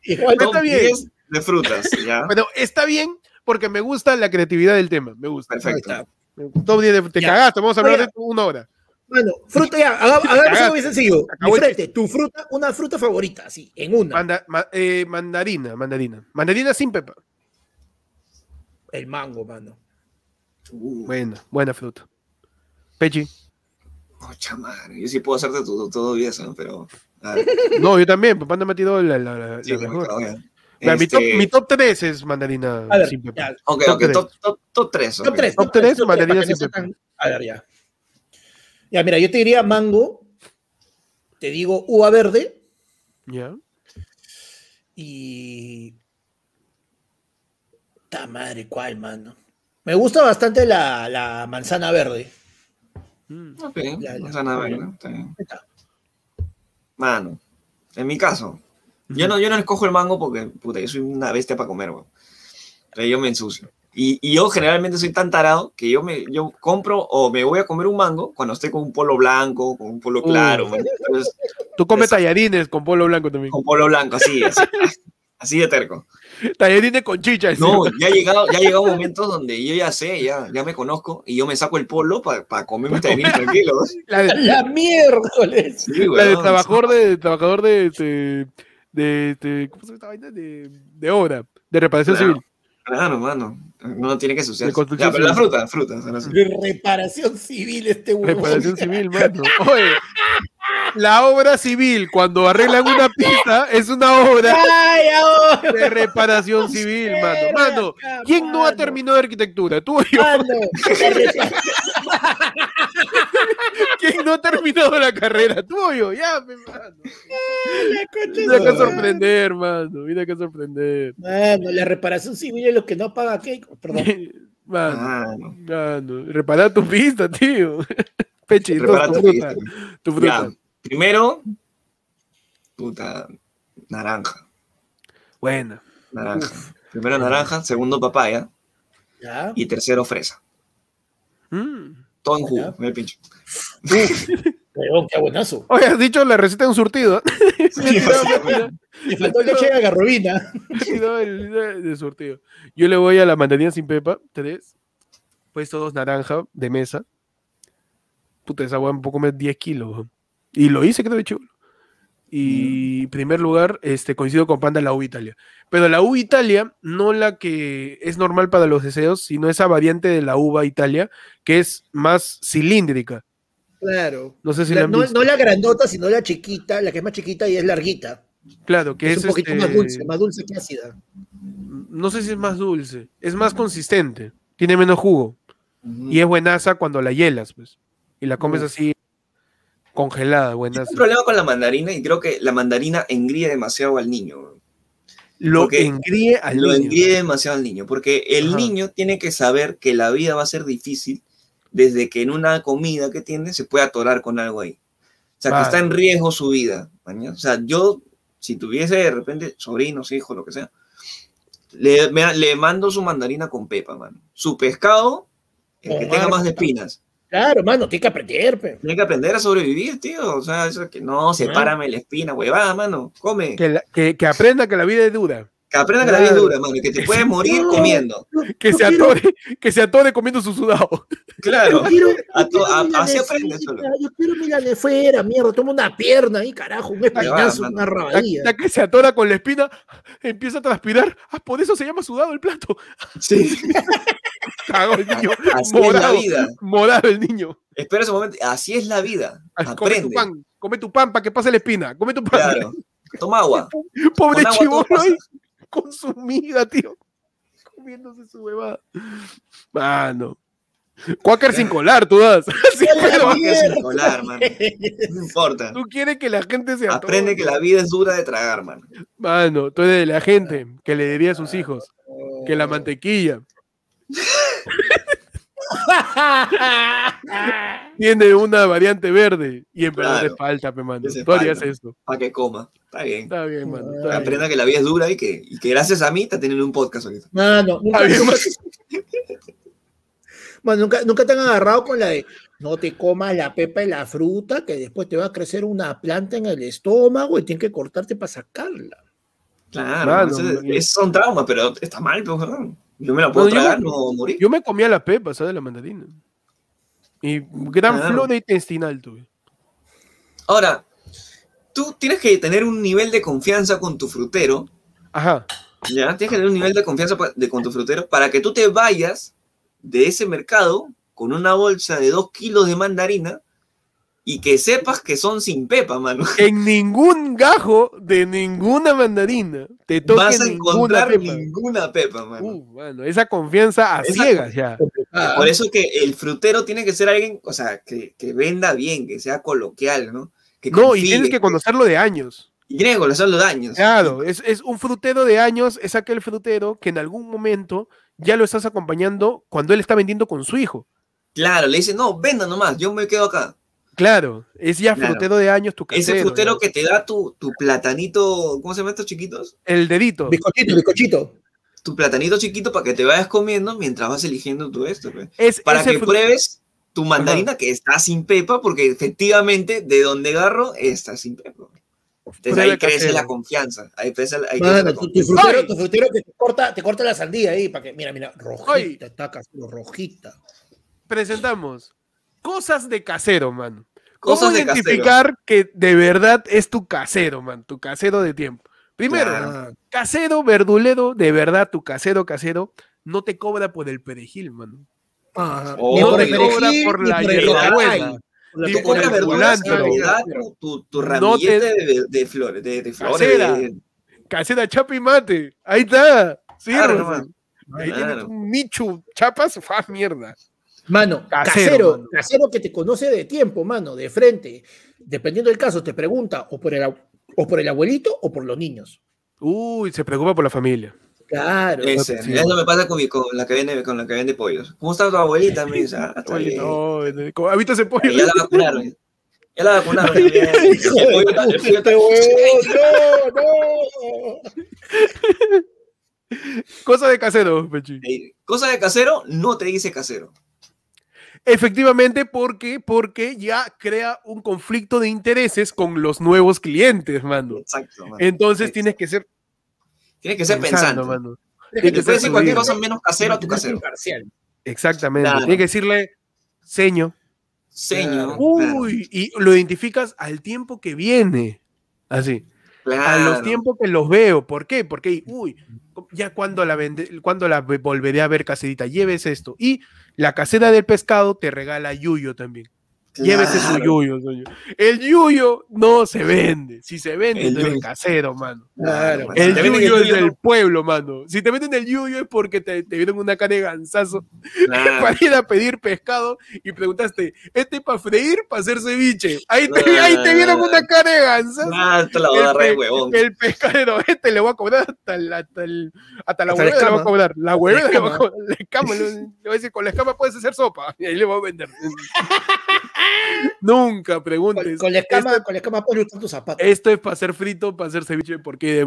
Está bien. 10 de frutas, ya. Bueno, está bien porque me gusta la creatividad del tema. Me gusta. Perfecto. Top 10 te cagaste, vamos a hablar de 1 hora. Bueno, fruta ya, hagamos algo muy sencillo. Diferente, tu fruta, una fruta favorita, así, en una. Mandarina sin pepa. El mango, mano. Buena fruta. Pechi. Chamar, yo sí puedo hacerte todo eso, pero. No, yo también, papá me ha metido la mejor. Mi top 3 es mandarina sin pepa. Ok, top 3. Top 3 es mandarina sin pepa. A ver, ya. Ya, mira, yo te diría mango, te digo uva verde. Ya. Y... ¡Ta madre! ¿Cuál, mano? Me gusta bastante la manzana verde. Ok, manzana verde. Está bien. Mano, en mi caso... Yo no escojo el mango porque, puta, yo soy una bestia para comer, weón. Pero yo me ensucio. Y yo generalmente soy tan tarado que yo compro o me voy a comer un mango cuando esté con un polo blanco, con un polo claro. Entonces, tú comes tallarines con polo blanco también. Con polo blanco, así de terco. Tallarines con chicha. No, ya ha llegado momentos donde yo ya sé, ya me conozco y yo me saco el polo para comer mis tallarines tranquilos. La miércoles. Sí, weón, la de ¿cómo se llama esta vaina? De obra, de reparación civil. Claro, mano. No tiene que suceder. Ya, pero la fruta. De reparación civil, este huevón. Reparación civil, mano. Oye, la obra civil, cuando arreglan una pista, es una obra de reparación civil, mano. Mano, ¿quién no ha terminado de arquitectura? Tú o yo. ¿Quién no ha terminado la carrera? Tú o yo, ya, mano. Mira que sorprender, mano. Mira que sorprender. Mano, la reparación civil es lo que no paga Keiko. Perdón. Mano, mano, repara tu pista, tío. Pechi, repara tu pista. Tu fruta. Ya, primero, puta, naranja. Bueno. Naranja. Uf. Primero naranja, segundo papaya. ¿Ya? Y tercero fresa. Todo en jugo, me pincho. Pero qué buenazo. Oye, has dicho la receta de un surtido. Sí, le faltó leche de garrobina. No, el surtido. Yo le voy a la mandarina sin pepa, 3. Puesto 2 naranja de mesa. Puta, esa agua un poco más 10 kilos. Y lo hice, creo que chulo. Y primer lugar, coincido con Panda, la uva Italia. Pero la uva Italia, no la que es normal para los deseos, sino esa variante de la uva Italia, que es más cilíndrica. Claro. No sé si la, no la grandota, sino la chiquita, la que es más chiquita y es larguita. Claro, que es un poquito más dulce que ácida. No sé si es más dulce, es más consistente, tiene menos jugo. Y es buenaza cuando la hielas, pues. Y la comes así congelada, buenaza. Hay un problema con la mandarina y creo que la mandarina engríe demasiado al niño. Lo engríe demasiado al niño, porque el niño tiene que saber que la vida va a ser difícil desde que en una comida que tiene se puede atorar con algo ahí. O sea, que está en riesgo su vida. O sea, yo, si tuviese de repente sobrinos, hijos, lo que sea, le mando su mandarina con pepa, mano. Su pescado, el que tenga más espinas. Claro, mano, tiene que aprender, pero. Tiene que aprender a sobrevivir, tío. O sea, eso que no, sepárame la espina, huevada, mano. Come. Que aprenda que la vida es dura. Que aprenda que la vida es dura, mano, que te puedes morir comiendo. Que se atore comiendo su sudado. Claro. Así aprende solo. Yo quiero mirar de fuera, mierda, toma una pierna ahí, carajo, un espinazo, una rabadilla. La que se atora con la espina, empieza a transpirar. Ah, por eso se llama sudado el plato. Sí. Cagó el niño. Así morado, es la vida. Morado el niño. Espera ese momento. Así es la vida. Aprende. Come tu pan para que pase la espina. Come tu pan. Claro. Toma agua. Pobre chibolo ahí. Consumida, tío. Comiéndose su huevada. Mano. Quaker sin colar, tú das. Sí, Quaker sin colar, mano. No importa. Tú quieres que la gente se atore. Aprende que la vida es dura de tragar, mano. Mano, tú eres de la gente que le diría a sus hijos que la mantequilla tiene una variante verde y en verdad le falta, pe, mano. Tú harías esto. Para que coma. Está bien. Está bien, mano. Está aprenda bien. Que la vida es dura y que gracias a mí está teniendo un podcast ahorita. Mano, nunca te han agarrado con la de no te comas la pepa y la fruta, que después te va a crecer una planta en el estómago y tienes que cortarte para sacarla. Claro, mano, esos son traumas, pero está mal, pero perdón. Yo me la puedo tragar, no morir. Yo me comía la pepa, ¿sabes? La mandarina. Y gran flora intestinal tuve. Ahora, tú tienes que tener un nivel de confianza con tu frutero. Ajá. Ya, tienes que tener un nivel de confianza con tu frutero para que tú te vayas de ese mercado con una bolsa de 2 kilos de mandarina y que sepas que son sin pepa, mano. En ningún gajo de ninguna mandarina te toca vas a encontrar ninguna pepa, mano. Mano, esa confianza a ciegas ya. Por eso que el frutero tiene que ser alguien, o sea, que venda bien, que sea coloquial, ¿no? Que confíe, y tienes que conocerlo de años. Y tienes que conocerlo de años. Claro, es un frutero de años, es aquel frutero que en algún momento ya lo estás acompañando cuando él está vendiendo con su hijo. Claro, le dice, no, venda nomás, yo me quedo acá. Claro, es ya frutero de años tu casero. Ese frutero, ¿no? Que te da tu platanito, ¿cómo se llaman estos chiquitos? El dedito. Bizcochito. Tu platanito chiquito para que te vayas comiendo mientras vas eligiendo todo esto. Para que pruebes tu mandarina que está sin pepa, porque efectivamente de donde agarro está sin pepa. Entonces ahí crece la confianza. Tu frutero que te corta la sandía ahí para que, mira, rojita, está casi rojita. Presentamos cosas de casero, mano. Cómo identificar que de verdad es tu casero, man. Tu casero de tiempo. Primero, casero, verdulero, de verdad, tu casero, no te cobra por el perejil, mano. Ni por el perejil, ni por la hierbabuena. Te pone verdura, tu ramillete de flores. Casera, chapa y mate. Ahí está. Claro, ahí tienes un Michu, chapas, faz mierda. Mano, casero que te conoce de tiempo, mano, de frente. Dependiendo del caso, te pregunta o por el abuelito o por los niños. Uy, se preocupa por la familia. Claro. Ese, sí. Eso me pasa con la que vende pollos. ¿Cómo está tu abuelita? Me dice, no, ¿habita ese pollo? Ya la vacunaron. Ya la vacunaron. No. Cosa de casero, Pechi. Cosa de casero, no te dice casero. Efectivamente, porque ya crea un conflicto de intereses con los nuevos clientes, mano. Exacto, mano. Entonces exacto. Tienes que ser pensando, mano. Tienes que decir cualquier cosa menos casero a tu casero. Exactamente. Claro. Tienes que decirle seño. Seño. Uy, claro. Y lo identificas al tiempo que viene. Así. Claro. A los tiempos que los veo. ¿Por qué? Porque, uy, ya cuando la volveré a ver, caserita, lleves esto. Y la casera del pescado te regala yuyo también. Claro. Llévese su yuyo. El yuyo no se vende. Si se vende, no es casero, mano. Claro, claro. El yuyo es del pueblo, mano. Si te meten el yuyo es porque te vieron una cara de gansazo, claro, para ir a pedir pescado y preguntaste, ¿este es para freír, para hacer ceviche? Ahí te vieron una cara de gansazo. El pescadero este le va a cobrar hasta la huevada le va a cobrar. La huevada le va a cobrar. La escama, le va a decir, con la escama puedes hacer sopa. Y ahí le va a vender. Nunca preguntes. Con la escama pollo están tus zapatos. Esto es para hacer frito, para hacer ceviche, porque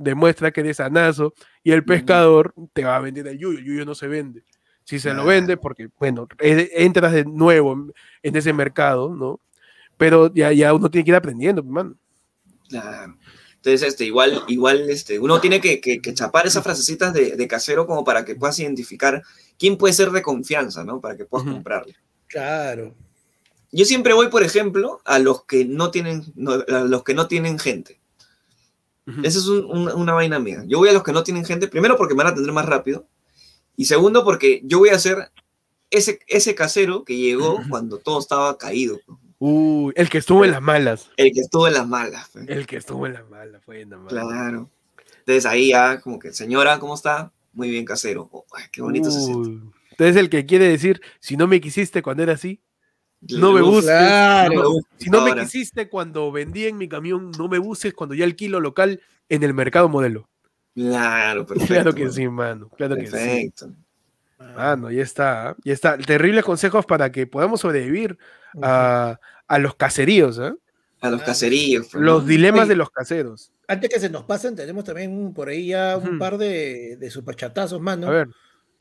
demuestra que eres anazo, y el pescador te va a vender el yuyo. El yuyo no se vende. Si se lo vende, porque, bueno, entras de nuevo en ese mercado, ¿no? Pero ya uno tiene que ir aprendiendo, hermano. Claro. Entonces, uno tiene que chapar esas frasecitas de casero como para que puedas identificar quién puede ser de confianza, ¿no? Para que puedas comprarlo. Claro. Yo siempre voy, por ejemplo, a los que no tienen gente. Esa es una vaina mía. Yo voy a los que no tienen gente, primero porque me van a atender más rápido, y segundo porque yo voy a ser ese casero que llegó cuando todo estaba caído. Uy, el que estuvo en las malas. El que estuvo en las malas. El que estuvo en las malas, fue en las malas. Claro. Entonces ahí ya como que, señora, ¿cómo está? Muy bien, casero. Oh, qué bonito se siente. Entonces el que quiere decir, si no me quisiste cuando era así, no me busques, claro, no me busques. Si no ahora me quisiste cuando vendí en mi camión, no me busques cuando ya alquilo local en el mercado modelo. Claro, perfecto. Claro que sí, mano. Claro que sí. Perfecto. Mano, ya está. Ya está. Terribles consejos para que podamos sobrevivir a los caseríos, ¿eh? A los caseríos. Los dilemas de los caseros. Antes que se nos pasen, tenemos también por ahí ya un par de superchatazos, mano. A ver.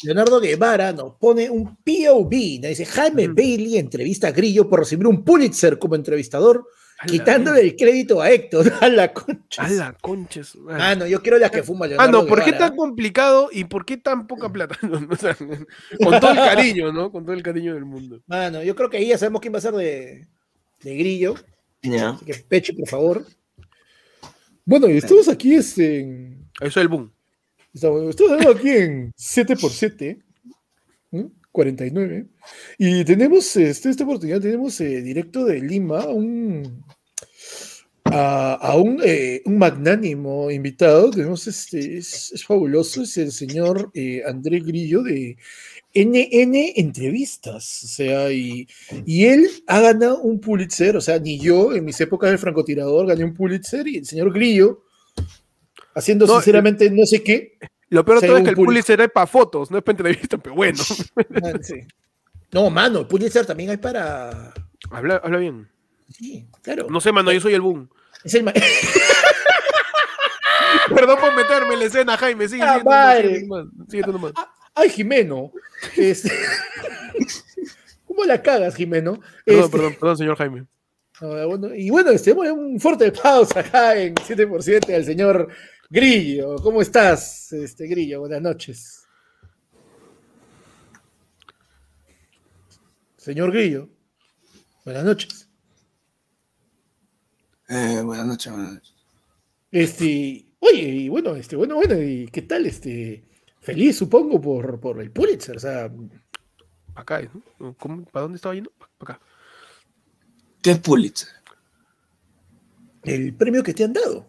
Leonardo Guevara nos pone un POV, nos dice, Jaime Bailey entrevista a Grillo por recibir un Pulitzer como entrevistador, quitándole el crédito a Héctor. A la concha. A la concha. Ah, no, yo quiero las que fuma Leonardo Guevara. ¿Por qué tan complicado y por qué tan poca plata? O sea, con todo el cariño, ¿no? Con todo el cariño del mundo. Mano, yo creo que ahí ya sabemos quién va a ser de Grillo. Yeah. Así que Pechi, por favor. Bueno, y estamos aquí en... Eso es el boom. Estamos hablando aquí en 7x7, 49, y tenemos esta oportunidad, tenemos directo de Lima a un magnánimo invitado. Tenemos es fabuloso, es el señor Andrés Grillo de NN Entrevistas, o sea, y él ha ganado un Pulitzer, o sea, ni yo en mis épocas de francotirador gané un Pulitzer, y el señor Grillo haciendo sinceramente no sé qué. Lo peor de todo es que el Pulitzer es para fotos, no es para entrevistas, pero bueno. Sí. No, mano, el Pulitzer también hay para... Habla bien. Sí, claro. No sé, mano, yo soy el boom. Es el... Perdón por meterme en la escena, Jaime. Sigue siendo. Ay, Jimeno. ¿Cómo la cagas, Jimeno? Perdón, señor Jaime. Bueno, y bueno, un fuerte pausa acá en 7x7 al señor Grillo. ¿Cómo estás, Grillo? Buenas noches. Señor Grillo, buenas noches. Buenas noches, buenas noches. Oye, y bueno, bueno, ¿y qué tal? Feliz, supongo, por el Pulitzer, o sea... Acá, ¿no? ¿Para dónde estaba yendo? Para acá. ¿Qué es Pulitzer? El premio que te han dado.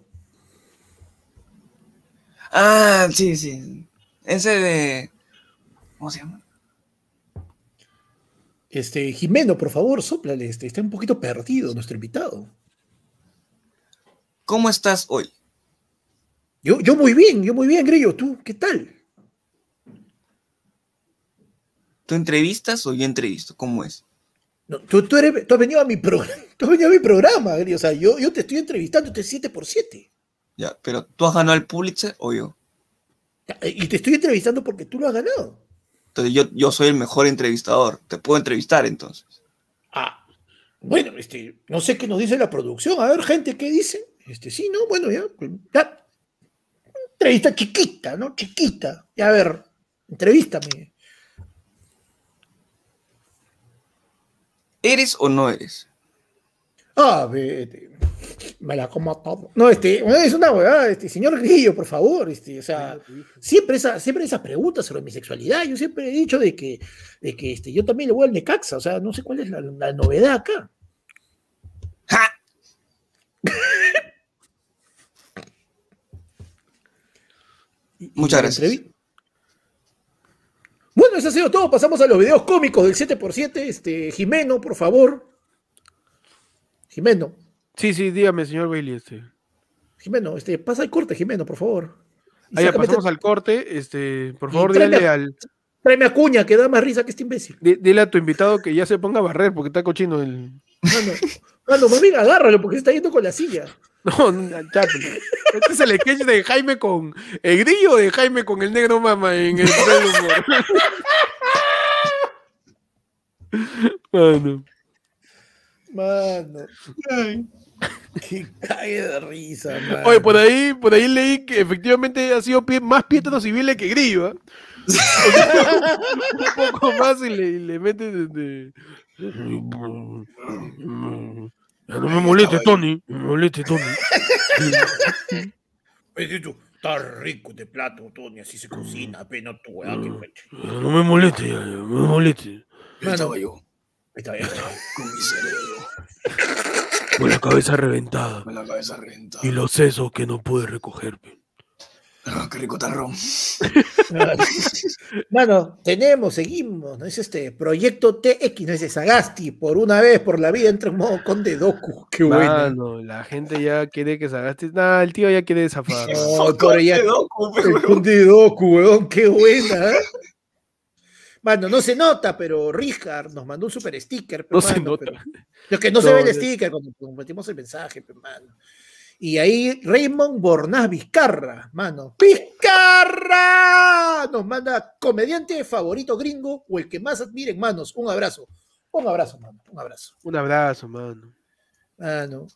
Ah, sí, sí. Ese de... ¿Cómo se llama? Jimeno, por favor, sóplale. Está un poquito perdido nuestro invitado. ¿Cómo estás hoy? Yo muy bien, Grillo. ¿Tú qué tal? ¿Tú entrevistas o yo entrevisto? ¿Cómo es? No, tú has venido a mi programa, Grillo. O sea, yo te estoy entrevistando, te 7x7. Ya, pero ¿tú has ganado el Pulitzer o yo? Y te estoy entrevistando porque tú lo has ganado. Entonces yo soy el mejor entrevistador. Te puedo entrevistar entonces. Ah, bueno, no sé qué nos dice la producción. A ver, gente, ¿qué dice? Sí, no, bueno, ya. Entrevista chiquita, ¿no? Chiquita. Ya, a ver, entrevístame. ¿Eres o no eres? Ah, vete. Me la como a todo. No, es una huevada, señor Grillo, por favor, o sea, siempre esas preguntas sobre mi sexualidad, yo siempre he dicho de que yo también le voy al Necaxa, o sea, no sé cuál es la novedad acá. ¡Ja! Muchas gracias. Bueno, eso ha sido todo, pasamos a los videos cómicos del 7x7, Jimeno, por favor. Jimeno. Sí, dígame, señor Bailey. Jimeno, pasa al corte, Jimeno, por favor. Ahí pasamos al corte, por favor, dile al... Tráeme a Cuña, que da más risa que este imbécil. Dile a tu invitado que ya se ponga a barrer, porque está cochino el... Mano, más bien agárralo, porque se está yendo con la silla. No, chato. Este es el sketch de Jaime con... El Grillo de Jaime con el negro mama en el... Mano. Ay. Que cae de risa, man. Oye, por ahí leí que efectivamente ha sido más Pietro Civile que Grillo, ¿eh? Un poco más y le mete desde... No me molestes, Tony. Está rico de plato, Tony, así se cocina, apenas tú, ¿eh? No me molestes, Estaba yo. Con mi cerebro. Con la cabeza reventada. Y los sesos que no pude recoger. Ah, qué rico tarrón. Mano, seguimos, ¿no? Es proyecto TX, no es Sagasti, por una vez, por la vida, entra en modo Conde Doku. Qué bueno. Mano, la gente ya quiere que Sagasti. Nah, el tío ya quiere zafar. No, Conde Doku, weón, qué buena, ¿eh? Mano, no se nota, pero Richard nos mandó un super sticker. Pero, se ve el sticker cuando compartimos el mensaje, pero, mano. Y ahí Raymond Bornaz Vizcarra, mano. ¡Vizcarra! Nos manda comediante favorito gringo o el que más admiren, manos. Un abrazo. Un abrazo, mano. Un abrazo. Un abrazo, mano. Mano.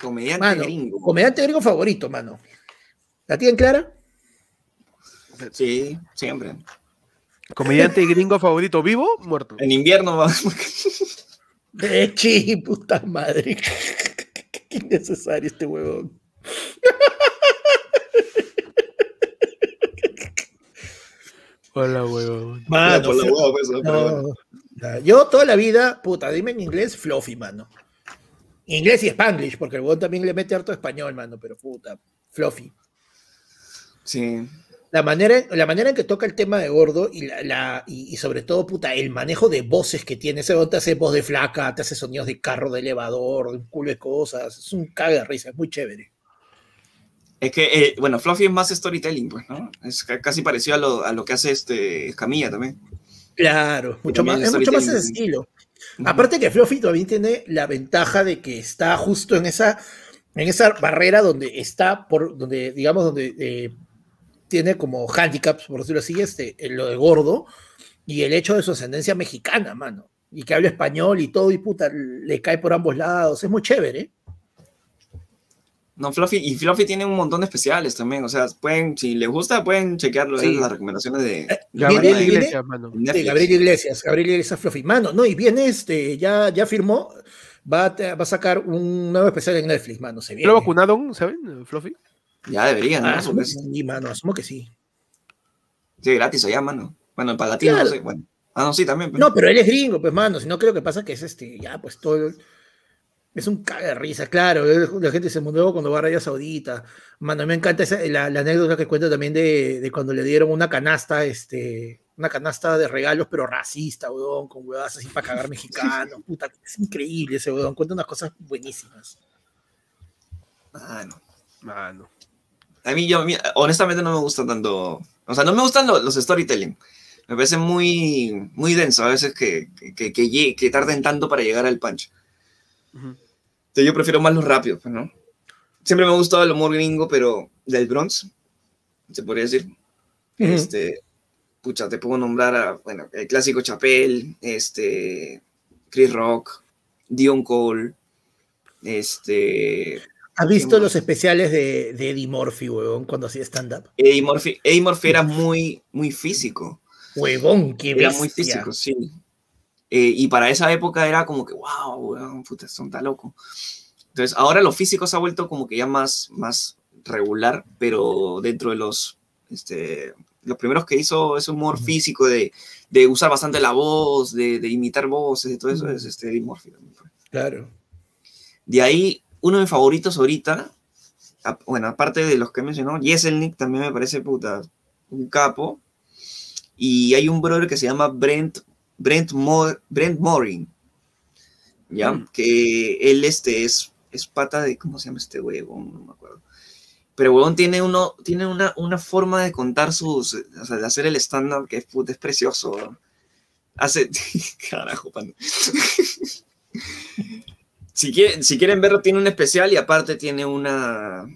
Comediante gringo. Comediante gringo favorito, mano. ¿La tienen clara? Sí, siempre. Comediante gringo favorito, ¿vivo o muerto? En invierno va. Pechi, puta madre. Qué innecesario este huevón. Hola, huevón. Mano, hola, huevón, eso, no. Bueno. Yo toda la vida, puta, dime en inglés, Fluffy, mano. Inglés y Spanglish, porque el huevón también le mete harto español, mano, pero puta, Fluffy. Sí. La manera en que toca el tema de gordo y sobre todo, puta, el manejo de voces que tiene. Ese te hace voz de flaca, te hace sonidos de carro, de elevador, de un culo de cosas. Es un caga de risa, es muy chévere. Es que, bueno, Fluffy es más storytelling, pues, ¿no? Es casi parecido a lo que hace Escamilla también. Claro, es mucho más ese estilo. Uh-huh. Aparte que Fluffy también tiene la ventaja de que está justo en esa barrera donde está, tiene como handicaps, por decirlo así, lo de gordo, y el hecho de su ascendencia mexicana, mano, y que habla español y todo, y puta, le cae por ambos lados, es muy chévere, ¿eh? No, Fluffy tiene un montón de especiales también, o sea, si les gusta, pueden chequear las recomendaciones de Gabriel Iglesias, Fluffy, mano, no, y viene, ya firmó, va a sacar un nuevo especial en Netflix, mano, se viene. ¿Lo vacunaron, saben, Fluffy? Ya deberían, ¿no? Asumo que sí. Sí, gratis allá, mano. Bueno, para latinos, claro. No sé. Bueno. Ah, no, sí, también. Pero... No, pero él es gringo, pues, mano. Si no, creo que pasa que es ya, pues, todo... Es un caga de risa, claro. La gente se mudó cuando va a Arabia Saudita. Mano, me encanta esa, la anécdota que cuenta también de cuando le dieron una canasta, una canasta de regalos, pero racista, weón, con huevadas así para cagar mexicanos. Puta, es increíble ese weón. Cuenta unas cosas buenísimas. Mano. A mí, honestamente, no me gusta tanto. O sea, no me gustan los storytelling. Me parece muy, muy denso a veces que tarden tanto para llegar al punch. Uh-huh. Entonces, yo prefiero más los rápidos, ¿no? Siempre me ha gustado el humor gringo, pero del Bronx, se podría decir. Uh-huh. Pucha, te puedo nombrar a, bueno, el clásico Chappelle, Chris Rock, Dion Cole, ¿Has visto los especiales de Eddie Murphy, huevón, cuando hacía stand-up? Eddie Murphy era muy, muy físico. Huevón, qué bestia. Era muy físico, sí. Y para esa época era como que, wow, huevón, puta, son tan locos. Entonces, ahora lo físico se ha vuelto como que ya más regular, pero dentro de los primeros que hizo ese humor físico de usar bastante la voz, de imitar voces, de todo eso, es Eddie Murphy. Claro. De ahí... Uno de mis favoritos ahorita, bueno, aparte de los que mencionó, Jeselnik también me parece, puta, un capo. Y hay un brother que se llama Brent Morin, ¿ya? Mm. Que él es pata de, ¿cómo se llama este huevón? No me acuerdo. Pero huevón tiene una forma de contar o sea, de hacer el stand-up que es, puta, es precioso, ¿no? Hace, carajo, panda. Si quieren verlo, tiene un especial y aparte tiene un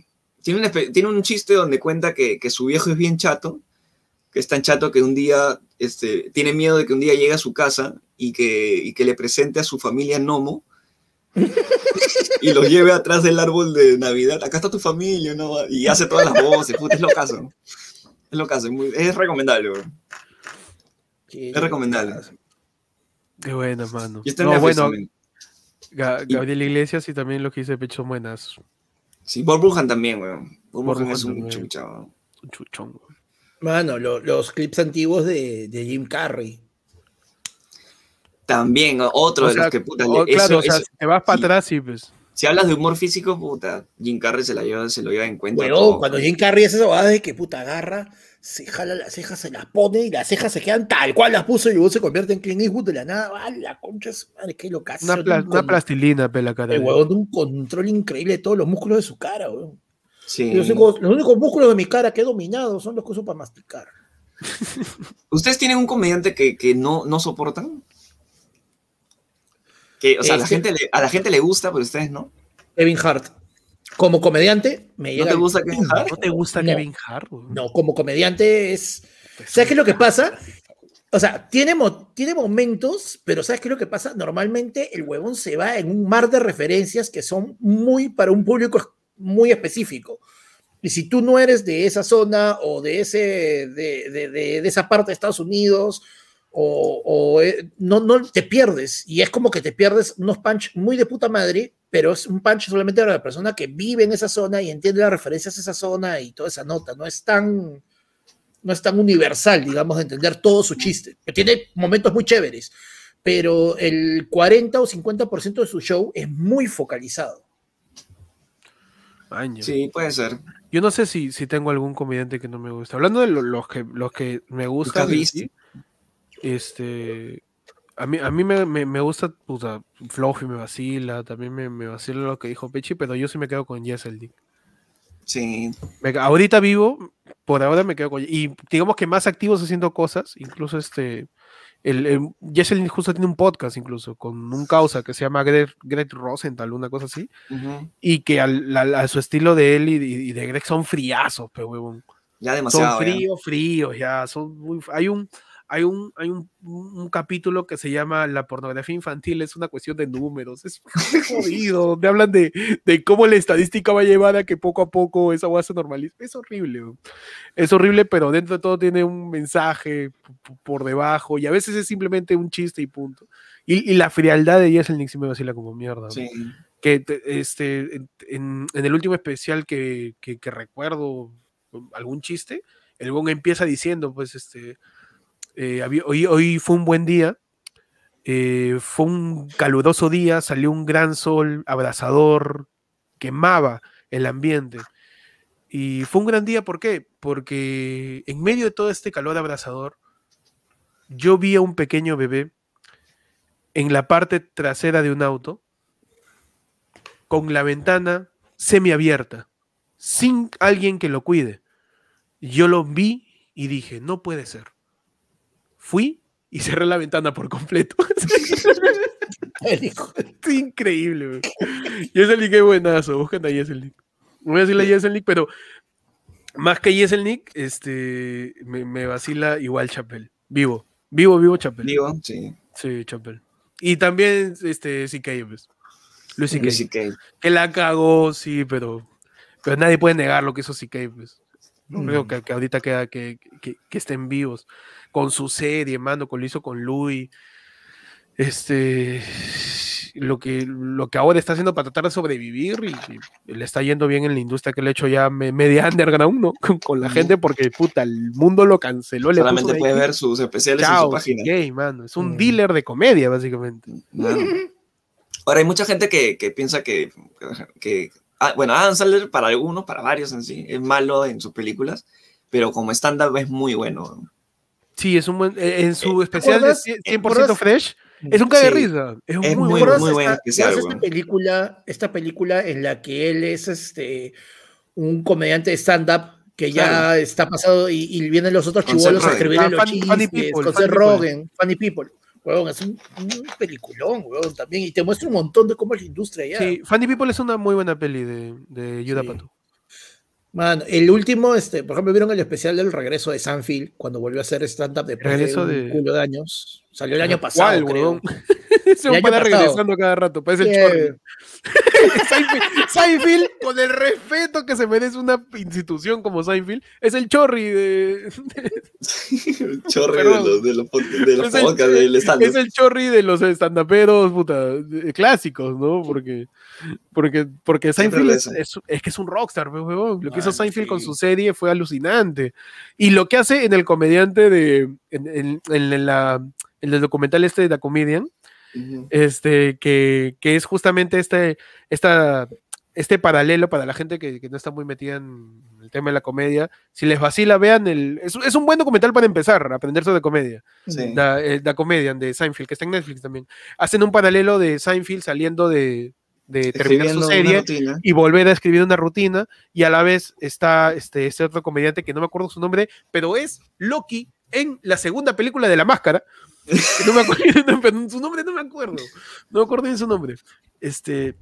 chiste donde cuenta que su viejo es bien chato, que es tan chato que un día tiene miedo de que un día llegue a su casa y que le presente a su familia Nomo y lo lleve atrás del árbol de Navidad. Acá está tu familia, ¿no? Y hace todas las voces. Puta, es lo caso. Es lo caso. Es recomendable, bro. Es recomendable. Qué buena, mano. Y está en Netflix también. Gabriel Iglesias y también lo que dice Pecho buenas. Sí, Burbujan también, weón. Burbujan es un chuchón. Un chuchón. Mano, los clips antiguos de Jim Carrey. También, otro o de sea, los que puta. Claro, o sea, eso, te vas para atrás y pues. Si hablas de humor físico, puta, Jim Carrey se lo lleva en cuenta. Pero todo, cuando Jim Carrey hace esa bobada de que puta agarra, se jala las cejas, se las pone y las cejas se quedan tal cual las puso y luego se convierte en Clint Eastwood de la nada. ¡A la concha de su madre! ¡Qué locazo! Una plastilina, pela cara. El huevón de un control increíble de todos los músculos de su cara, huevón. Sí. Los únicos músculos de mi cara que he dominado son los que uso para masticar. ¿Ustedes tienen un comediante que no soportan? Que, o sea, a la gente le gusta, pero ustedes no. Kevin Hart. Como comediante, me llega. ¿No te gusta Kevin Hart? ¿No te gusta Kevin Hart? No, como comediante es. ¿Sabes qué es lo que pasa? O sea, tiene momentos, pero ¿sabes qué es lo que pasa? Normalmente el huevón se va en un mar de referencias que son muy para un público muy específico. Y si tú no eres de esa zona o de esa parte de Estados Unidos. No te pierdes, y es como que te pierdes unos punch muy de puta madre, pero es un punch solamente para la persona que vive en esa zona y entiende las referencias a esa zona y toda esa nota. No es tan universal, digamos, de entender todo su chiste, que tiene momentos muy chéveres, pero el 40 o 50% de su show es muy focalizado. Año. Sí, puede ser. Yo no sé si tengo algún comediante que no me gusta. Hablando de los que me gustan. A mí me gusta, puta, Fluffy me vacila, también me vacila lo que dijo Pechi, pero yo sí me quedo con Jeselnik. Sí. Ahorita vivo, por ahora me quedo con. Y digamos que más activos haciendo cosas, incluso Jeselnik justo tiene un podcast incluso, con un causa que se llama Greg Rosenthal, una cosa así, y que a su estilo de él y de Greg son friazos, pero huevón. Ya demasiado. Son fríos, ya, son muy. Hay un capítulo que se llama La pornografía infantil es una cuestión de números. Es jodido. Donde hablan de cómo la estadística va a llevar a que poco a poco esa hueá se normalice. Es horrible. Es horrible, pero dentro de todo tiene un mensaje por debajo. Y a veces es simplemente un chiste y punto. Y la frialdad de Jeselnik sí me vacila como mierda. Sí. Que en el último especial que recuerdo, algún chiste, el bon empieza diciendo, pues hoy fue un buen día Fue un caluroso día, salió un gran sol abrasador, quemaba el ambiente. Y fue un gran día, ¿por qué? Porque en medio de todo este calor abrasador, yo vi a un pequeño bebé en la parte trasera de un auto, con la ventana semiabierta, sin alguien que lo cuide. Yo lo vi y dije, no puede ser. Fui y cerré la ventana por completo. Es increíble, güey. Jeselnik, qué buenazo. Buscan a Jeselnik. Voy a decirle a Jeselnik, pero más que Jeselnik, me vacila igual Chappelle. Vivo Chappelle. Vivo, sí. Sí, Chappelle. Y también CK, pues. Luis CK. Que la cagó, sí, pero nadie puede negar lo que hizo CK, pues. Creo que ahorita queda que estén vivos con su serie, mano, con lo hizo con Louis, lo que ahora está haciendo para tratar de sobrevivir y le está yendo bien en la industria, que le ha hecho ya media underground, ¿no? Con la gente, porque puta, el mundo lo canceló. Solamente puede ver sus especiales en su página. Okay, mano, es un dealer de comedia, básicamente. Mano. Ahora, hay mucha gente que piensa que bueno, Adam Sandler para algunos, para varios en sí, es malo en sus películas, pero como stand-up es muy bueno. Sí, es un buen, en su especial de 100% Fresh, es un cague de risa. Es muy bueno. Muy bueno esta película en la que él es un comediante de stand-up que ya está pasado y vienen los otros chibolos a escribirle los chistes, con Cerrón, Funny People. Weón, es un peliculón, weón, también, y te muestra un montón de cómo es la industria ya. Sí, Funny People es una muy buena peli de Yuda Pato. Mano, el último, por ejemplo, ¿vieron el especial del regreso de Seinfeld cuando volvió a hacer stand-up después de un culo de años? Salió el año pasado, creo. Se va regresando cada rato, parece el chorro. Seinfeld, con el respeto que se merece una institución como Seinfeld, es el chorri el chorri de los podcasts del stand-up. Es el chorri de los stand-uperos, puta, clásicos, ¿no? Porque Seinfeld es que es un rockstar, weón. Lo que hizo Seinfeld con su serie fue alucinante. Y lo que hace en el comediante en el documental de The Comedian, que es justamente este paralelo para la gente que no está muy metida en el tema de la comedia. Si les vacila, vean es un buen documental para empezar a aprender sobre comedia. Sí. The Comedian de Seinfeld, que está en Netflix también. Hacen un paralelo de Seinfeld saliendo de terminar su serie y volver a escribir una rutina, y a la vez está este otro comediante que no me acuerdo su nombre, pero es Loki en la segunda película de La Máscara. No me acuerdo, su nombre no me acuerdo. No me acuerdo bien su nombre. Que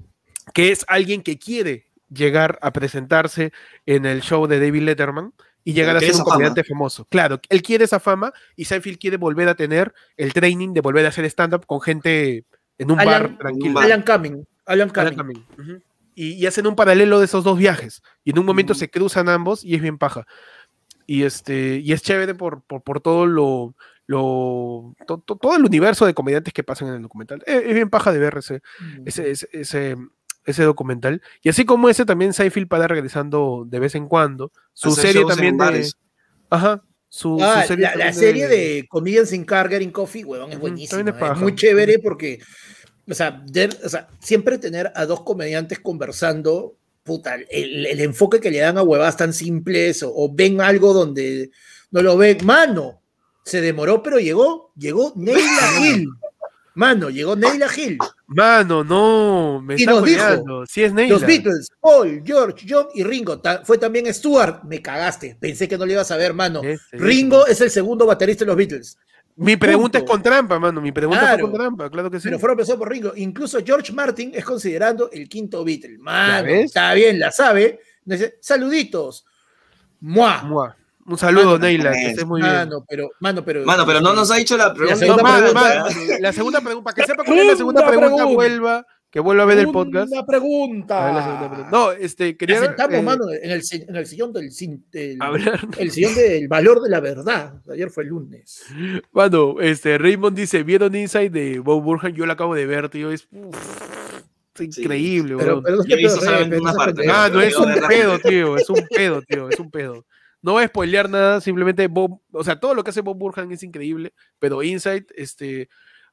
es alguien que quiere llegar a presentarse en el show de David Letterman y llegar a ser un comediante famoso. Claro, él quiere esa fama y Seinfeld quiere volver a tener el training de volver a hacer stand-up con gente en un bar tranquilo. Alan Cumming. Uh-huh. Y hacen un paralelo de esos dos viajes. Y en un momento se cruzan ambos y es bien paja. Y es chévere por todo todo el universo de comediantes que pasan en el documental. Es bien paja de ver ese documental. Y así como ese, también Seinfeld para regresando de vez en cuando. Su serie también de... Ajá. Su serie la serie de Comedians in Car Getting Coffee, huevón, es buenísima. Es muy chévere porque... O sea, siempre tener a dos comediantes conversando, puta, el enfoque que le dan a huevadas tan simples o ven algo donde no lo ven. Mano, se demoró, pero llegó Neila Hill. Mano, llegó Neila Hill. Mano, no, me está jodiendo. Sí es Neila. Los Beatles, Paul, George, John y Ringo. Fue también Stuart. Me cagaste. Pensé que no le ibas a ver, mano. Ringo es el segundo baterista de los Beatles. Mi pregunta es con trampa, mano. Mi pregunta fue con trampa, claro que sí. Pero fueron pensados por Ringo. Incluso George Martin es considerado el quinto Beatle. Mano, está bien, la sabe. Saluditos. Mua. Un saludo, Neila, que estés muy bien. Pero no nos ha dicho la pregunta. La segunda pregunta, para que sepa cuál es la segunda pregunta, vuelva a ver el podcast. Una pregunta. No, quería... Sentamos, mano, en el sillón del valor de la verdad. Ayer fue el lunes. Mano, Raymond dice, ¿vieron Inside de Bob Burhan? Yo la acabo de ver, tío, es... increíble, bro. No, es un pedo, tío, es un pedo. No voy a spoilear nada, simplemente todo lo que hace Bob Burhan es increíble, pero Inside,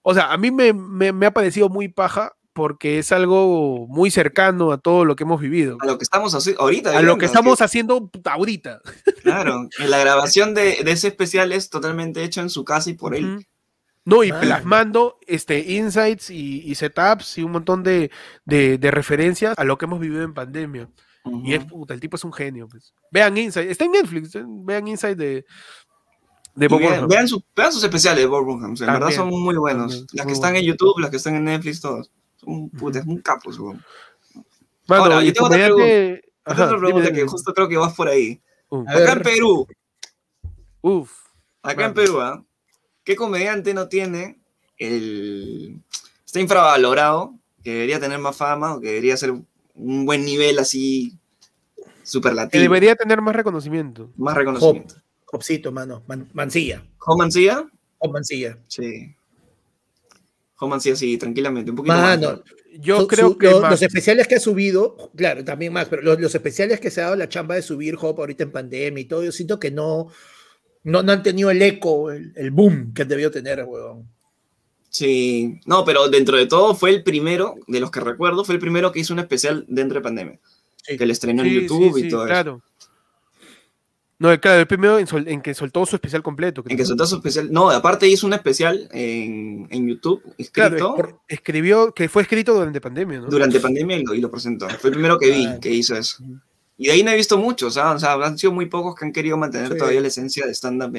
O sea, a mí me ha parecido muy paja porque es algo muy cercano a todo lo que hemos vivido. A lo que estamos ahorita. A lo que estamos haciendo ahorita. Claro, la grabación de ese especial es totalmente hecho en su casa y por él. No, y plasmando insights y setups y un montón de referencias a lo que hemos vivido en pandemia. Y es puta, el tipo es un genio. Pues. Vean Insight, está en Netflix, vean Insight de Bob Burnham. Vean sus especiales de Bob Burnham, en verdad son muy buenos. También. Las que están en YouTube, las que están en Netflix, todos. Son puta, es un capo, supongo. Bueno, ahora, yo tengo otra pregunta que justo creo que vas por ahí. Acá en Perú. Acá en Perú, ¿ah? ¿Qué comediante no tiene está infravalorado, que debería tener más fama o que debería ser un buen nivel así superlativo? Que debería tener más reconocimiento. Más reconocimiento. Jopcito, mano. Mancilla. ¿Job Mancilla? Job Mancilla. Sí. Job Mancilla, sí, tranquilamente. Un poquito más. Yo creo que los especiales que ha subido, claro, también más, pero los especiales que se ha dado la chamba de subir Job ahorita en pandemia y todo, yo siento que no han tenido el eco, el boom que debió tener, huevón. Sí, no, pero dentro de todo fue el primero, de los que recuerdo, fue el primero que hizo un especial dentro de pandemia. Sí. Que le estrenó en YouTube y todo eso. No, claro, el primero en que soltó su especial completo. Creo. En que soltó su especial, no, aparte hizo un especial en YouTube, escrito. Claro, que fue escrito durante pandemia, ¿no? Durante pandemia y lo presentó. Fue el primero que vi que hizo eso. Y de ahí no he visto muchos, ¿sabes? O sea, han sido muy pocos que han querido mantener todavía la esencia de stand-up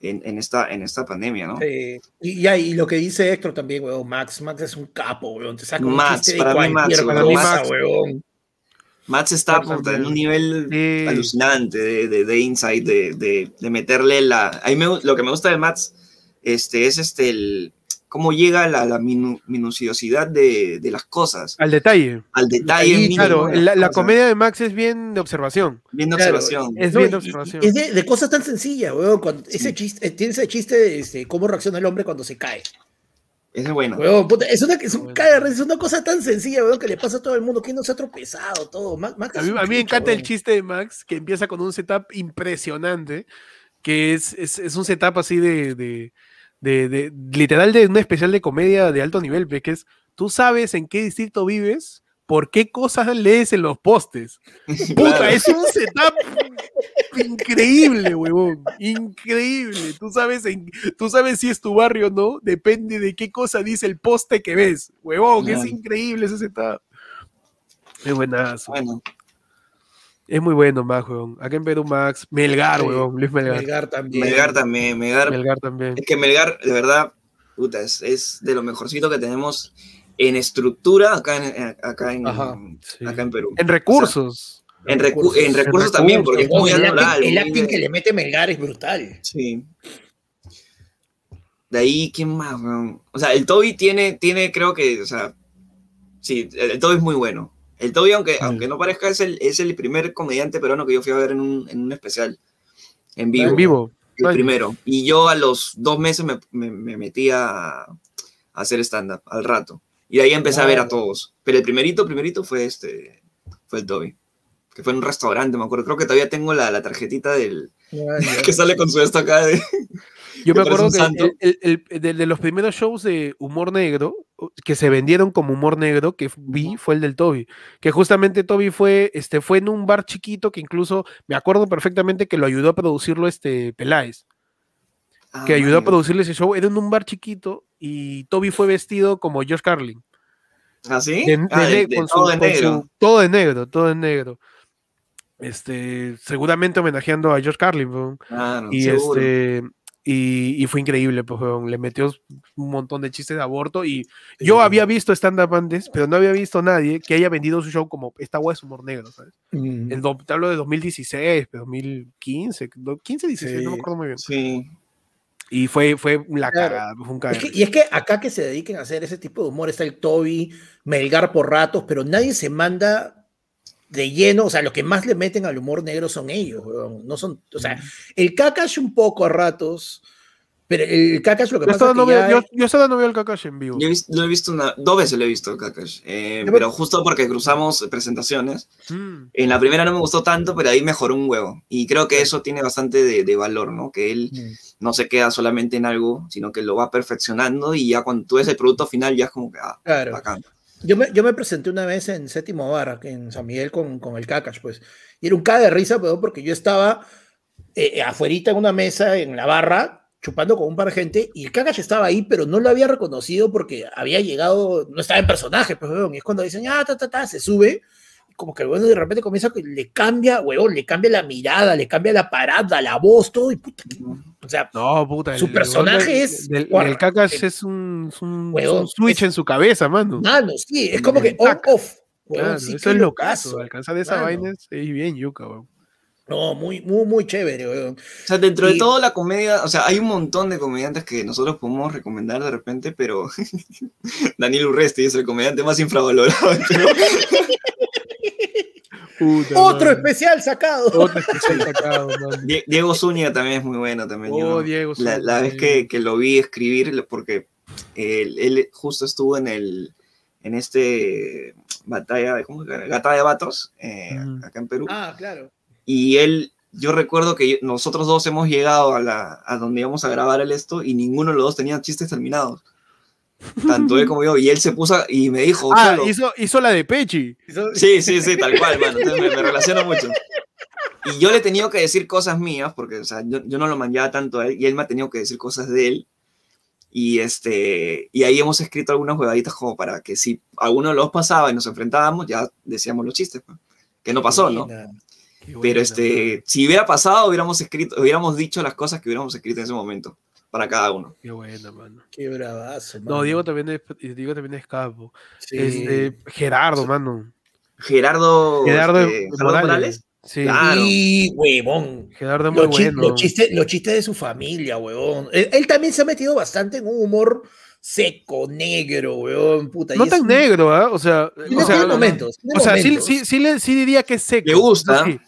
en esta pandemia, ¿no? Sí. Y lo que dice Héctor también, weón, Max es un capo, weón. Te saca Max, Max está en un nivel alucinante de insight, de meterle la... A mí lo que me gusta de Max es cómo llega la minuciosidad de las cosas. Al detalle. Al detalle. Sí, mínimo, claro, la comedia de Max es bien de observación. Bien de observación. Es bien de observación. Es de cosas tan sencillas, weón. Tiene ese chiste de cómo reacciona el hombre cuando se cae. Es bueno. Weón, puta, es una cosa tan sencilla, weón, que le pasa a todo el mundo. ¿Quién no se ha tropezado? Todo. Max a mí me encanta el chiste de Max, que empieza con un setup impresionante, que es un setup así de literal de un especial de comedia de alto nivel, que es, tú sabes en qué distrito vives, por qué cosas lees en los postes. Puta, es un setup increíble, huevón, increíble. Tú sabes si es tu barrio o no, depende de qué cosa dice el poste que ves, huevón, es increíble ese setup. Es buenazo. Bueno. Es muy bueno, Max, weón. Acá en Perú, Max. Melgar, weón. Luis Melgar. Melgar también. Es que Melgar, de verdad, puta, es de lo mejorcito que tenemos en estructura acá en Perú. En recursos. O sea, en recursos también, porque es muy natural. El acting que le mete Melgar es brutal. Sí. De ahí, ¿quién más, weón? O sea, el Toby tiene creo que, o sea, sí, el Toby es muy bueno. El Toby, aunque no parezca, es el primer comediante peruano que yo fui a ver en un especial, en vivo. En vivo. El primero. Y yo a los 2 meses me metí a hacer stand-up, al rato. Y de ahí empecé a ver a todos. Pero el primerito fue el Toby. Que fue en un restaurante, me acuerdo. Creo que todavía tengo la tarjetita del... que sale con su esto acá de... Yo me acuerdo que de los primeros shows de humor negro, que se vendieron como humor negro, que vi, fue el del Toby. Que justamente Toby fue en un bar chiquito que incluso, me acuerdo perfectamente que lo ayudó a producirlo Peláez. Que ayudó a producirle ese show. Era en un bar chiquito y Toby fue vestido como George Carlin. ¿Así? Todo de negro, todo de negro. Seguramente homenajeando a George Carlin. ¿No? Claro, y seguro. Y fue increíble, pues, weón. Le metió un montón de chistes de aborto. Y yo había visto stand-up antes, pero no había visto a nadie que haya vendido su show como esta hueá es humor negro, ¿sabes? Te hablo de 2016, 2015, 16, no me acuerdo muy bien. Sí. Y fue la cagada, fue un cagado. Y es que acá que se dediquen a hacer ese tipo de humor está el Toby, Melgar por ratos, pero nadie se manda de lleno, o sea, los que más le meten al humor negro son ellos, weón. No son, o sea, el Kakashi un poco a ratos, pero el Kakashi lo que pasa yo solo no veo el Kakashi en vivo. Yo lo he visto 2 veces, lo he visto el Kakashi, pero justo porque cruzamos presentaciones. En la primera no me gustó tanto, pero ahí mejoró un huevo. Y creo que eso tiene bastante de valor, ¿no? Que él no se queda solamente en algo, sino que lo va perfeccionando y ya cuando tú ves el producto final ya es como que claro. Bacán. Yo me presenté una vez en Séptimo Bar, en San Miguel, con el Kakashi, pues. Y era un caga de risa, pero porque yo estaba afuerita en una mesa, en la barra, chupando con un par de gente, y el Kakashi estaba ahí, pero no lo había reconocido porque había llegado, no estaba en personaje, pues, weón. Y es cuando dicen, se sube, como que el bueno de repente comienza, le cambia, weón, le cambia la mirada, le cambia la parada, la voz, todo, y puta, o sea, no, puta, su personaje es... El Kakashi es un switch en su cabeza, mano. Mano, sí, es como que on-off. Claro, sí, eso es locazo, alcanzar esa vaina es bien yuca, weón. No, muy chévere, weón. O sea, dentro de todo la comedia, o sea, hay un montón de comediantes que nosotros podemos recomendar de repente, pero Daniel Urresti es el comediante más infravalorado. Otro especial sacado. Otro especial sacado, man. Diego Zúñiga también es muy bueno. También, Diego Zúñiga. La vez que lo vi escribir, porque él justo estuvo en batalla, ¿cómo se llama? Gata de Vatos, acá en Perú. Ah, claro. Y él, yo recuerdo que nosotros dos hemos llegado a donde íbamos a grabar esto y ninguno de los dos tenía chistes terminados. Tanto él como yo, y él se puso y me dijo, claro, hizo la de Pechi. Sí, tal cual, mano. Entonces me relaciono mucho. Y yo le he tenido que decir cosas mías, porque, o sea, yo no lo manchaba tanto a él, y él me ha tenido que decir cosas de él. Y ahí hemos escrito algunas huevaditas como para que si alguno los pasaba y nos enfrentábamos, ya decíamos los chistes, ¿no? Que no pasó, ¿no? Pero si hubiera pasado, hubiéramos dicho las cosas que hubiéramos escrito en ese momento. Para cada uno. Qué buena, mano. Qué bravazo, mano. No, Diego también es capo. Sí. Gerardo, mano. Gerardo Morales. Sí, claro. Sí, huevón. Gerardo muy bueno. Los chistes de su familia, huevón. Él también se ha metido bastante en un humor seco, negro, huevón. Puta, no tan negro, ¿ah? O sea, tiene momentos. O sea, sí diría que es seco. Le gusta. Sí.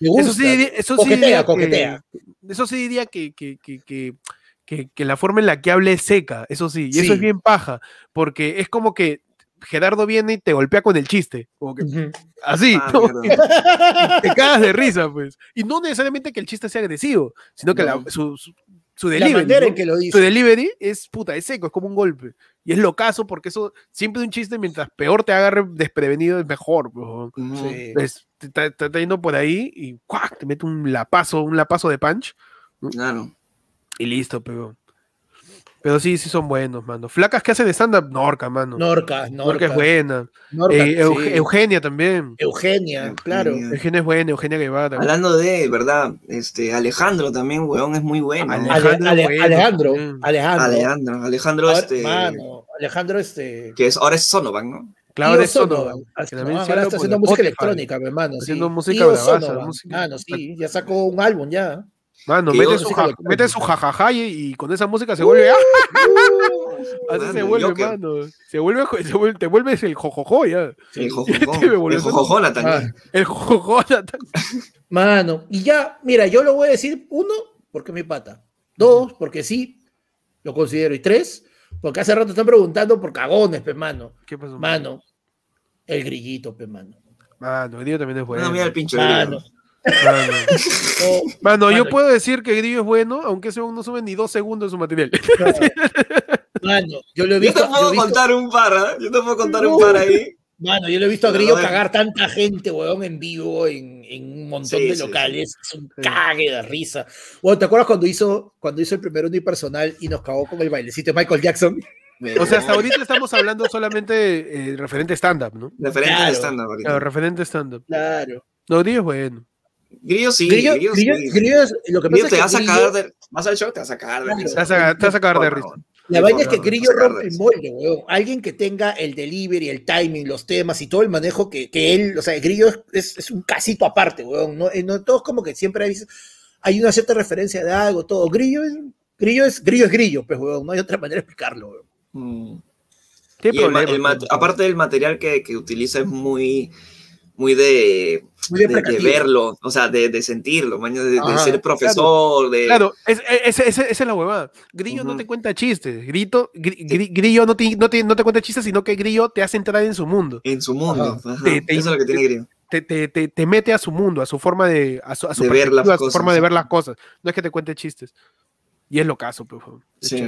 Le gusta. Eso sí diría, coquetea. Eso sí diría que la forma en la que habla es seca, eso sí, y sí. Eso es bien paja, porque es como que Gerardo viene y te golpea con el chiste, como que, así, ¿no? Te cagas de risa, pues, y no necesariamente que el chiste sea agresivo, sino que su delivery, ¿no? Que lo dice. Su delivery es, puta, es seco, es como un golpe, y es locazo, porque eso, siempre un chiste, mientras peor te agarre desprevenido, es mejor, ¿no? Sí. Pues, te yendo por ahí, y ¡cuac! Te mete un lapazo de punch, ¿no? Claro. Y listo, pero. Pero sí son buenos, mano. Flacas que hacen stand-up, Norca, mano. Norca es buena. Norca, sí. Eugenia también. Eugenia, claro. Eugenia es buena, Eugenia Guevara. Hablando de, ¿verdad? Alejandro también, weón, es muy bueno. Alejandro, ahora, mano, Alejandro, que es, ahora es Sonovan, ¿no? Claro, es Sonovan. Ahora está haciendo música electrónica, mi hermano. Haciendo música bravaza. Mano, sí, ya sacó un álbum ya. Mano, mete su jajaja y con esa música se vuelve. Así se vuelve, mano. Te vuelves el jojojo ya. El jojojona también. El jojojona también. Mano, y ya, mira, yo lo voy a decir: 1, porque me pata. 2, porque sí, lo considero. Y 3, porque hace rato están preguntando por cagones, pe, mano. ¿Qué pasó? Mano, el grillito, pe, mano. Mano, el Grillo también es bueno. No, mira el pincho. Mano. Mano, yo puedo decir que Grillo es bueno, aunque ese no sube ni 2 segundos de su material. Mano, yo lo he visto. Yo te puedo contar un par, ¿eh? Yo te puedo contar un par ahí. Mano, yo lo he visto a Grillo cagar tanta gente, weón, en vivo, en un montón de locales. Sí. Es un cague de risa. Bueno, ¿te acuerdas cuando hizo el primer unipersonal y nos cagó con el bailecito de Michael Jackson? O sea, hasta ahorita estamos hablando solamente referente stand-up, ¿no? Referente stand-up, ahorita. Claro, referente stand-up. Claro. No, Grillo es bueno. Grillo, lo que pasa es que vas a cagar de risa. Te vas a cagar de risa. La vaina es que Grillo rompe el molde, weón. Alguien que tenga el delivery, el timing, los temas y todo el manejo que él, o sea, Grillo es un casito aparte, weón. No todos como que siempre hay una cierta referencia de algo, todo. Grillo es Grillo, pues, weón. No hay otra manera de explicarlo, weón. Aparte del material que utiliza es muy de verlo, o sea, de sentirlo, de ser profesor. Claro, esa es la huevada. Grillo no te cuenta chistes, Grillo no te cuenta chistes, sino que Grillo te hace entrar en su mundo. En su mundo, ajá. Eso es lo que tiene Grillo. Te mete a su mundo, a su forma de ver las cosas. No es que te cuente chistes. Y es lo caso, pues. Sí.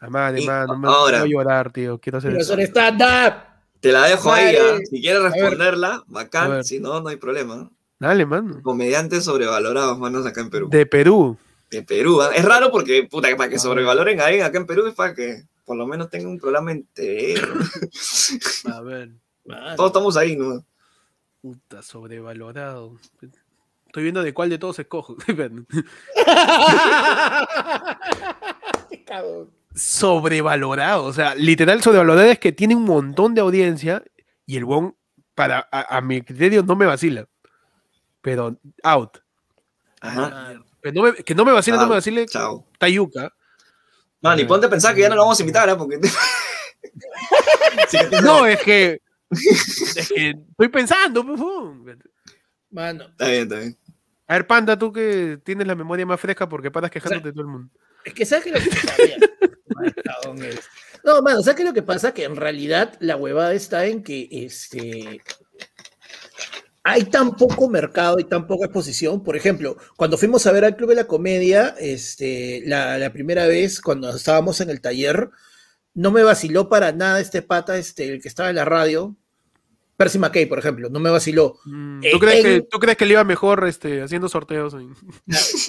Además, no voy a llorar, tío. Quiero hacer stand-up. Te la dejo ahí, ¿eh? Si quieres responderla, bacán. Si no, no hay problema. Dale, mano. Comediantes sobrevalorados, manos, acá en Perú. De Perú. De Perú, ¿eh? Es raro porque, puta, para que sobrevaloren a alguien acá en Perú es para que por lo menos tenga un programa entero. A ver. Vale. Todos estamos ahí, ¿no? Puta, sobrevalorado. Estoy viendo de cuál de todos escojo. Qué cabrón. Sobrevalorado, o sea, literal sobrevalorado es que tiene un montón de audiencia y el bon, para a mi criterio, no me vacila, pero out. Ajá. Que no me vacila, chao, no me vacile, chao. Tayuca. Man, y ponte a pensar que ya no lo vamos a invitar, ¿eh? Porque... no, es que estoy pensando, mano. Está bien, está bien. A ver, Panda, tú que tienes la memoria más fresca porque paras quejándote de todo el mundo. Es que sabes que lo que pasa, no, mano, ¿sabes qué es lo que pasa? Que en realidad la huevada está en que hay tan poco mercado y tan poca exposición. Por ejemplo, cuando fuimos a ver al Club de la Comedia, la primera vez cuando estábamos en el taller, no me vaciló para nada este pata, el que estaba en la radio, Percy MacKay, por ejemplo, no me vaciló. ¿Tú crees que le iba mejor haciendo sorteos?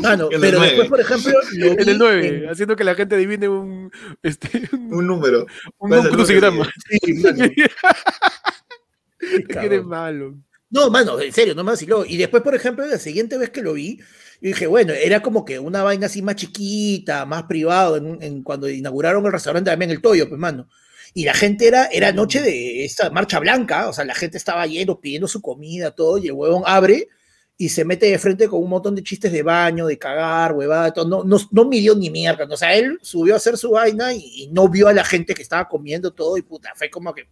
Ah, no, pero después, por ejemplo... En el 9, haciendo que la gente adivine un número. Un crucigrama. Eres malo. No, mano, en serio, no me vaciló. Y después, por ejemplo, la siguiente vez que lo vi, yo dije, bueno, era como que una vaina así más chiquita, más privado, cuando inauguraron el restaurante también, el Toyo, pues, mano. Y la gente era noche de esta marcha blanca, o sea, la gente estaba lleno pidiendo su comida, todo, y el huevón abre y se mete de frente con un montón de chistes de baño, de cagar, huevada, todo. No midió ni mierda, o sea, él subió a hacer su vaina y no vio a la gente que estaba comiendo todo, y puta, fue como que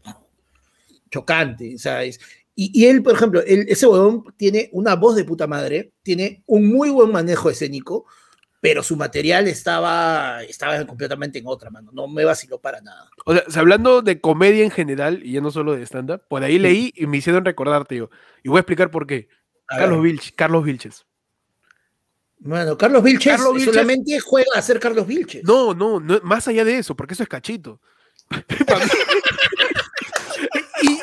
chocante, ¿sabes? Y él, por ejemplo, ese huevón tiene una voz de puta madre, tiene un muy buen manejo escénico, pero su material estaba completamente en otra, mano. No me vaciló para nada. O sea, hablando de comedia en general, y ya no solo de stand-up, por ahí leí y me hicieron recordar, tío. Y voy a explicar por qué. Carlos Vilches. Bueno, Carlos Vilches solamente juega a ser Carlos Vilches. No, más allá de eso, porque eso es cachito.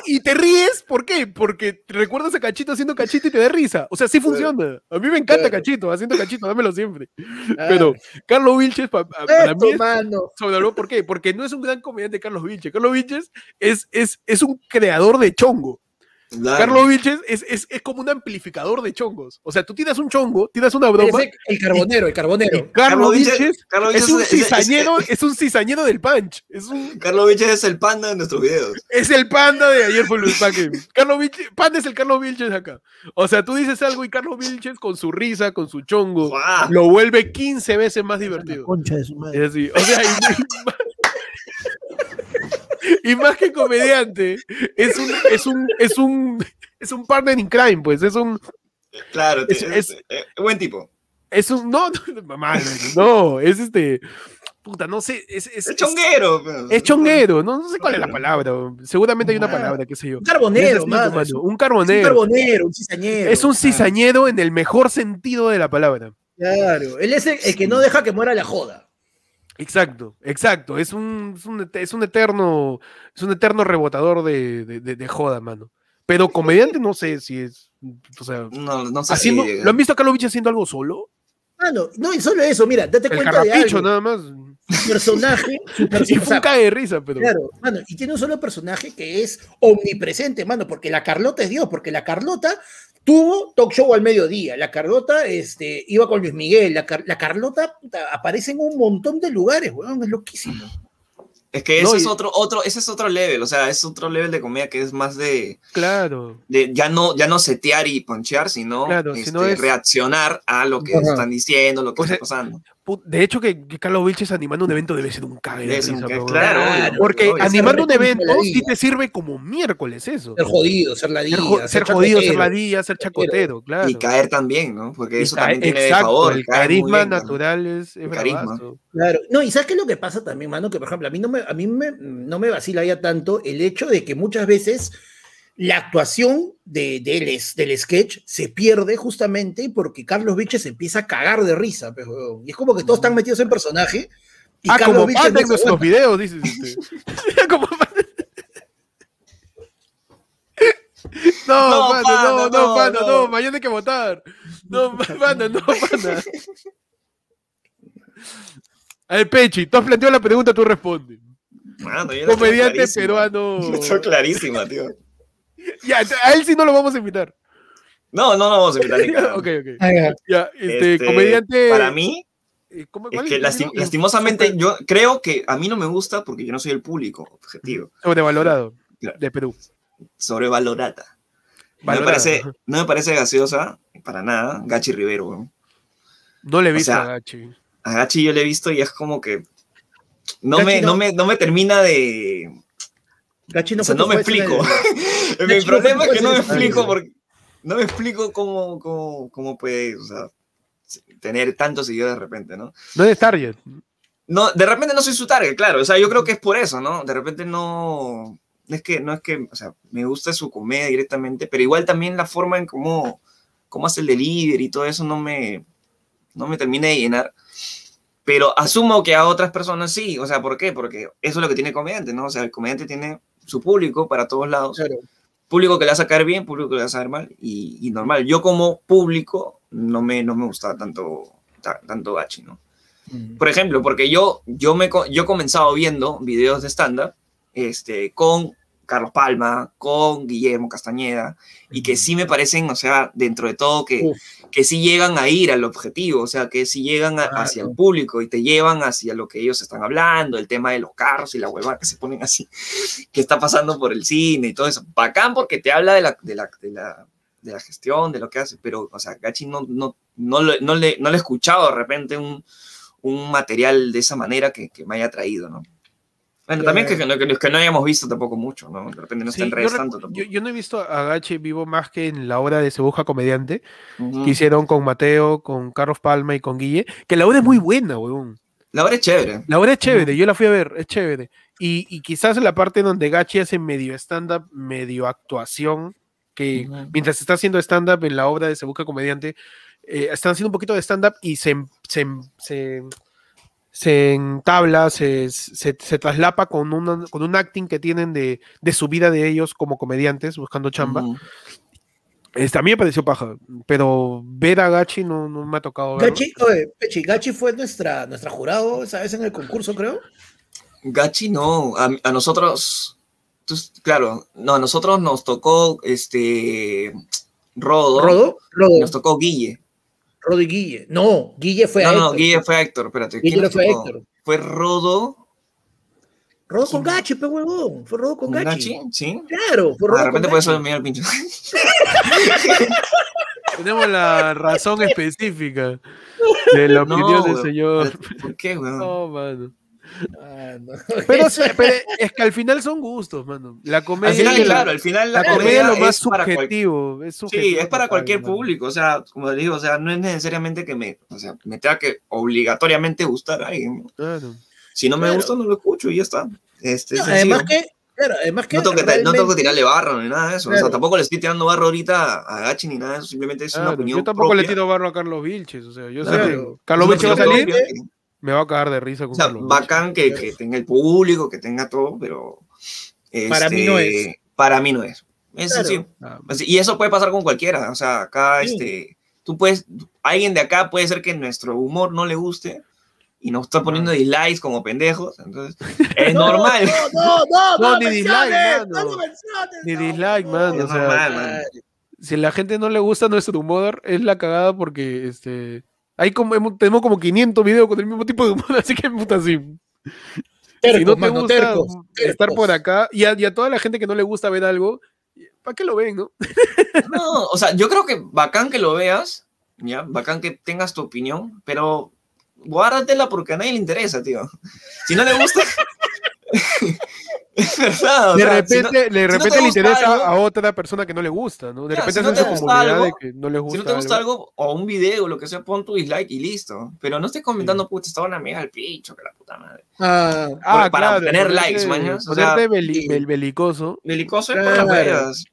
Y te ríes, ¿por qué? Porque recuerdas a Cachito haciendo Cachito y te da risa. O sea, sí funciona. A mí me encanta Cachito, haciendo Cachito, dámelo siempre. Pero Carlos Vilches, para mí, mano. ¿Por qué? Porque no es un gran comediante Carlos Vilches. Carlos Vilches es un creador de chongo. Claro. Carlos Vilches es como un amplificador de chongos. O sea, tú tiras un chongo, tiras una broma. El carbonero. Carlos Vilches es un cizañero del punch. Carlos Vilches es el Panda de nuestros videos. Es el Panda de ayer fue el Paque. Panda es el Carlos Vilches acá. O sea, tú dices algo y Carlos Vilches con su risa, con su chongo, ¡guau!, lo vuelve 15 veces más divertido. La concha de su madre. Es así. O sea, y más que comediante, es un partner in crime, pues, claro, buen tipo. Es un, puta, no sé, es chonguero. Es chonguero, no sé cuál es la palabra, seguramente hay una palabra, qué sé yo. Un carbonero, un cizañero. Es un cizañero en el mejor sentido de la palabra. Claro, él es el que no deja que muera la joda. Exacto, es un eterno rebotador de joda, mano. Pero comediante no sé si es, o sea, no sé haciendo, si... ¿Lo han visto a Carlos Vilches haciendo algo solo? Mano, no, y solo eso, mira, date cuenta de algo. Nada más. Su personaje y fue un cae de risa, pero... Claro, mano, y tiene un solo personaje que es omnipresente, mano, porque la Carlota es Dios, porque la Carlota tuvo talk show al mediodía, la Carlota iba con Luis Miguel, la Carlota aparece en un montón de lugares, weón, es loquísimo. Es que eso es otro level, o sea, es otro level de comedia que es más de... Claro. De ya no setear y ponchear, sino, claro, sino es... reaccionar a lo que están diciendo, lo que está pasando. De hecho, que Carlos Vilches animando un evento debe ser un cague. Claro. Porque animando un evento sí te sirve como miércoles eso. Ser jodido, ser ladilla. Ser chacotero, claro. Y caer también, ¿no? Porque eso también tiene de favor. El carisma natural es bravazo. Claro. No, y ¿sabes qué es lo que pasa también, mano? Que, por ejemplo, a mí no me vacila ya tanto el hecho de que muchas veces la actuación del sketch se pierde justamente porque Carlos Vilches se empieza a cagar de risa. Pero, y es como que todos están metidos en personaje. Y Carlos como Vilches en nuestros videos, dices usted. Como no, Panda, no, mañana hay que votar. No, Panda, no, Panda. A ver, Pechi, tú has planteado la pregunta, tú respondes. Mano, comediante peruano. Está clarísima, tío. Ya, a él sí no lo vamos a invitar. No lo vamos a invitar. Ni cada okay. Ya, comediante. Para mí, es que lastimosamente, yo creo que a mí no me gusta porque yo no soy el público objetivo. Sobrevalorado, claro. De Perú. Sobrevalorada. No me parece gaseosa para nada Gachi Rivero, ¿no? No le he visto, o sea, a Gachi. A Gachi yo le he visto y es como que no me termina de... Gachi no, o sea, no me explico. Mi problema es que no me explico porque no me explico cómo puede, o sea, tener tantos seguidores de repente, ¿no? No es target. No, de repente no soy su target, claro. O sea, yo creo que es por eso, ¿no? De repente no... No es que, o sea, me gusta su comedia directamente, pero igual también la forma en cómo hace el delivery y todo eso no me termina de llenar. Pero asumo que a otras personas sí, o sea, ¿por qué? Porque eso es lo que tiene el comediante, ¿no? O sea, el comediante tiene su público para todos lados. Claro. Público que le va a sacar bien, público que le va a sacar mal, y normal. Yo como público no me gustaba tanto Gachi, ¿no? Mm. Por ejemplo, porque yo he comenzado viendo videos de stand-up, con Carlos Palma, con Guillermo Castañeda, y que sí me parecen, o sea, dentro de todo, que sí llegan a ir al objetivo, o sea, que sí llegan hacia el público y te llevan hacia lo que ellos están hablando, el tema de los carros y la huevada que se ponen así, que está pasando por el cine y todo eso. Bacán porque te habla de la gestión, de lo que hace, pero, o sea, Gachi no le he escuchado de repente un material de esa manera que me haya traído, ¿no? Bueno, también que no hayamos visto tampoco mucho, ¿no? De repente no está en redes tanto tampoco. Yo no he visto a Gachi vivo más que en la obra de Se Busca Comediante, que hicieron con Mateo, con Carlos Palma y con Guille, que la obra es muy buena, huevón. La obra es chévere. La obra es chévere, yo la fui a ver, es chévere. Y quizás la parte donde Gachi hace medio stand-up, medio actuación, que mientras está haciendo stand-up en la obra de Se Busca Comediante, están haciendo un poquito de stand-up y se entabla, se traslapa con un acting que tienen de su vida de ellos como comediantes buscando chamba. A mí me pareció paja, pero ver a Gachi no me ha tocado ver. Gachi fue nuestra jurado esa vez en el concurso, creo. Gachi no, a nosotros, claro, no, a nosotros nos tocó Rodo. Nos tocó Guille. Rodo y Guille. No, Guille fue a Héctor. No, Guille fue a Héctor, espérate. Guille fue a Héctor. Fue Rodo. Rodo con Gachi, pe huevón. Fue Rodo con Gachi. Sí. Claro, fue Rodo. De repente por eso me dio el pincho. Tenemos la razón específica de la opinión del señor. ¿Por qué, huevón? No, mano. Pero es que al final son gustos, mano. La comedia, al final, claro, al final la comedia es lo más subjetivo, sí, es para cualquier público, o sea, como les digo, o sea, no es necesariamente que me tenga que obligatoriamente gustar a alguien, ¿no? Claro. Si no me gusta, no lo escucho y ya está. Es además que, claro, además que no tengo que tirarle barro ni nada de eso, claro. O sea, tampoco le estoy tirando barro ahorita a Gachi ni nada de eso, simplemente es una opinión. Yo tampoco propia. Le tiro barro a Carlos Vilches, o sea, yo sé, Carlos Vilches va a salir... Me va a cagar de risa. Con, o sea, bacán que tenga el público, que tenga todo, pero... para mí no es. Para mí no es. Eso, claro. Sí. Y eso puede pasar con cualquiera. O sea, acá, sí. Tú puedes... Alguien de acá puede ser que nuestro humor no le guste y nos está poniendo dislikes como pendejos. Entonces, es normal. No, ni dislike, mano. Ni dislike, mano. Es normal, mano. Si la gente no le gusta nuestro humor, es la cagada porque... Ahí tenemos como 500 videos con el mismo tipo de humor, así que puta, sí. Tercos, si no te gusta tercos. Estar por acá, y a toda la gente que no le gusta ver algo, ¿para qué lo ven, no? No, o sea, yo creo que bacán que lo veas, ya, bacán que tengas tu opinión, pero guárdatela porque a nadie le interesa, tío. Si no le gusta... Es verdad, o sea, de repente le interesa algo, a otra persona que no le gusta, ¿no? De repente si no te gusta algo, de que no les gusta. Si no te gusta algo o un video o lo que sea, pon tu dislike y listo. Pero no estés comentando, puta, estaba una mega al pincho, que la puta madre. Para obtener likes, mañana. O sea, belicoso. Belicoso es para las huevas.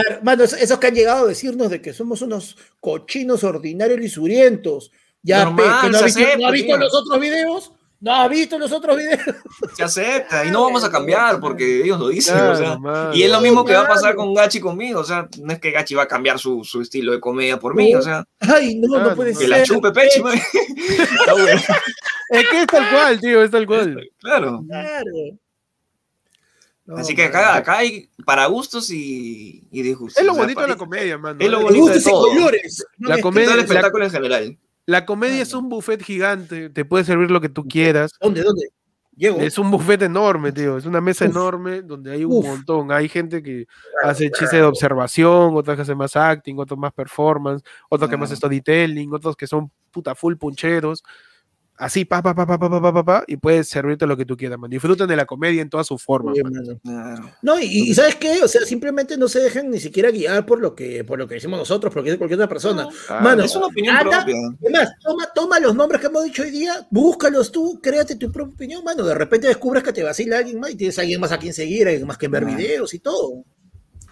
Hermano, esos que han llegado a decirnos de que somos unos cochinos ordinarios lisurientos. Ya, normal, que no, ¿no ha visto los otros videos? ¿No ha visto los otros videos? Se acepta, y no vamos a cambiar porque ellos lo dicen, claro, o sea, y es lo mismo que va a pasar con Gachi conmigo, o sea, no es que Gachi va a cambiar su estilo de comedia por mí, o sea. Ay, no, claro, no puede ser. Que la chupe Pechi, man. No, bueno. Es que es tal cual, tío, es tal cual. Claro. Claro. No, así que acá hay para gustos y disgustos. Es lo bonito de la comedia, mano. Es lo bonito de todo. Colores. La comedia, todo el espectáculo en general. La comedia es un buffet gigante, te puede servir lo que tú quieras. ¿Dónde? Llego. Es un buffet enorme, tío, es una mesa enorme donde hay un montón, hay gente que hace chistes de observación, otras que hacen más acting, otros más performance, otros que más storytelling, otros que son puta full puncheros, así pa, y puedes servirte lo que tú quieras, man. Disfruten de la comedia en toda su forma. Bien, claro. No, y ¿sabes qué? O sea, simplemente no se dejan ni siquiera guiar por lo que decimos nosotros, porque es cualquier otra persona. No, mano, es una opinión propia. Además, toma los nombres que hemos dicho hoy día, búscalos tú, créate tu propia opinión, mano. De repente descubres que te vacila alguien más y tienes a alguien más a quien seguir, alguien más que ver videos y todo.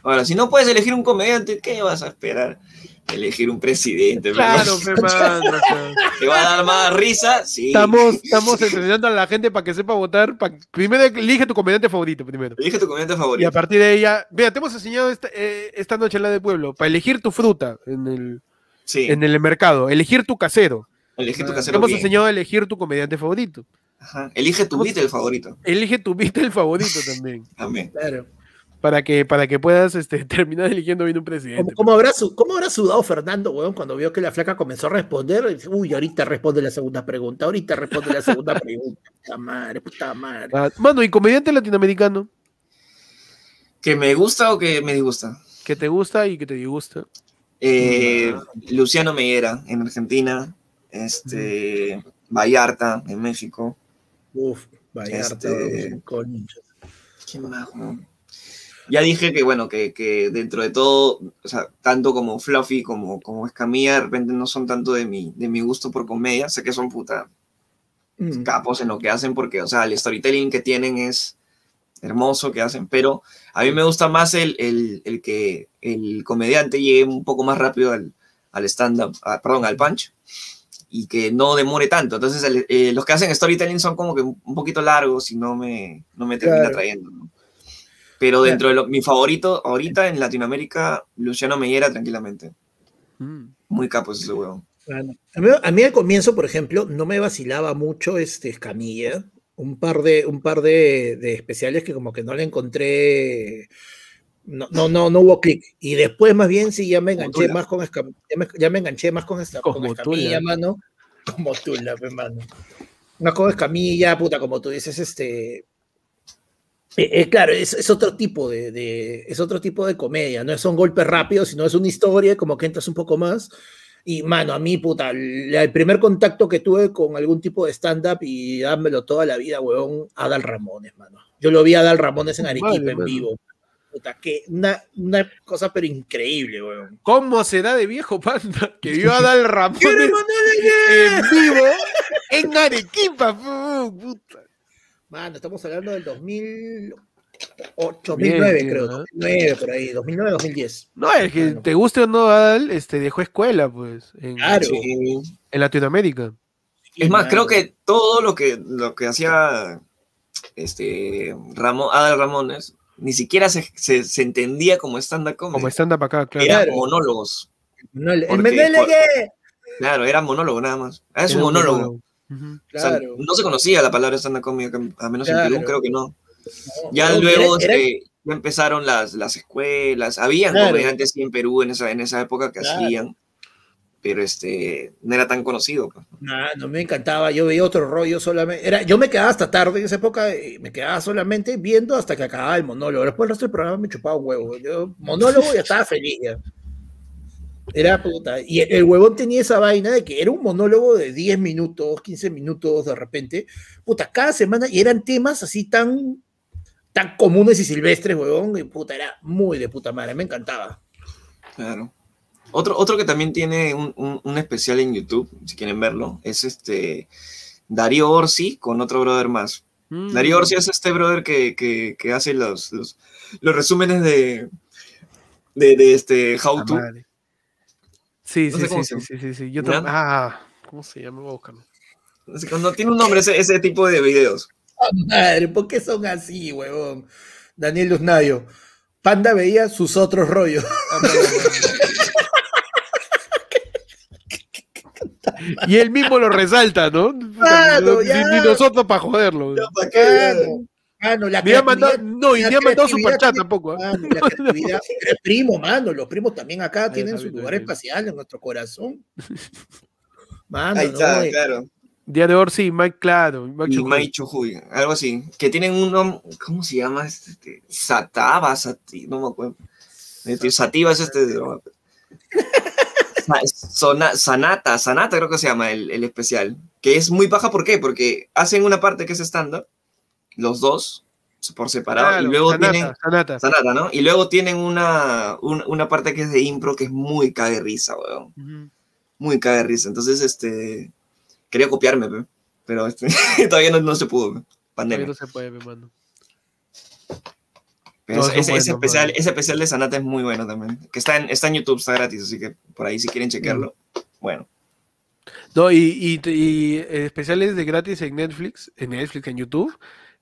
Ahora, si no puedes elegir un comediante, ¿qué vas a esperar? Elegir un presidente. Claro, hermano. ¿Te va a dar más risa? Sí. Estamos entrenando a la gente para que sepa votar. Primero elige tu comediante favorito. Elige tu comediante favorito. Y a partir de ella... Mira, te hemos enseñado esta noche en la de pueblo para elegir tu fruta en el mercado. Elegir tu casero. Elige tu casero. Te hemos enseñado a elegir tu comediante favorito. Ajá. Elige tu Beatle favorito. Elige tu Beatle favorito también. También. Claro. Para que puedas terminar eligiendo bien un presidente. ¿Cómo habrá sudado Fernando, weón, cuando vio que la flaca comenzó a responder? Y dice, uy, ahorita responde la segunda pregunta, puta madre. Mano, ¿y comediante latinoamericano? ¿Que me gusta o que me disgusta? Que te gusta y que te disgusta. Luciano Meguera, en Argentina. Vallarta, en México. Uf, Vallarta. ¿Quién más, weón? Ya dije que, bueno, que dentro de todo, o sea, tanto como Fluffy como Escamilla, de repente no son tanto de mi gusto por comedia. Sé que son puta capos en lo que hacen porque, o sea, el storytelling que tienen es hermoso que hacen, pero a mí me gusta más el que el comediante llegue un poco más rápido al stand-up, perdón, al punch, y que no demore tanto. Entonces, los que hacen storytelling son como que un poquito largos y no me termina atrayendo, ¿no? Pero dentro de mi favorito, ahorita en Latinoamérica, Luciano Meguera, tranquilamente. Muy capo ese huevón. Bueno, a mí al comienzo, por ejemplo, no me vacilaba mucho Escamilla. Un par de especiales que como que no le encontré... No hubo clic. Y después, más bien, sí, ya me enganché más con Escamilla, mano. Como tú, la hermano. No con Escamilla, puta, como tú dices, claro, es otro tipo de comedia, no son golpes rápidos, sino es una historia, como que entras un poco más. Y, mano, a mí, puta, el primer contacto que tuve con algún tipo de stand-up, y dámelo toda la vida, huevón, Adal Ramones, mano. Yo lo vi a Adal Ramones en Arequipa, en vivo. Puta, que una cosa pero increíble, huevón. ¿Cómo se da de viejo, Panda? Que vio a Adal Ramones en vivo en Arequipa, puta. Mano, estamos hablando del 2008, 2009, bien, creo, ¿no? 2009, por ahí, 2009, 2010. No, es que te guste o no, Adal, dejó escuela, pues, en Latinoamérica. Sí, es más, creo que todo lo que hacía Adal Ramones, ni siquiera se entendía como stand-up comedy. Como stand-up acá, claro. Eran monólogos. Claro, era monólogo nada más. Es un monólogo. Claro. O sea, no se conocía la palabra stand-up comedy, a menos en Perú, creo que no. Ya luego empezaron las escuelas, habían comediantes en Perú en esa época que hacían, pero no era tan conocido. No me encantaba, yo veía otro rollo solamente, yo me quedaba hasta tarde en esa época, y me quedaba solamente viendo hasta que acababa el monólogo, después el resto del programa me chupaba un huevo, yo monólogo y estaba feliz ya. Era puta, y el huevón tenía esa vaina de que era un monólogo de 10 minutos, 15 minutos de repente, puta, cada semana, y eran temas así tan comunes y silvestres, huevón, y puta, era muy de puta madre, me encantaba. Claro. Otro que también tiene un especial en YouTube, si quieren verlo, es Darío Orsi con otro brother más. Darío Orsi es brother que hace los resúmenes de este How To. Sí, no sí, sí, sí, sí, sí, sí. Yo también. Ah, ¿cómo se llama? Voy a buscarlo. No tiene un nombre ese tipo de videos. Oh, madre, ¿por qué son así, huevón? Daniel Luznayo. Panda veía sus otros rollos. Y él mismo lo resalta, ¿no? Claro, ni nosotros para joderlo. No, ¿para qué? Mano, la mandado, no, y ni ha mandado superchat tampoco. Mano, la creatividad. El primo, mano, los primos también acá tienen su lugar espacial en nuestro corazón. Mano, ahí está, no, claro. Día de Orsi, Mike, claro. Y Mike Chujuy, algo así. Que tienen un nombre, ¿cómo se llama? Sataba, no me acuerdo. Sativa es Sanata creo que se llama el especial. Que es muy paja, ¿por qué? Porque hacen una parte que es stand-up, los dos, por separado, claro, y luego Sanata, ¿no? Y luego tienen una parte que es de impro que es muy cae de risa, weón. Muy cae de risa. Entonces, quería copiarme, pero todavía no se pudo. Pandemia. No se puede, mi hermano. No, ese especial de Sanata es muy bueno también. Que está en YouTube, está gratis, así que por ahí si quieren chequearlo. Bueno. No, y especiales de gratis en Netflix, en YouTube.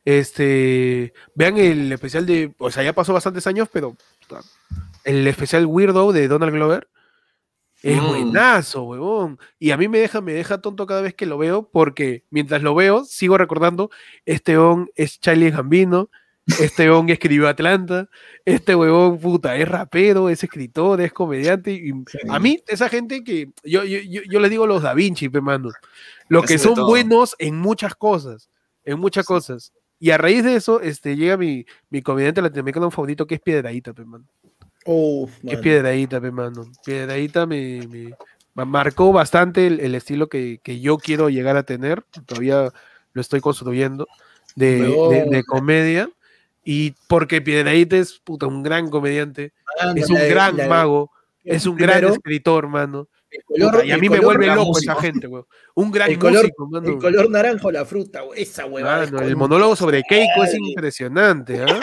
Vean el especial de. O sea, ya pasó bastantes años, pero el especial Weirdo de Donald Glover es buenazo, huevón. Y a mí me deja tonto cada vez que lo veo, porque mientras lo veo, sigo recordando, este huevón es Charlie Gambino. Este huevón escribió Atlanta, este huevón puta es rapero, es escritor, es comediante. Y a mí, esa gente que yo les digo los Da Vinci, pe mano, los que son buenos en muchas cosas, Y a raíz de eso, llega mi comediante latinoamericano favorito, que es Piedraíta, pe mano. Piedraíta me marcó bastante el estilo que yo quiero llegar a tener, todavía lo estoy construyendo, de comedia. Y porque Piedraíta es puta, un gran comediante, es un gran mago, es un gran escritor, mano. Y a mí me vuelve loco esa gente, güey. Un gran músico, mano. El color naranjo, la fruta, güey. Esa huevada. El monólogo sobre Keiko es impresionante, ¿ah?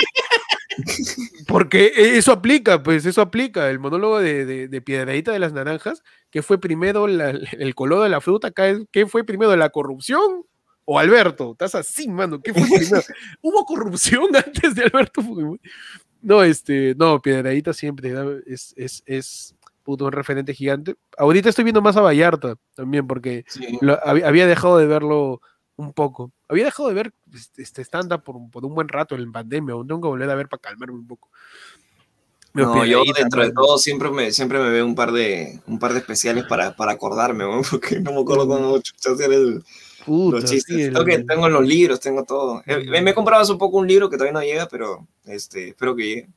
Porque eso aplica. El monólogo de Piedraíta de las naranjas, que fue primero el color de la fruta, que fue primero la corrupción. O Alberto, estás así, mano, ¿qué fue primero? ¿Hubo corrupción antes de Alberto Fujimori? No, no, Piedraíta siempre es puto, un referente gigante. Ahorita estoy viendo más a Vallarta también, porque sí. Había dejado de verlo un poco. Había dejado de ver stand-up por un buen rato en pandemia, aún tengo que volver a ver para calmarme un poco. No, yo dentro de todo siempre me veo un par de especiales para acordarme, ¿no? Porque no me acuerdo cuando chuchas los chistes. Tengo los libros, tengo todo. Me he comprado hace un poco un libro que todavía no llega, pero espero que llegue.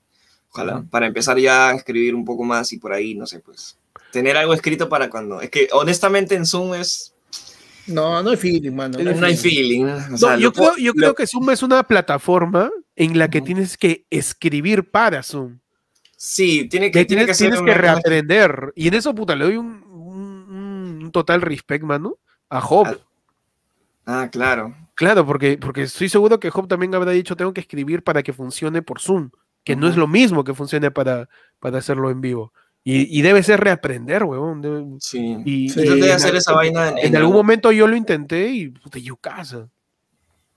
Ojalá. Para empezar ya a escribir un poco más y por ahí, no sé, pues tener algo escrito para cuando... Es que honestamente en Zoom es... No hay feeling, mano. No hay feeling. O sea, yo creo que Zoom es una plataforma en la que tienes que escribir para Zoom. Sí, tienes que reaprender. Y en eso, puta, le doy un total respect, mano, a Job. Ah, claro. Claro, porque estoy seguro que Job también habrá dicho, tengo que escribir para que funcione por Zoom, que no es lo mismo que funcione para hacerlo en vivo. Y debe ser reaprender, huevón. Sí. Yo debe hacer esa vaina. En algún momento yo lo intenté y, puta, yo casa.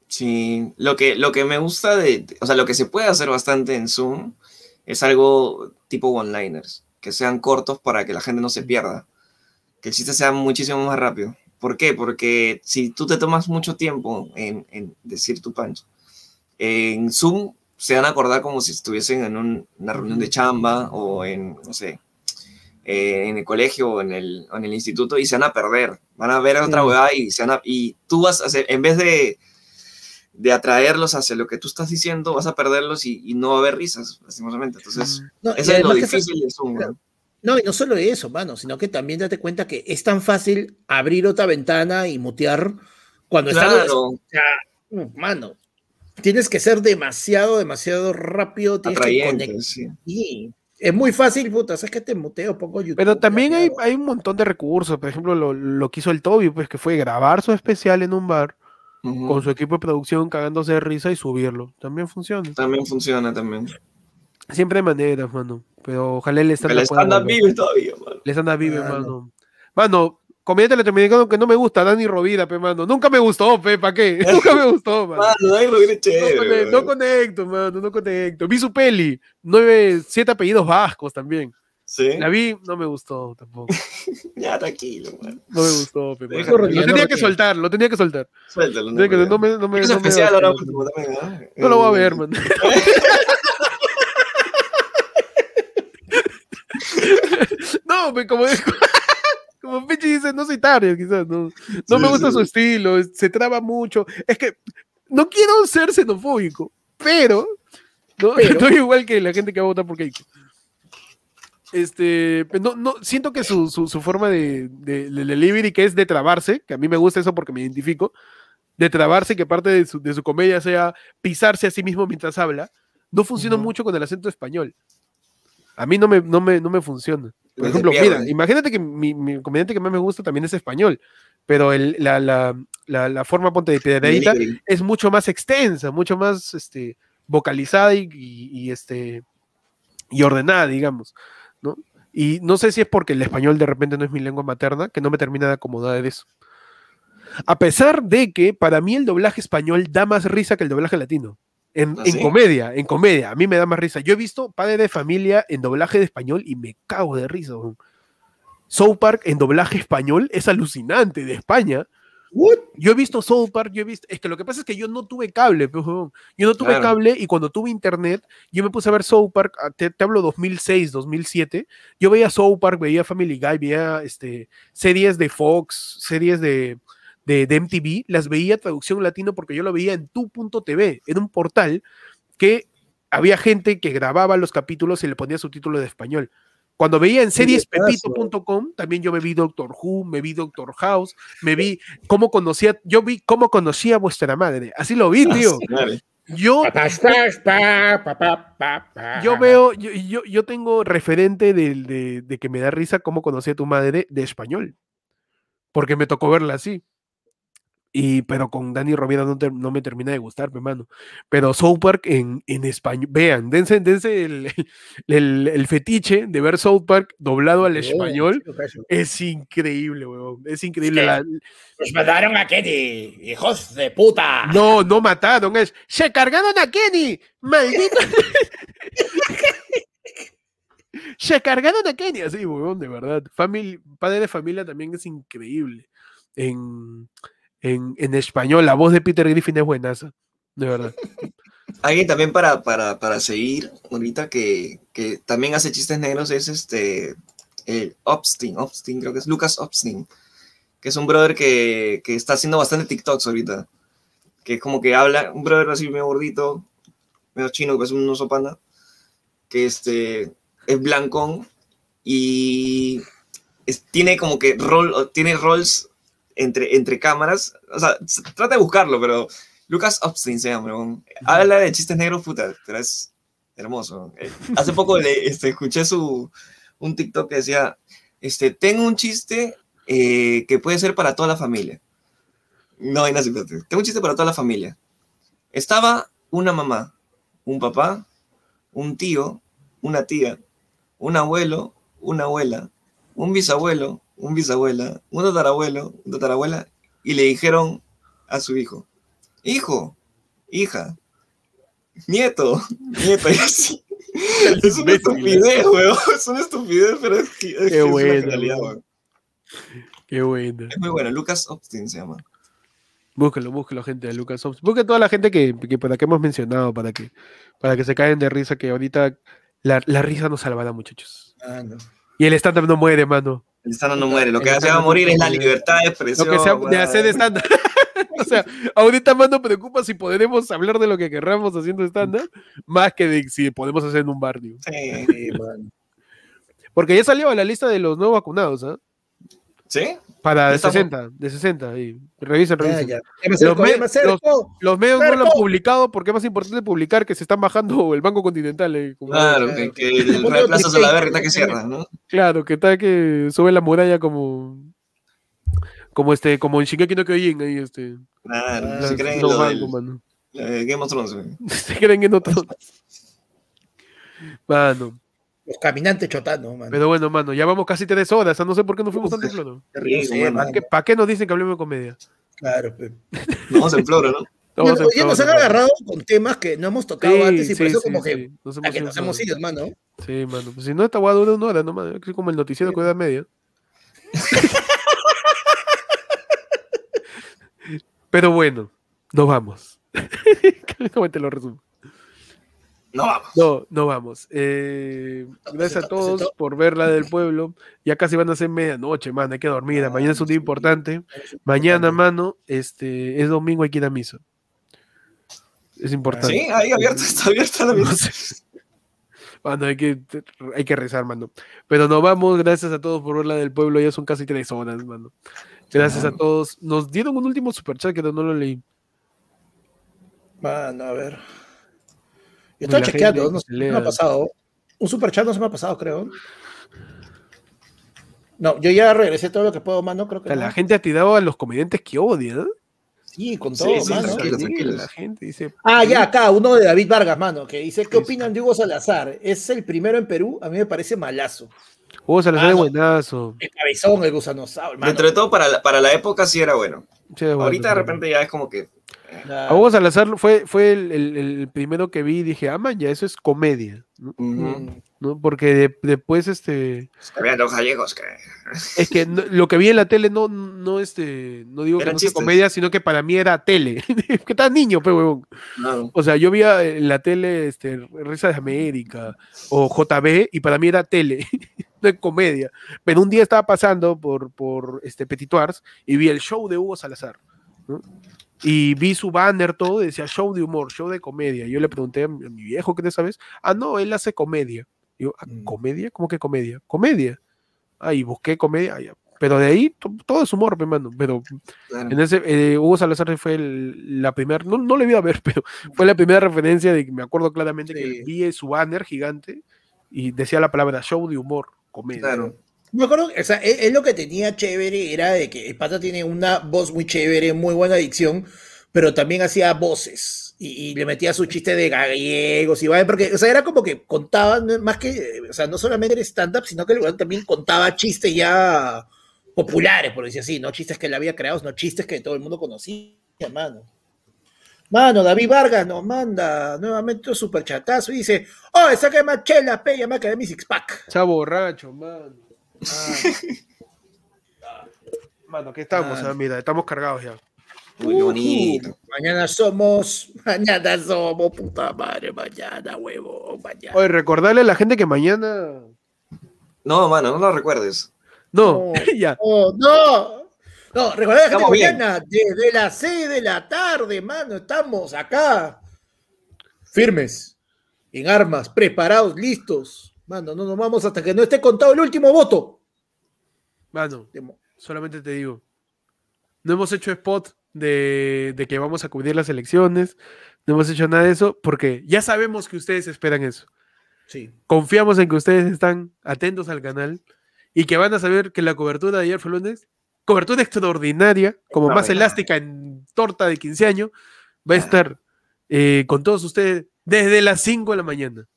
Sí, lo que me gusta o sea, lo que se puede hacer bastante en Zoom... es algo tipo one-liners, que sean cortos para que la gente no se pierda, que el chiste sea muchísimo más rápido. ¿Por qué? Porque si tú te tomas mucho tiempo en decir tu punch, en Zoom se van a acordar como si estuviesen en una reunión de chamba o en, no sé, en el colegio o en el instituto, y se van a perder, van a ver a otra huevada y tú vas a hacer, en vez de atraerlos hacia lo que tú estás diciendo, vas a perderlos y no va a haber risas, lastimosamente. Entonces, eso es lo difícil de Zoom. Claro. No, y no solo eso, mano, sino que también date cuenta que es tan fácil abrir otra ventana y mutear cuando estás... O sea, mano, tienes que ser demasiado rápido, tienes que conectar. Sí. Es muy fácil, puta, sabes que te muteo, pongo YouTube. Pero también hay un montón de recursos, por ejemplo, lo que hizo el Toby, pues, que fue grabar su especial en un bar, con su equipo de producción cagándose de risa y subirlo. También funciona. Siempre hay maneras, mano. Pero ojalá el stand-up vive todavía, mano. El stand-up vive, mano. Mano, comediante latinoamericano que no me gusta, Dani Rovira, pe, mano. Nunca me gustó, pe, ¿para qué? Nunca me gustó, mano. Mano, Dani Rovira es chévere. No conecto, mano, no conecto. Vi su peli, 7 apellidos vascos también. ¿Sí? La vi, no me gustó tampoco. Ya, tranquilo, mano. No me gustó, pe, mano. Lo tenía que soltar, lo tenía que soltar. Suéltalo, no, que, no me es especial ahora último también, ¿no? No lo voy a ver, mano. No, pe, como Pechi dice, no soy target, quizás, ¿no? No me gusta su estilo, se traba mucho. Es que no quiero ser xenofóbico, pero, ¿no? Pero estoy igual que la gente que va a votar por Keiko. No, siento que su forma de delivery, que es de trabarse, que a mí me gusta eso porque me identifico, de trabarse, que parte de su comedia sea pisarse a sí mismo mientras habla, no funciona mucho con el acento español. A mí no me funciona. Por ejemplo, mira, imagínate que mi comediante que más me gusta también es español, pero la forma, ponte, de Piedraíta es mucho más extensa, mucho más vocalizada y ordenada, digamos, ¿no? Y no sé si es porque el español de repente no es mi lengua materna, que no me termina de acomodar de eso. A pesar de que para mí el doblaje español da más risa que el doblaje latino. En comedia, a mí me da más risa. Yo he visto Padre de Familia en doblaje de español y me cago de risa. South Park en doblaje español es alucinante, de España. ¿What? Yo he visto South Park, es que lo que pasa es que yo no tuve cable, cable, y cuando tuve internet, yo me puse a ver South Park, te hablo 2006, 2007, yo veía South Park, veía Family Guy, veía series de Fox, series de MTV, las veía traducción latino porque yo lo veía en tu.tv, en un portal que había gente que grababa los capítulos y le ponía subtítulos de español. Cuando veía en seriespepito.com, también yo me vi Doctor Who, me vi Doctor House, me vi cómo conocía a vuestra madre. Así lo vi, tío. Yo tengo referente de que me da risa cómo conocía a tu madre de español, porque me tocó verla así. Pero con Dani Rovira no me termina de gustar, hermano. Pero South Park en español, vean, dense el fetiche de ver South Park doblado al español. Es increíble, weón. Es increíble. Es que pues mataron a Kenny, hijos de puta. No mataron, se cargaron a Kenny, maldito. Se cargaron a Kenny, así, weón, de verdad. Padre de Familia también es increíble. En español, la voz de Peter Griffin es buenaza, de verdad. Alguien también para seguir, ahorita que también hace chistes negros, es el Opstein, creo que es Lucas Opstein, que es un brother que está haciendo bastante TikToks ahorita, que es como que habla, un brother así medio gordito, medio chino, que parece un oso panda, que es blancón y tiene como que tiene roles entre cámaras, o sea, trata de buscarlo, pero Lucas Opstein se llama, ¿no? Habla de chistes negros, puta, pero es hermoso. Hace poco escuché un TikTok que decía, tengo un chiste que puede ser para toda la familia. No hay nada, tengo un chiste para toda la familia. Estaba una mamá, un papá, un tío, una tía, un abuelo, una abuela, un bisabuelo, un bisabuela, un tatarabuelo, una tatarabuela, y le dijeron a su hijo, hijo, hija, nieto, y así. Es una estupidez, weón, es una estupidez, pero es que qué es buena, una realidad, weón. Qué buena. Es muy bueno, Lucas Opstein se llama. Búsquelo, gente, de Lucas Opstein. Busquen toda la gente que hemos mencionado para que se caigan de risa, que ahorita la risa nos salvará, muchachos. Ah, no. Y el stand-up no muere, mano. El estándar no muere, lo que se va a morir es la libertad de expresión. Lo que sea de hacer estándar. O sea, ahorita más nos preocupa si podremos hablar de lo que querramos haciendo estándar, más que de si podemos hacer en un barrio. Sí, man. Porque ya salió a la lista de los no vacunados, ¿ah? ¿Eh? ¿Sí? Para de 60, ahí. Revisen. Ya. Los medios no lo han publicado porque es más importante publicar que se están bajando el Banco Continental. Claro, que el reemplazo de la verga está que cierra, ¿no? Claro, que está que sube la muralla como en Shingeki no Kyojin, ahí Claro, se creen en Game of Thrones. Se creen en otros. Mano. Los caminantes chotanos, mano. Pero bueno, mano, ya vamos casi 3 horas. No sé por qué no fuimos tan de plano. ¿Para qué nos dicen que hablemos de comedia? Claro, pero... no vamos en floro, ¿no? Nos hemos agarrado con temas que no hemos tocado antes y por eso como que nos hemos ido, mano. Sí, mano. Si no, esta hueá dura 1 hora, no, mano. Es como el noticiero que da media. Pero bueno, nos vamos. ¿Cómo te lo resumo? No vamos. No vamos. Gracias a todos por ver La del Pueblo. Ya casi van a ser medianoche, mano. Hay que dormir. Mañana es un día importante. Mañana, mano, es domingo, hay que ir a misa. Es importante. Sí, ahí abierta, está abierta la misa. Mano, hay que rezar, mano. Pero nos vamos. Gracias a todos por ver La del Pueblo. Ya son casi 3 horas, mano. Gracias a todos. Nos dieron un último superchat que no lo leí. Mano, a ver. Yo estaba chequeando, no sé si me ha pasado. Un superchat no se me ha pasado, creo. No, yo ya regresé todo lo que puedo, mano. Creo que la gente ha tirado a los comediantes que odia, ¿no? Sí, con todo, mano. La gente dice... Ah, ya, acá, uno de David Vargas, mano, que dice, ¿qué opinan de Hugo Salazar? ¿Es el primero en Perú? A mí me parece malazo. Hugo Salazar es buenazo. El cabezón, el gusanosaurio, mano. Dentro de todo, para la época sí era bueno. Sí, bueno. Ahorita de repente ya es como que... A Hugo Salazar fue el primero que vi y dije, ah, man, ya eso es comedia, ¿no? ¿No? Porque después había los gallegos que... Es que no, lo que vi en la tele no digo que no sea comedia, sino que para mí era tele. Que tan niño, pero huevón. No. O sea, yo vi en la tele Risa de América o JB y para mí era tele. De comedia. Pero un día estaba pasando por Petit Arts y vi el show de Hugo Salazar, ¿no? Y vi su banner todo, decía show de humor, show de comedia. Yo le pregunté a mi viejo, ¿qué te sabes? Ah, no, él hace comedia. Y yo, ¿comedia? ¿Cómo que comedia? Comedia. Ah, y busqué comedia. Pero de ahí todo es humor, hermano. Pero claro. En ese, Hugo Salazar fue la primera, no le vi a ver, pero fue la primera referencia de que me acuerdo claramente que vi su banner gigante y decía la palabra show de humor, comedia. Claro. Me acuerdo, o sea, él lo que tenía chévere era de que el pata tiene una voz muy chévere, muy buena dicción, pero también hacía voces y le metía su chiste de gallegos y vaya, porque, o sea, era como que contaba, más que, o sea, no solamente era stand-up, sino que también contaba chistes ya populares, por decir así, no chistes que él había creado, sino chistes que todo el mundo conocía, mano. Mano, David Vargas nos manda nuevamente un superchatazo y dice, oh, saca más chela, pe, ya me quedé mi six-pack. Está borracho, mano. Mano, ¿qué estamos? Ah, mira, estamos cargados ya. Muy bonito. Mañana somos, puta madre, mañana, huevo, mañana. Oye, recordarle a la gente que mañana... No, mano, no lo recuerdes. No, ya. No, recordarle a la gente que mañana, desde las 6 de la tarde, mano, estamos acá. Firmes, en armas, preparados, listos. Mano, no nos vamos hasta que no esté contado el último voto. Mano, solamente te digo, no hemos hecho spot de que vamos a cubrir las elecciones, no hemos hecho nada de eso, porque ya sabemos que ustedes esperan eso. Sí. Confiamos en que ustedes están atentos al canal y que van a saber que la cobertura de ayer fue lunes, cobertura extraordinaria, como más elástica en torta de 15 años, va a estar con todos ustedes desde las 5 de la mañana.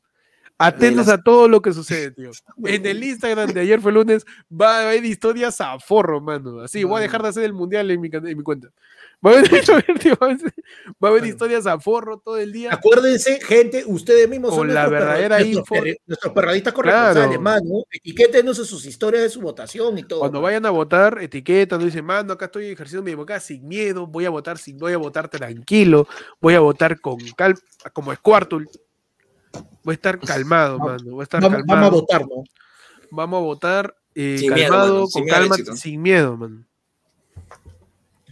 Atentos a todo lo que sucede, tío. En el Instagram de Ayer Fue Lunes va a haber historias a forro, mano. Así, voy a dejar de hacer el mundial en mi cuenta. Va a haber historias a forro todo el día. Acuérdense, gente, ustedes mismos son la verdadera info. Nuestros perradistas corresponsales, mano. Etiquétenos sus historias de su votación y todo. Cuando vayan a votar, etiquetan, dicen, mano, acá estoy ejerciendo mi democracia sin miedo, voy a votar tranquilo, voy a votar con calma, como Squirtle. Voy a estar calmado, mano. Vamos a votar, ¿no? Vamos a votar calmado, con calma, sin miedo, mano.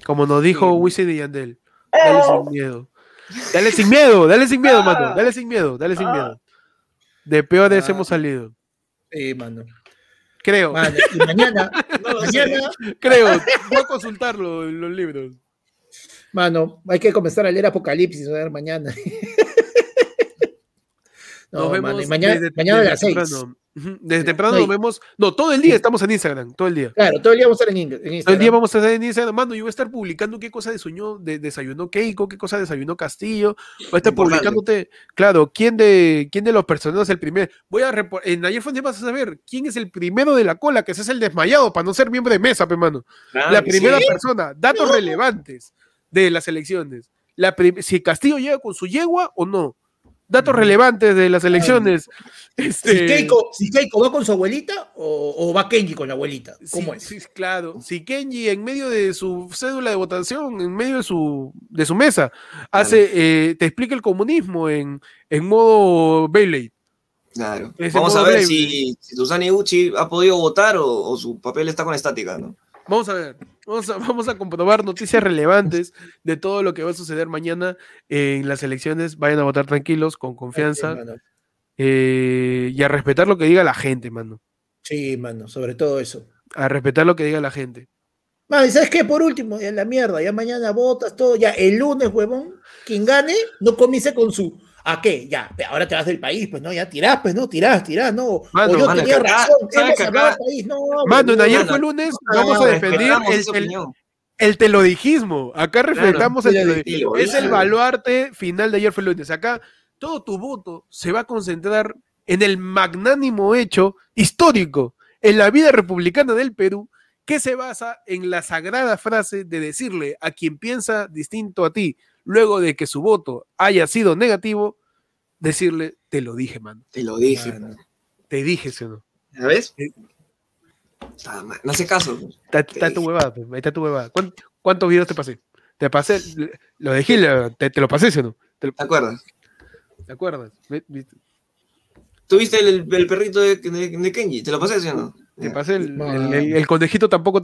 Como nos dijo Wisin y Yandel. Dale sin miedo. Dale sin miedo, mano. Dale sin miedo. De peores hemos salido. Sí, mano. Creo. Mano, y mañana. Creo. Voy a consultarlo en los libros. Mano, hay que comenzar a leer Apocalipsis, a ver mañana. Nos vemos mañana a las 6. Desde temprano nos vemos. No, todo el día estamos en Instagram, todo el día. Claro, todo el día vamos a estar en Instagram. Todo el día vamos a estar en Instagram, mano. Yo voy a estar publicando qué cosa desayunó Keiko, qué cosa desayunó Castillo. Voy a estar publicándote, claro, quién de los personajes es el primer. Voy a en Ayer Fonte vas a saber quién es el primero de la cola, que ese es el desmayado, para no ser miembro de mesa, pe mano. Claro, la primera persona, datos relevantes de las elecciones. Si Castillo llega con su yegua o no. Datos relevantes de las elecciones. Si Keiko va con su abuelita o va Kenji con la abuelita. ¿Cómo es? Sí, claro. Si Kenji en medio de su cédula de votación, en medio de su mesa, hace, te explica el comunismo en modo Bailey. Claro. Vamos a ver si Susana Iguchi ha podido votar o su papel está con estática, ¿no? Vamos a ver, vamos a comprobar noticias relevantes de todo lo que va a suceder mañana en las elecciones. Vayan a votar tranquilos, con confianza, sí, y a respetar lo que diga la gente, mano. Sí, mano, sobre todo eso. A respetar lo que diga la gente. Man, ¿sabes qué? Por último, en la mierda, ya mañana votas todo, ya el lunes, huevón, quien gane no comience con su... ¿A qué? Ya, ahora te vas del país, pues, ¿no? Ya tirás, pues, ¿no? Tirás, ¿no? Mano, o yo tenía razón, hemos salvado al país, no. Mano, en Ayer Fue Lunes, vamos a defender el telodijismo. Acá reflejamos el telodijismo. Es el baluarte final de Ayer Fue Lunes. Acá todo tu voto se va a concentrar en el magnánimo hecho histórico en la vida republicana del Perú, que se basa en la sagrada frase de decirle a quien piensa distinto a ti, luego de que su voto haya sido negativo, decirle, te lo dije, mano. Te lo dije, mano. Te dije, ¿sí o no? ¿Ya ves? No hace caso. Está tu huevada, ahí está tu huevada. ¿Cuántos videos te pasé? Te pasé, lo dejé, te lo pasé, ¿sí o no? ¿Te acuerdas? ¿Te acuerdas? ¿Tuviste el perrito de Kenji? ¿Te lo pasé, sí o no? Te pasé el conejito tampoco.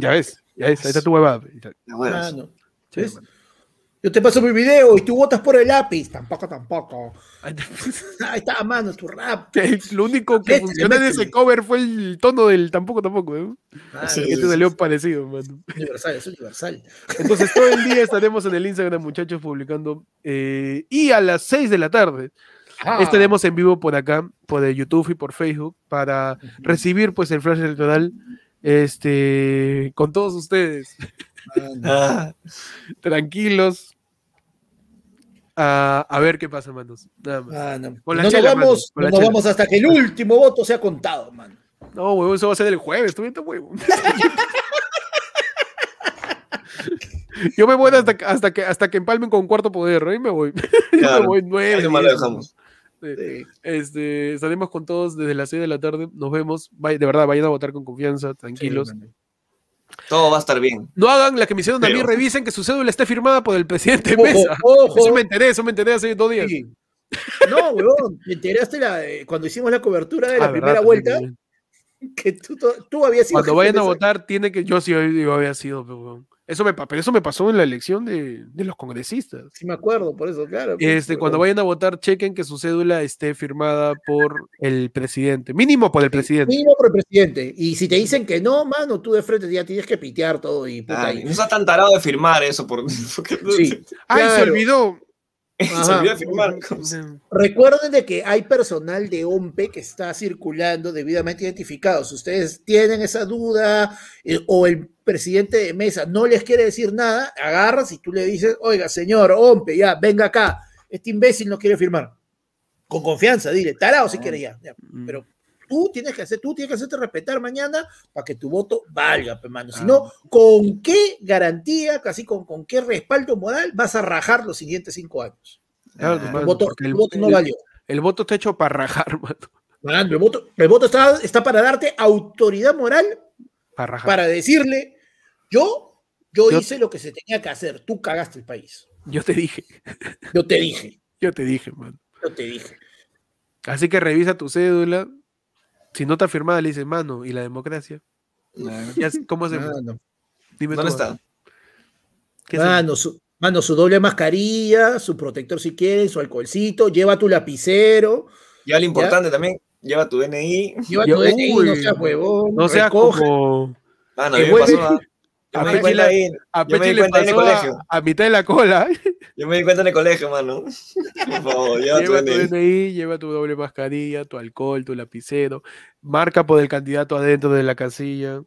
Ya ves, ahí está tu huevada. Mano. ¿Ves? Yo te paso mi video y tú votas por el lápiz. Tampoco. Ahí está, mano, tu rap. Lo único que funcionó en ese cover fue el tono del tampoco. Así que te salió parecido, mano. Es universal. Entonces todo el día estaremos en el Instagram, muchachos, publicando. Y a las 6 de la tarde estaremos en vivo por acá, por YouTube y por Facebook, para recibir pues el flash electoral con todos ustedes. Tranquilos, a ver qué pasa, manos. Nada más. Nos vamos hasta que el último voto sea contado, mano. No, huevón, eso va a ser el jueves. Tú vienes, huevón. Yo me voy hasta que empalmen con cuarto poder. Ahí me voy. Claro. Me voy 9. Lo dejamos. Sí. Estaremos con todos desde las 6 de la tarde. Nos vemos. De verdad, vayan a votar con confianza, tranquilos. Sí, todo va a estar bien. No hagan la que me hicieron a mí, revisen que su cédula esté firmada por el presidente de mesa. Ojo. Eso me enteré hace 2 días. Sí. No, huevón, me enteraste cuando hicimos la cobertura de la primera vuelta, que tú habías sido. Cuando vayan a votar, tiene que... Yo había sido, huevón. Eso me pasó en la elección de los congresistas. Sí, me acuerdo, por eso, claro. Cuando vayan a votar, chequen que su cédula esté firmada por el presidente. Mínimo por el presidente. Mínimo por el presidente. Y si te dicen que no, mano, tú de frente ya tienes que pitear todo. Y puta, no estás tan tarado de firmar eso. Sí. Claro. Se olvidó. Se olvidó de firmar. Recuerden de que hay personal de OMPE que está circulando debidamente identificado. Si ustedes tienen esa duda o el presidente de mesa no les quiere decir nada, agarras y tú le dices, oiga, señor OMPE, ya, venga acá, este imbécil no quiere firmar. Con confianza, dile, tarao si quiere ya. Pero tú tienes que hacerte respetar mañana para que tu voto valga, hermano. Si no, ¿con qué garantía, casi con qué respaldo moral vas a rajar los siguientes 5 años? Claro, mano, el voto no valió. El voto está hecho para rajar, mano. Mano, el voto está para darte autoridad moral para rajar. Para decirle, Yo hice lo que se tenía que hacer. Tú cagaste el país. Yo te dije, mano. Así que revisa tu cédula. Si no está firmada, le dices, mano, ¿y la democracia? ¿Cómo se mano? Dime ¿dónde está? Mano, su doble mascarilla, su protector si quieren, su alcoholcito, lleva tu lapicero. Ya lo importante también, lleva tu DNI. Lleva tu DNI, no seas huevón. No seas como... Ah, no, me pasó nada. A mitad de la cola. Yo me di cuenta en el colegio, mano. Por favor, lleva tu DNI, lleva tu doble mascarilla, tu alcohol, tu lapicero. Marca por el candidato adentro de la casilla.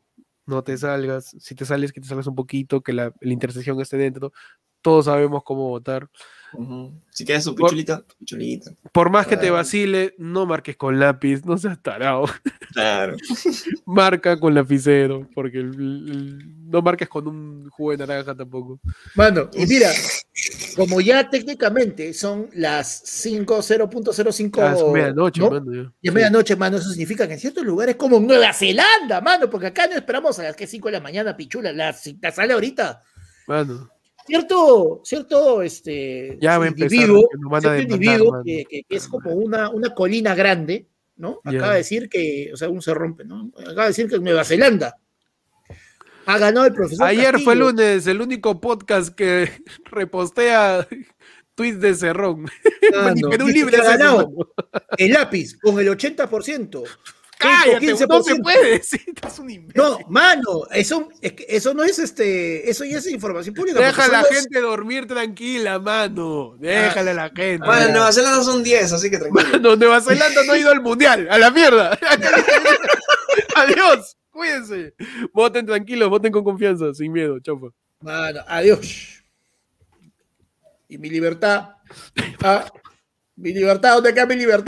No te salgas. Si te sales, que te salgas un poquito, que la intersección esté dentro. Todos sabemos cómo votar. Si quieres su pichulita, pichulita. Por más que te vacile, no marques con lápiz, no seas tarado. Claro. Marca con lapicero, porque no marques con un jugo de naranja tampoco. Mano, y mira, como ya técnicamente son las 0.05. Ah, es medianoche, ¿no? Mano. Y es medianoche, mano. Eso significa que en ciertos lugares como Nueva Zelanda, mano, porque acá no esperamos a las 5 de la mañana, pichula. La sale ahorita. Mano. Cierto individuo que es como una colina grande, ¿no? Acaba de decir que, o sea, un se rompe, ¿no? Acaba de decir que en Nueva Zelanda ha ganado el profesor Ayer Castillo. Fue el lunes, el único podcast que repostea tweets de Cerrón. El lápiz, con el 80%. Cállate, 15%. No se puede decir, es un imbécil. No, mano, eso no es eso ya es información pública. Deja a la gente dormir tranquila, mano. Déjale a la gente. Bueno, en Nueva Zelanda son 10, así que tranquilo. Mano, Nueva Zelanda no ha ido al mundial, a la mierda. Adiós, cuídense. Voten tranquilos, voten con confianza, sin miedo, chapa. Mano, adiós. Y mi libertad. ¿Dónde queda mi libertad?